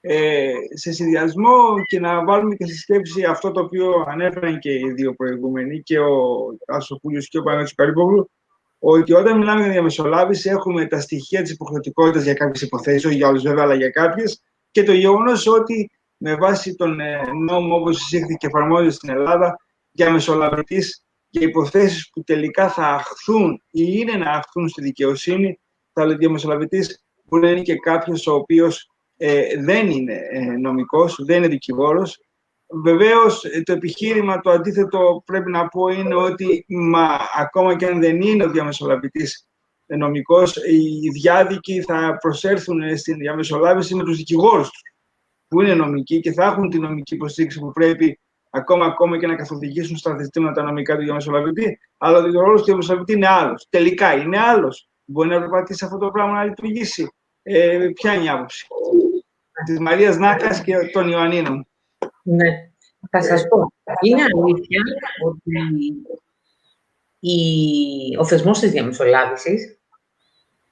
ε, σε συνδυασμό, και να βάλουμε και στη σκέψη αυτό το οποίο ανέφεραν και οι δύο προηγούμενοι, και ο Τάσος Πούλιος και ο Παναγιώτης Καρίπογλου, ότι όταν μιλάμε για διαμεσολάβηση έχουμε τα στοιχεία της υποχρεωτικότητας για κάποιες υποθέσεις, όχι για όλες βέβαια, αλλά για κάποιες, και το γεγονός ότι με βάση τον νόμο όπως εισήχθηκε και εφαρμόζεται στην Ελλάδα, διαμεσολαβητής για υποθέσεις που τελικά θα αχθούν ή είναι να αχθούν στη δικαιοσύνη, θα λέει διαμεσολαβητής που είναι και κάποιος ο οποίος ε, δεν είναι ε, νομικός, δεν είναι δικηγόρος. Βεβαίως, το επιχείρημα, το αντίθετο πρέπει να πω, είναι ότι μα, ακόμα και αν δεν είναι ο διαμεσολαβητής ε, νομικός, οι διάδικοι θα προσέλθουν στην διαμεσολάβηση με τους δικηγόρους τους, που είναι νομικοί και θα έχουν τη νομική υποστήριξη που πρέπει ακόμα, ακόμα και να καθοδηγήσουν στα ζητήματα νομικά του διαμεσολαβητή, αλλά ο ρόλος του διαμεσολαβητή είναι άλλος. Τελικά είναι άλλος. Μπορεί να προσπαθήσει αυτό το πράγμα να λειτουργήσει. Ε, ποια είναι η άποψη της Μαρίας Νάκας και των Ιωαννίνων? Ναι, θα σας πω. Είναι αλήθεια ότι η... ο θεσμός της διαμεσολάβησης,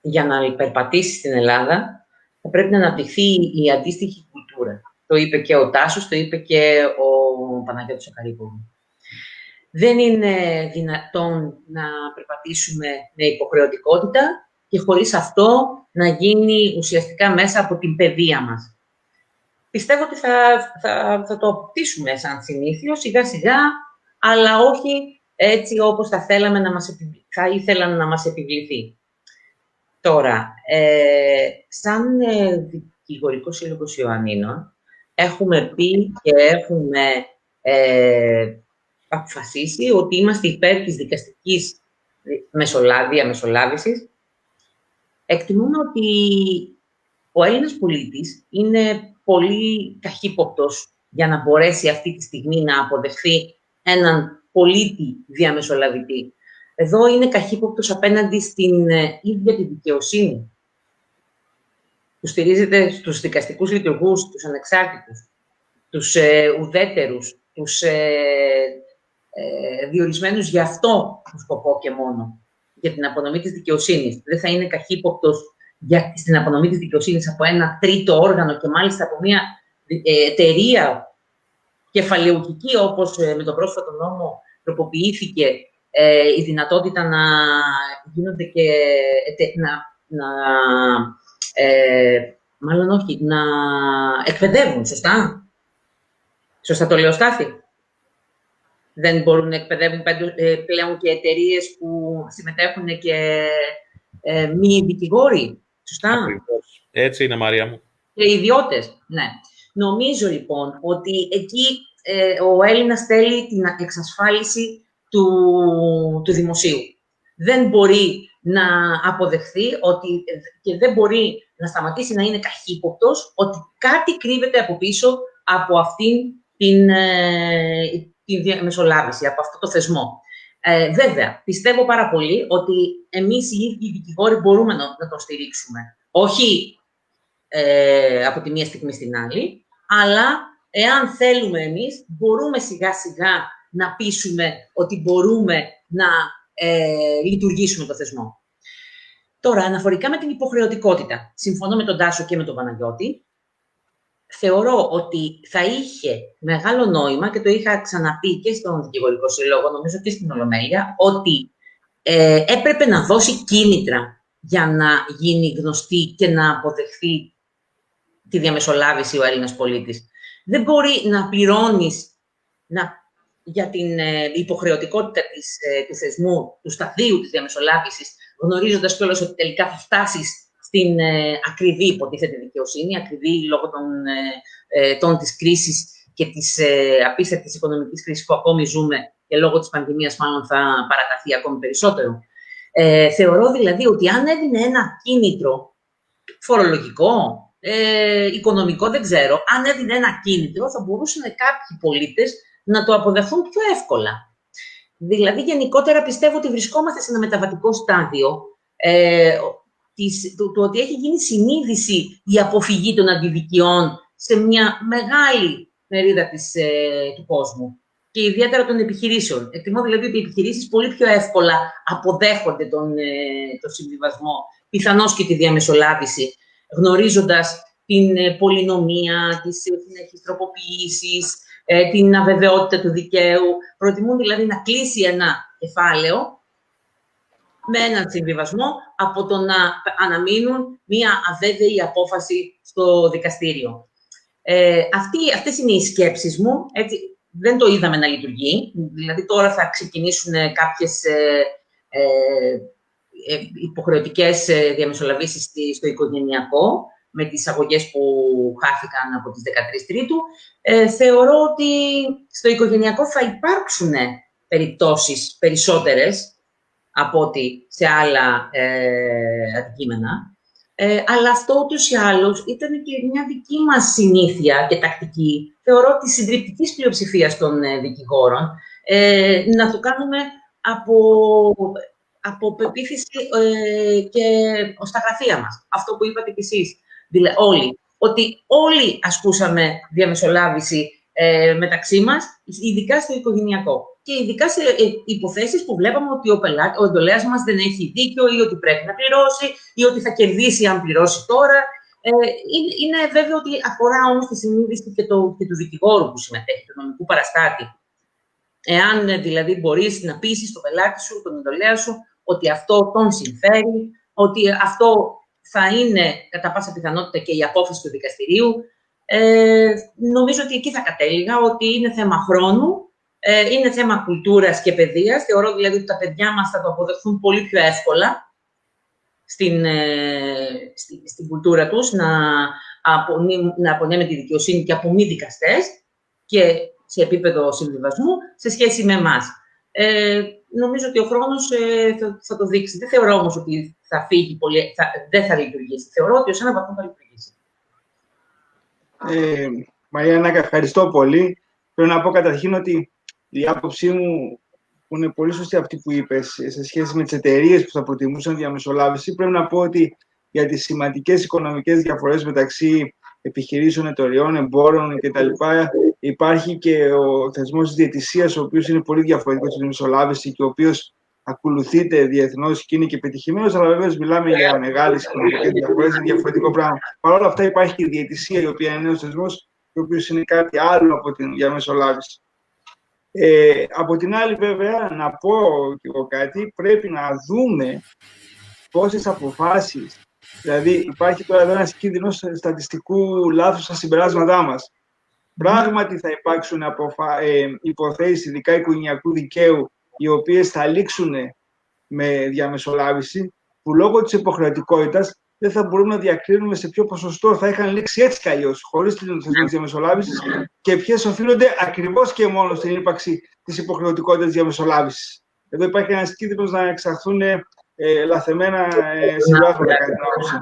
για να υπερπατήσει στην Ελλάδα, θα πρέπει να αναπτυχθεί η αντίστοιχη κουλτούρα. Το είπε και ο Τάσος, το είπε και ο Παναγιώτης Καρίπογλου. Δεν είναι δυνατόν να περπατήσουμε με υποχρεωτικότητα και χωρίς αυτό να γίνει ουσιαστικά μέσα από την παιδεία μας. Πιστεύω ότι θα, θα, θα το αποκτήσουμε σαν συνήθειο, σιγά-σιγά, αλλά όχι έτσι όπως θα, θέλαμε να μας, θα ήθελαν να μας επιβληθεί. Τώρα, ε, σαν ε, Δικηγορικό Σύλλογο Ιωαννίνων, έχουμε πει και έχουμε... Ε, αποφασίσει ότι είμαστε υπέρ της δικαστικής διαμεσολάβησης. Εκτιμούμε ότι ο Έλληνας πολίτης είναι πολύ καχύποπτος για να μπορέσει αυτή τη στιγμή να αποδεχθεί έναν πολίτη διαμεσολαβητή. Εδώ είναι καχύποπτος απέναντι στην ίδια τη δικαιοσύνη, που στηρίζεται στους δικαστικούς λειτουργούς, τους ανεξάρτητους, τους ε, ουδέτερους, τους... Ε, διορισμένους για αυτό το σκοπό και μόνο, για την απονομή της δικαιοσύνης. Δεν θα είναι καχύποπτος για την απονομή της δικαιοσύνης από ένα τρίτο όργανο και μάλιστα από μια εταιρεία κεφαλαιουτική, όπως με τον πρόσφατο νόμο τροποποιήθηκε η δυνατότητα να γίνονται και να, να, ε, μάλλον όχι, να εκπαιδεύουν, σωστά. Σωστά το λέω, Στάθη? Δεν μπορούν να εκπαιδεύουν πλέον και εταιρείες που συμμετέχουν και ε, μη δικηγόροι. Σωστά. Έτσι είναι, Μαρία μου. Και ιδιώτες, ναι. Νομίζω, λοιπόν, ότι εκεί ε, ο Έλληνας θέλει την εξασφάλιση του, του δημοσίου. Δεν μπορεί να αποδεχθεί ότι, και δεν μπορεί να σταματήσει να είναι καχύποπτος ότι κάτι κρύβεται από πίσω από αυτήν την, ε, την μεσολάβηση, από αυτό το θεσμό. Ε, βέβαια, πιστεύω πάρα πολύ ότι εμείς οι ίδιοι δικηγόροι μπορούμε να, να τον στηρίξουμε. Όχι ε, από τη μία στιγμή στην άλλη, αλλά εάν θέλουμε εμείς, μπορούμε σιγά-σιγά να πείσουμε ότι μπορούμε να ε, λειτουργήσουμε το θεσμό. Τώρα, αναφορικά με την υποχρεωτικότητα. Συμφωνώ με τον Τάσο και με τον Παναγιώτη. Θεωρώ ότι θα είχε μεγάλο νόημα, και το είχα ξαναπεί και στον Δικηγορικό Σύλλογο, νομίζω και στην Ολομέλεια, ότι ε, έπρεπε να δώσει κίνητρα για να γίνει γνωστή και να αποδεχθεί τη διαμεσολάβηση ο Έλληνας πολίτης. Δεν μπορεί να πληρώνεις να, για την ε, υποχρεωτικότητα της, ε, του θεσμού, του σταδίου της διαμεσολάβησης, γνωρίζοντας κιόλας ότι τελικά θα φτάσεις στην ε, ακριβή, υποτίθεται, δικαιοσύνη, ακριβή λόγω των, ε, ετών της κρίσης και της ε, απίστευτης οικονομικής κρίσης που ακόμη ζούμε και λόγω της πανδημίας μάλλον θα παραταθεί ακόμη περισσότερο. Ε, θεωρώ δηλαδή ότι αν έδινε ένα κίνητρο φορολογικό, ε, οικονομικό, δεν ξέρω, αν έδινε ένα κίνητρο θα μπορούσαν κάποιοι πολίτες να το αποδεχθούν πιο εύκολα. Δηλαδή γενικότερα πιστεύω ότι βρισκόμαστε σε ένα μεταβατικό στάδιο ε, Της, του, του ότι έχει γίνει συνείδηση η αποφυγή των αντιδικιών σε μια μεγάλη μερίδα της, ε, του κόσμου και ιδιαίτερα των επιχειρήσεων. Εκτιμώ δηλαδή ότι οι επιχειρήσεις πολύ πιο εύκολα αποδέχονται τον, ε, τον συμβιβασμό, πιθανώς και τη διαμεσολάβηση, γνωρίζοντας την ε, πολυνομία, τις συνεχείς τροποποιήσεις, ε, την αβεβαιότητα του δικαίου. Προτιμούν δηλαδή να κλείσει ένα κεφάλαιο με έναν συμβιβασμό, από το να αναμείνουν μία αβέβαιη απόφαση στο δικαστήριο. Ε, αυτή, αυτές είναι οι σκέψεις μου. Έτσι, δεν το είδαμε να λειτουργεί. Δηλαδή, τώρα θα ξεκινήσουν κάποιες ε, ε, υποχρεωτικές διαμεσολαβήσεις στο οικογενειακό, με τις αγωγές που χάθηκαν από τις δεκατρείς Τρίτου. Ε, θεωρώ ότι στο οικογενειακό θα υπάρξουν περιπτώσεις περισσότερες από ότι σε άλλα ε, αντικείμενα. Ε, αλλά αυτό ούτως ή άλλως ήταν και μια δική μας συνήθεια και τακτική, θεωρώ, της συντριπτικής πλειοψηφίας των ε, δικηγόρων, ε, να το κάνουμε από, από πεποίθηση ε, και στα γραφεία μας. Αυτό που είπατε κι εσείς, δηλα, όλοι. Ότι όλοι ασκούσαμε διαμεσολάβηση ε, μεταξύ μας, ειδικά στο οικογενειακό. Και ειδικά σε υποθέσεις που βλέπαμε ότι ο, πελά... ο εντολέας μας δεν έχει δίκιο ή ότι πρέπει να πληρώσει ή ότι θα κερδίσει αν πληρώσει τώρα. Ε, είναι βέβαιο ότι αφορά όμως τη συνείδηση και, το... και του δικηγόρου που συμμετέχει, του νομικού παραστάτη. Εάν δηλαδή μπορείς να πείσεις τον πελάτη σου, τον εντολέα σου, ότι αυτό τον συμφέρει, ότι αυτό θα είναι κατά πάσα πιθανότητα και η απόφαση του δικαστηρίου, ε, νομίζω ότι εκεί θα κατέληγα ότι είναι θέμα χρόνου. Είναι θέμα κουλτούρας και παιδείας. Θεωρώ δηλαδή ότι τα παιδιά μας θα το αποδεχθούν πολύ πιο εύκολα στην, ε, στην, στην κουλτούρα τους, να, να απονέμεται τη δικαιοσύνη και από μη δικαστές και σε επίπεδο συμβιβασμού σε σχέση με εμάς. Ε, νομίζω ότι ο χρόνος ε, θα, θα το δείξει. Δεν θεωρώ όμως ότι θα φύγει πολύ, θα, δεν θα λειτουργήσει. Θεωρώ ότι ως ένα βαθμό θα λειτουργήσει. Ε, Μαρία Νάκα, ευχαριστώ πολύ. Πρέπει να πω καταρχήν ότι η άποψή μου, που είναι πολύ σωστή αυτή που είπες, σε σχέση με τις εταιρείες που θα προτιμούσαν διαμεσολάβηση, πρέπει να πω ότι για τις σημαντικές οικονομικές διαφορές μεταξύ επιχειρήσεων, εταιρεών, εμπόρων κτλ. Υπάρχει και ο θεσμός της διαιτησίας, ο οποίος είναι πολύ διαφορετικός στη διαμεσολάβηση και ο οποίος ακολουθείται διεθνώς και είναι και πετυχημένος, αλλά βέβαια μιλάμε για μεγάλες οικονομικές διαφορές, είναι διαφορετικό πράγμα. Παρ' όλα αυτά, υπάρχει και η διαιτησία, η οποία είναι ο θεσμός, ο οποίος είναι κάτι άλλο από την διαμεσολάβηση. Ε, από την άλλη, βέβαια, να πω και εγώ κάτι, πρέπει να δούμε πόσες αποφάσεις. Δηλαδή, υπάρχει τώρα εδώ ένας κίνδυνος στατιστικού λάθους στα συμπεράσματά μας. Πράγματι, θα υπάρξουν αποφα... ε, υποθέσεις, ειδικά οικογενειακού δικαίου, οι οποίες θα λήξουν με διαμεσολάβηση, που λόγω της υποχρεωτικότητας δεν θα μπορούμε να διακρίνουμε σε ποιο ποσοστό θα είχαν λήξει έτσι κι αλλιώς, χωρίς την υλοποίηση διαμεσολάβησης και ποιες οφείλονται ακριβώς και μόνο στην ύπαρξη της υποχρεωτικότητας διαμεσολάβησης. Εδώ υπάρχει ένας κίνδυνος να εξαχθούν ε, λαθεμένα ε, συμβάφωνα κατά την άποψη.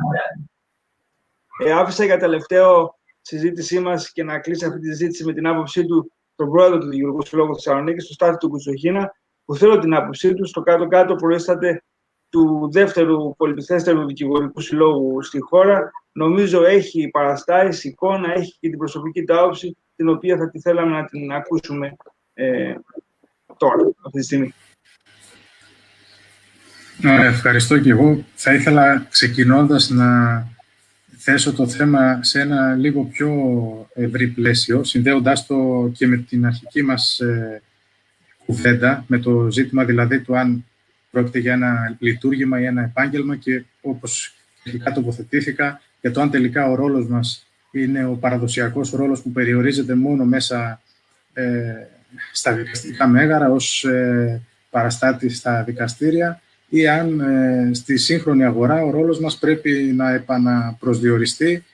Ε, άφησα για τελευταίο συζήτησή μας και να κλείσει αυτή τη συζήτηση με την άποψή του τον πρόεδρο του Δικηγορικού Συλλόγου Θεσσαλονίκης, τον Στάθη του Κουτσοχήνα, που θέλω την άποψή του. Στο κάτω-κάτω προέσταται του δεύτερου πολυπληθέστερου δικηγορικού συλλόγου στη χώρα. Νομίζω έχει παραστάσεις, εικόνα, έχει και την προσωπική του άποψη, την οποία θα τη θέλαμε να την ακούσουμε ε, τώρα, αυτή τη στιγμή. Ευχαριστώ και εγώ. Θα ήθελα, ξεκινώντας, να θέσω το θέμα σε ένα λίγο πιο ευρύ πλαίσιο, συνδέοντάς το και με την αρχική μας ε, κουβέντα, με το ζήτημα δηλαδή του αν πρόκειται για ένα λειτουργήμα ή ένα επάγγελμα και όπως τελικά τοποθετήθηκα, για το αν τελικά ο ρόλος μας είναι ο παραδοσιακός ο ρόλος που περιορίζεται μόνο μέσα ε, στα δικαστικά μέγαρα, ως ε, παραστάτη στα δικαστήρια, ή αν ε, στη σύγχρονη αγορά ο ρόλος μας πρέπει να επαναπροσδιοριστεί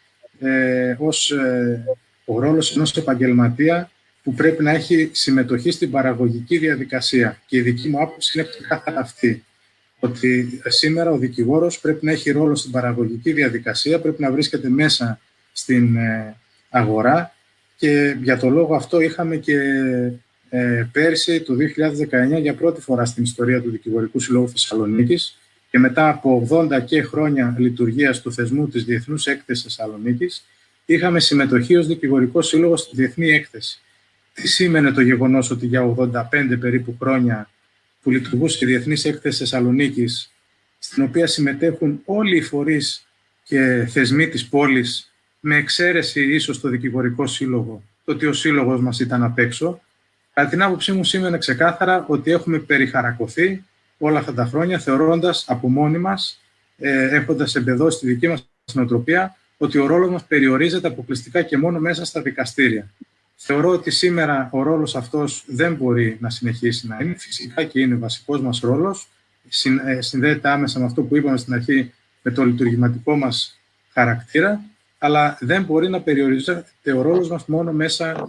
ε, ως ε, ο ρόλος ενός επαγγελματία που πρέπει να έχει συμμετοχή στην παραγωγική διαδικασία. Και η δική μου άποψη είναι καθαρά αυτή, ότι σήμερα ο δικηγόρος πρέπει να έχει ρόλο στην παραγωγική διαδικασία, πρέπει να βρίσκεται μέσα στην ε, αγορά και για το λόγο αυτό είχαμε και Ε, πέρσι, το δύο χιλιάδες δεκαεννιά, για πρώτη φορά στην ιστορία του Δικηγορικού Συλλόγου Θεσσαλονίκης και μετά από ογδόντα και χρόνια λειτουργίας του θεσμού της Διεθνούς Έκθεσης Θεσσαλονίκης, είχαμε συμμετοχή ως Δικηγορικό Σύλλογο στη Διεθνή Έκθεση. Τι σήμαινε το γεγονός ότι για ογδόντα πέντε περίπου χρόνια που λειτουργούσε η Διεθνής Έκθεση Θεσσαλονίκης, στην οποία συμμετέχουν όλοι οι φορείς και θεσμοί της πόλης, με εξαίρεση ίσως το Δικηγορικό Σύλλογο, το ότι ο σύλλογος μας ήταν απ' έξω. Κατά την άποψή μου, σήμαινε ξεκάθαρα ότι έχουμε περιχαρακωθεί όλα αυτά τα χρόνια, θεωρώντας από μόνοι μας, ε, έχοντας εμπεδώσει τη δική μας νοοτροπία, ότι ο ρόλος μας περιορίζεται αποκλειστικά και μόνο μέσα στα δικαστήρια. Θεωρώ ότι σήμερα ο ρόλος αυτός δεν μπορεί να συνεχίσει να είναι. Φυσικά και είναι βασικός μας ρόλος. Συν, ε, συνδέεται άμεσα με αυτό που είπαμε στην αρχή, με το λειτουργηματικό μας χαρακτήρα, αλλά δεν μπορεί να περιορίζεται ο ρόλος μας μόνο μέσα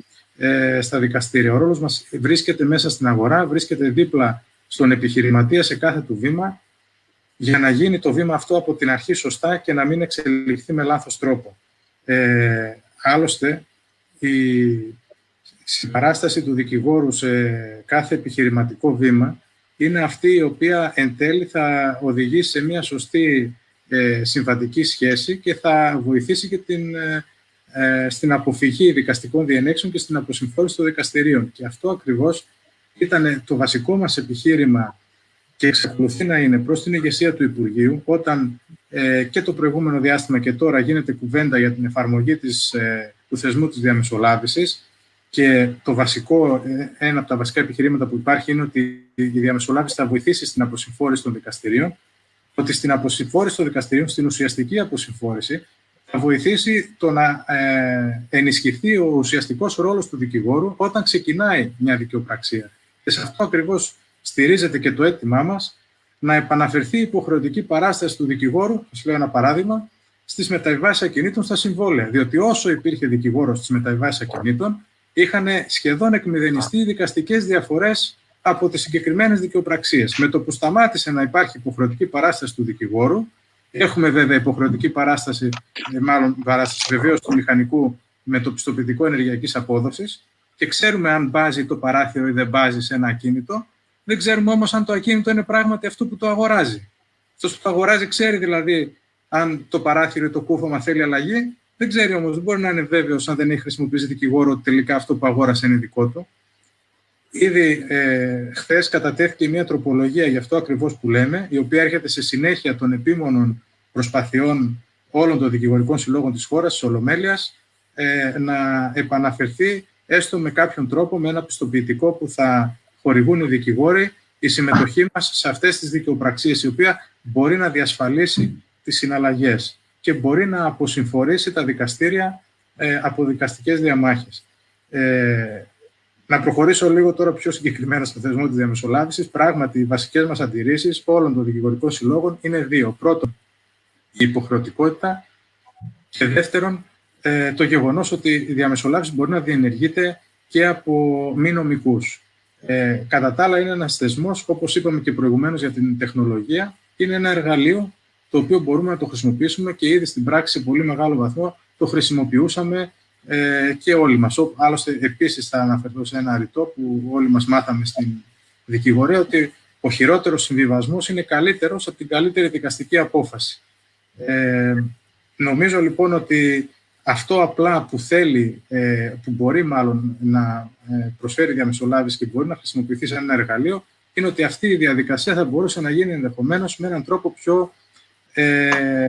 στα δικαστήρια. Ο ρόλος μας βρίσκεται μέσα στην αγορά, βρίσκεται δίπλα στον επιχειρηματία σε κάθε του βήμα, για να γίνει το βήμα αυτό από την αρχή σωστά και να μην εξελιχθεί με λάθος τρόπο. Ε, άλλωστε, η συμπαράσταση του δικηγόρου σε κάθε επιχειρηματικό βήμα είναι αυτή η οποία εν τέλει θα οδηγήσει σε μια σωστή ε, συμβατική σχέση και θα βοηθήσει και την ε, στην αποφυγή δικαστικών διενέξεων και στην αποσυμφόρηση των δικαστηρίων. Και αυτό ακριβώς ήταν το βασικό μας επιχείρημα και εξακολουθεί να είναι προς την ηγεσία του Υπουργείου, όταν ε, και το προηγούμενο διάστημα και τώρα γίνεται κουβέντα για την εφαρμογή της, ε, του θεσμού της διαμεσολάβησης, και το βασικό, ε, ένα από τα βασικά επιχειρήματα που υπάρχει είναι ότι η διαμεσολάβηση θα βοηθήσει στην αποσυμφόρηση των δικαστηρίων, ότι στην αποσυμφόρηση των δικαστηρίων, στην ουσιαστική αποσυμφόρηση, θα βοηθήσει το να ε, ενισχυθεί ο ουσιαστικός ρόλος του δικηγόρου όταν ξεκινάει μια δικαιοπραξία. Και σε αυτό ακριβώς στηρίζεται και το αίτημά μας να επαναφερθεί η υποχρεωτική παράσταση του δικηγόρου, σας λέω ένα παράδειγμα, στις μεταβιβάσεις ακινήτων στα συμβόλαια. Διότι όσο υπήρχε δικηγόρος στις μεταβιβάσεις ακινήτων, είχαν σχεδόν εκμηδενιστεί οι δικαστικές διαφορές από τις συγκεκριμένες δικαιοπραξίες. Με το που σταμάτησε να υπάρχει υποχρεωτική παράσταση του δικηγόρου, έχουμε βέβαια υποχρεωτική παράσταση, μάλλον παράσταση βεβαίως του μηχανικού με το πιστοποιητικό ενεργειακής απόδοσης και ξέρουμε αν μπάζει το παράθυρο ή δεν μπάζει σε ένα ακίνητο. Δεν ξέρουμε όμως αν το ακίνητο είναι πράγματι αυτό που το αγοράζει. Αυτός που το αγοράζει ξέρει δηλαδή αν το παράθυρο ή το κούφωμα θέλει αλλαγή. Δεν ξέρει όμως, δεν μπορεί να είναι βέβαιος αν δεν έχει χρησιμοποιήσει δικηγόρο ότι τελικά αυτό που αγόρασε είναι δικό του. Ήδη ε, χθες κατατέθηκε μια τροπολογία, γι' αυτό ακριβώς που λέμε, η οποία έρχεται σε συνέχεια των επίμονων προσπαθειών όλων των δικηγορικών συλλόγων της χώρας, της Ολομέλειας, ε, να επαναφερθεί έστω με κάποιον τρόπο, με ένα πιστοποιητικό που θα χορηγούν οι δικηγόροι, η συμμετοχή μας σε αυτές τις δικαιοπραξίες, η οποία μπορεί να διασφαλίσει τις συναλλαγές και μπορεί να αποσυμφορήσει τα δικαστήρια ε, από δικαστικές διαμάχες. Ε, Να προχωρήσω λίγο τώρα πιο συγκεκριμένα στο θεσμό της διαμεσολάβησης. Πράγματι, οι βασικές μας αντιρρήσεις όλων των δικηγορικών συλλόγων είναι δύο. Πρώτον, η υποχρεωτικότητα και δεύτερον ε, το γεγονός ότι η διαμεσολάβηση μπορεί να διενεργείται και από μη νομικούς. Ε, κατά τα άλλα είναι ένας θεσμός, όπως είπαμε και προηγουμένως για την τεχνολογία, είναι ένα εργαλείο το οποίο μπορούμε να το χρησιμοποιήσουμε και ήδη στην πράξη σε πολύ μεγάλο βαθμό το χρησιμοποιούσαμε ε, και όλοι μας. Άλλωστε, επίσης θα αναφερθώ σε ένα ρητό που όλοι μας μάθαμε στην δικηγορία, ότι ο χειρότερος συμβιβασμός είναι καλύτερος από την καλύτερη δικαστική απόφαση. Ε, νομίζω λοιπόν ότι αυτό απλά που θέλει, ε, που μπορεί μάλλον να προσφέρει διαμεσολάβηση και μπορεί να χρησιμοποιηθεί σαν ένα εργαλείο, είναι ότι αυτή η διαδικασία θα μπορούσε να γίνει ενδεχομένως με έναν τρόπο πιο ε,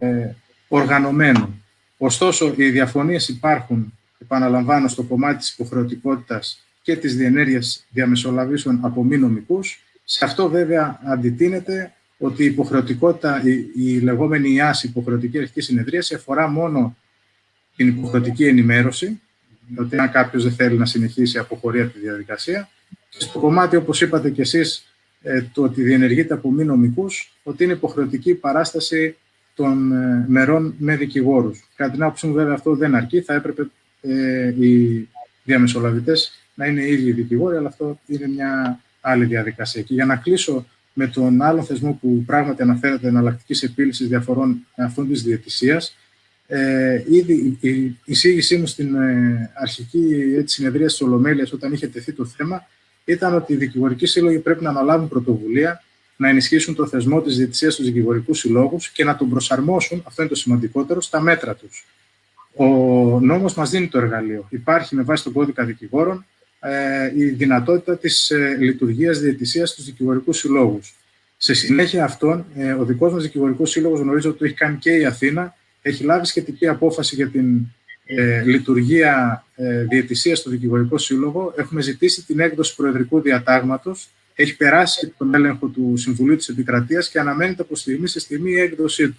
οργανωμένο. Ωστόσο, οι διαφωνίες υπάρχουν, επαναλαμβάνω, στο κομμάτι της υποχρεωτικότητας και της διενέργειας διαμεσολαβήσεων από μη νομικούς. Σε αυτό βέβαια αντιτείνεται ότι η υποχρεωτικότητα, η, η λεγόμενη ΙΑΣ, υποχρεωτική αρχική συνεδρίαση, αφορά μόνο την υποχρεωτική ενημέρωση, ότι αν κάποιος δεν θέλει να συνεχίσει αποχωρεί από τη διαδικασία. Και στο κομμάτι, όπως είπατε κι εσείς, ε, το ότι διενεργείται από μη νομικούς, ότι είναι υποχρεωτική παράσταση των ε, μερών με δικηγόρους. Κατά την άποψή μου, βέβαια, αυτό δεν αρκεί. Θα έπρεπε ε, οι διαμεσολαβητές να είναι οι ίδιοι δικηγόροι, αλλά αυτό είναι μια άλλη διαδικασία. Και για να κλείσω με τον άλλο θεσμό που πράγματι αναφέρεται, εναλλακτική επίλυση διαφορών αυτών της διαιτησίας, ε, ήδη η εισήγησή μου στην ε, αρχική ε, συνεδρία της Ολομέλειας, όταν είχε τεθεί το θέμα, ήταν ότι οι δικηγορικοί σύλλογοι πρέπει να αναλάβουν πρωτοβουλία, να ενισχύσουν το θεσμό της διαιτησίας στους δικηγορικούς συλλόγους και να τον προσαρμόσουν, αυτό είναι το σημαντικότερο, στα μέτρα τους. Ο νόμος μας δίνει το εργαλείο. Υπάρχει με βάση τον κώδικα δικηγόρων η δυνατότητα της λειτουργίας διαιτησίας στους δικηγορικούς συλλόγους. Σε συνέχεια αυτών, ο δικός μας δικηγορικός σύλλογος, γνωρίζω ότι το έχει κάνει και η Αθήνα, έχει λάβει σχετική απόφαση για την ε, λειτουργία ε, διαιτησίας στο δικηγορικό σύλλογο. Έχουμε ζητήσει την έκδοση προεδρικού διατάγματος. Έχει περάσει τον έλεγχο του Συμβουλίου της Επικρατείας και αναμένεται από στιγμή σε στιγμή η έκδοσή του.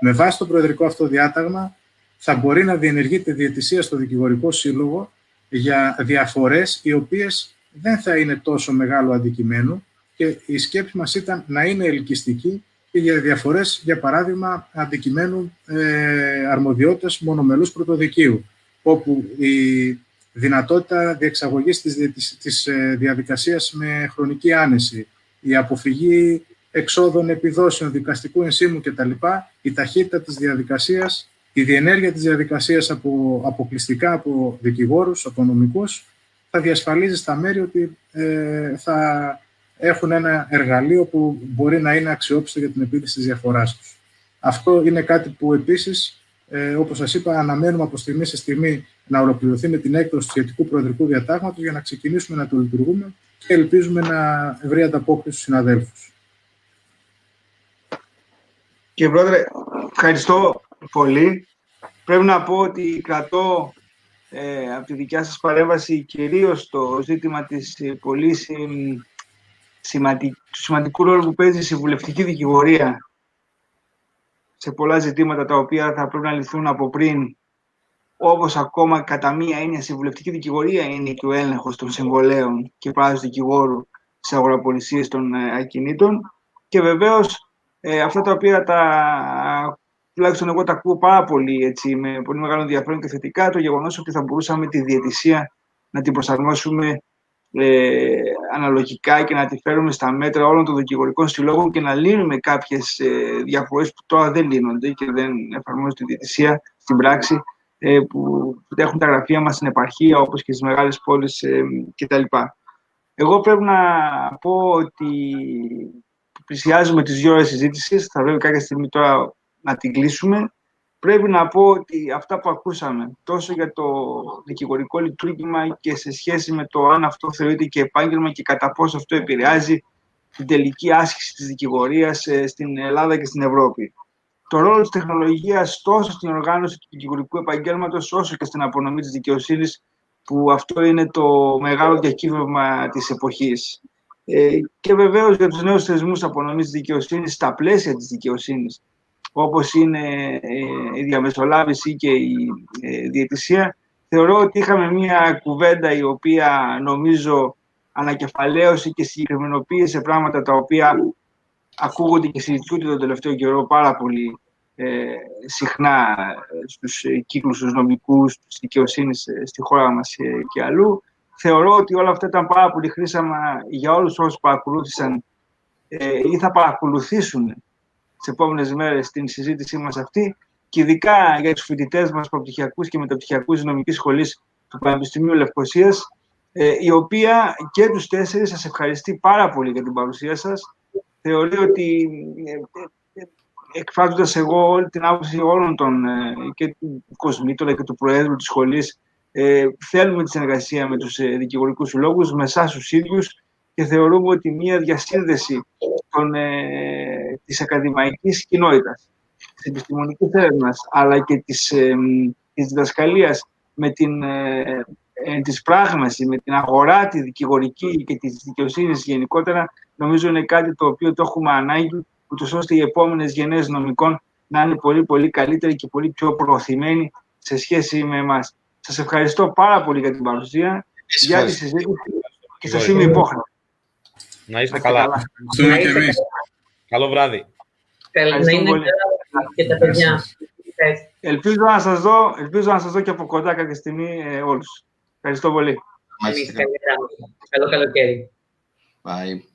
Με βάση το προεδρικό αυτό διάταγμα, θα μπορεί να διενεργείται διαιτησία στο δικηγορικό σύλλογο για διαφορές οι οποίες δεν θα είναι τόσο μεγάλο αντικειμένο και η σκέψη μας ήταν να είναι ελκυστική και για διαφορές, για παράδειγμα, αντικειμένου ε, αρμοδιότητας μονομελούς πρωτοδικίου, όπου η δυνατότητα διεξαγωγής της, της, της ε, διαδικασίας με χρονική άνεση, η αποφυγή εξόδων επιδόσεων, δικαστικού ενσύμου κτλ, η ταχύτητα της διαδικασίας, η διενέργεια της διαδικασίας από, αποκλειστικά από δικηγόρους, από νομικούς, θα διασφαλίζει στα μέρη ότι ε, θα έχουν ένα εργαλείο που μπορεί να είναι αξιόπιστο για την επίλυση της διαφοράς τους. Αυτό είναι κάτι που επίσης, ε, όπως σας είπα, αναμένουμε από στιγμή σε στιγμή να ολοκληρωθεί με την έκδοση του σχετικού προεδρικού διατάγματος για να ξεκινήσουμε να το λειτουργούμε και ελπίζουμε να βρει ανταπόκριση στους συναδέλφους. Κύριε Πρόεδρε, ευχαριστώ πολύ. Πρέπει να πω ότι κρατώ ε, από τη δικιά σας παρέμβαση κυρίως το ζήτημα της πολύ σημαντικ, του σημαντικού ρόλου που παίζει η συμβουλευτική δικηγορία σε πολλά ζητήματα τα οποία θα πρέπει να λυθούν από πριν, όπως ακόμα κατά μία έννοια συμβουλευτική δικηγορία είναι και ο έλεγχος των συμβολέων και παράδοση δικηγόρου στις αγοραπολισίες των ε, ακινήτων και βεβαίως ε, αυτά τα οποία τα τουλάχιστον εγώ τα ακούω πάρα πολύ έτσι, με πολύ μεγάλο ενδιαφέρον και θετικά, το γεγονός ότι θα μπορούσαμε τη διαιτησία να την προσαρμόσουμε ε, αναλογικά και να τη φέρουμε στα μέτρα όλων των δικηγορικών συλλόγων και να λύνουμε κάποιες ε, διαφορές που τώρα δεν λύνονται και δεν εφαρμόζουν τη διαιτησία στην πράξη, ε, που έχουν τα γραφεία μας στην επαρχία, όπως και στις μεγάλες πόλεις ε, κτλ. Εγώ πρέπει να πω ότι πλησιάζουμε τις δύο ώρες συζήτησης, θα βρούμε κάποια στιγμή τώρα να την κλείσουμε. Πρέπει να πω ότι αυτά που ακούσαμε, τόσο για το δικηγορικό λειτουργήμα και σε σχέση με το αν αυτό θεωρείται και επάγγελμα και κατά πόσο αυτό επηρεάζει την τελική άσκηση της δικηγορίας στην Ελλάδα και στην Ευρώπη. Το ρόλο της τεχνολογίας τόσο στην οργάνωση του δικηγορικού επαγγέλματος, όσο και στην απονομή της δικαιοσύνης, που αυτό είναι το μεγάλο διακύβευμα της εποχής. Και βεβαίως για τους νέους θεσμούς απονομής της δικαιοσύνης στα πλαίσια της δικαιοσύνης, όπως είναι η διαμεσολάβηση και η διαιτησία, θεωρώ ότι είχαμε μια κουβέντα η οποία νομίζω ανακεφαλαίωσε και συγκεκριμενοποίησε πράγματα τα οποία ακούγονται και συζητούνται τον τελευταίο καιρό πάρα πολύ ε, συχνά στους κύκλους τους νομικούς, της δικαιοσύνης στη χώρα μας ε, και αλλού. Θεωρώ ότι όλα αυτά ήταν πάρα πολύ χρήσιμα για όλους όσους παρακολούθησαν ε, ή θα παρακολουθήσουν τις επόμενες μέρες την συζήτησή μας αυτή και ειδικά για τους φοιτητές μας προπτυχιακούς και μεταπτυχιακούς της Νομικής Σχολής του Πανεπιστημίου Λευκωσίας, ε, η οποία και τους τέσσερις σας ευχαριστεί πάρα πολύ για την παρουσία σας. Θεωρεί ότι ε, ε, εκφράζοντας εγώ την άποψη όλων των ε, και του Κοσμήτωρα και του Προέδρου της Σχολής, Ε, θέλουμε τη συνεργασία με τους ε, δικηγορικούς συλλόγους, με εσάς τους ίδιους και θεωρούμε ότι μια διασύνδεση των, ε, της ακαδημαϊκής κοινότητας, της επιστημονικής έρευνας αλλά και της, ε, της διδασκαλίας με την ε, ε, της πράγμαση, με την αγορά τη δικηγορική και της δικαιοσύνης γενικότερα, νομίζω είναι κάτι το οποίο το έχουμε ανάγκη, ούτως ώστε οι επόμενες γενναίες νομικών να είναι πολύ πολύ καλύτεροι και πολύ πιο προωθημένοι σε σχέση με εμάς. Σας ευχαριστώ πάρα πολύ για την παρουσία, Είσαι για τη συζήτηση και σας είμαι υπόχρεο. Να είστε καλά. καλά. Να είστε καλά. Καλό βράδυ. Καλά να είναι πολύ. Και τα παιδιά. Ελπίζω να σας δω, ελπίζω να σας δω και από κοντά κάποια στιγμή ε, όλους. Ευχαριστώ πολύ. Καλό καλοκαίρι. Bye.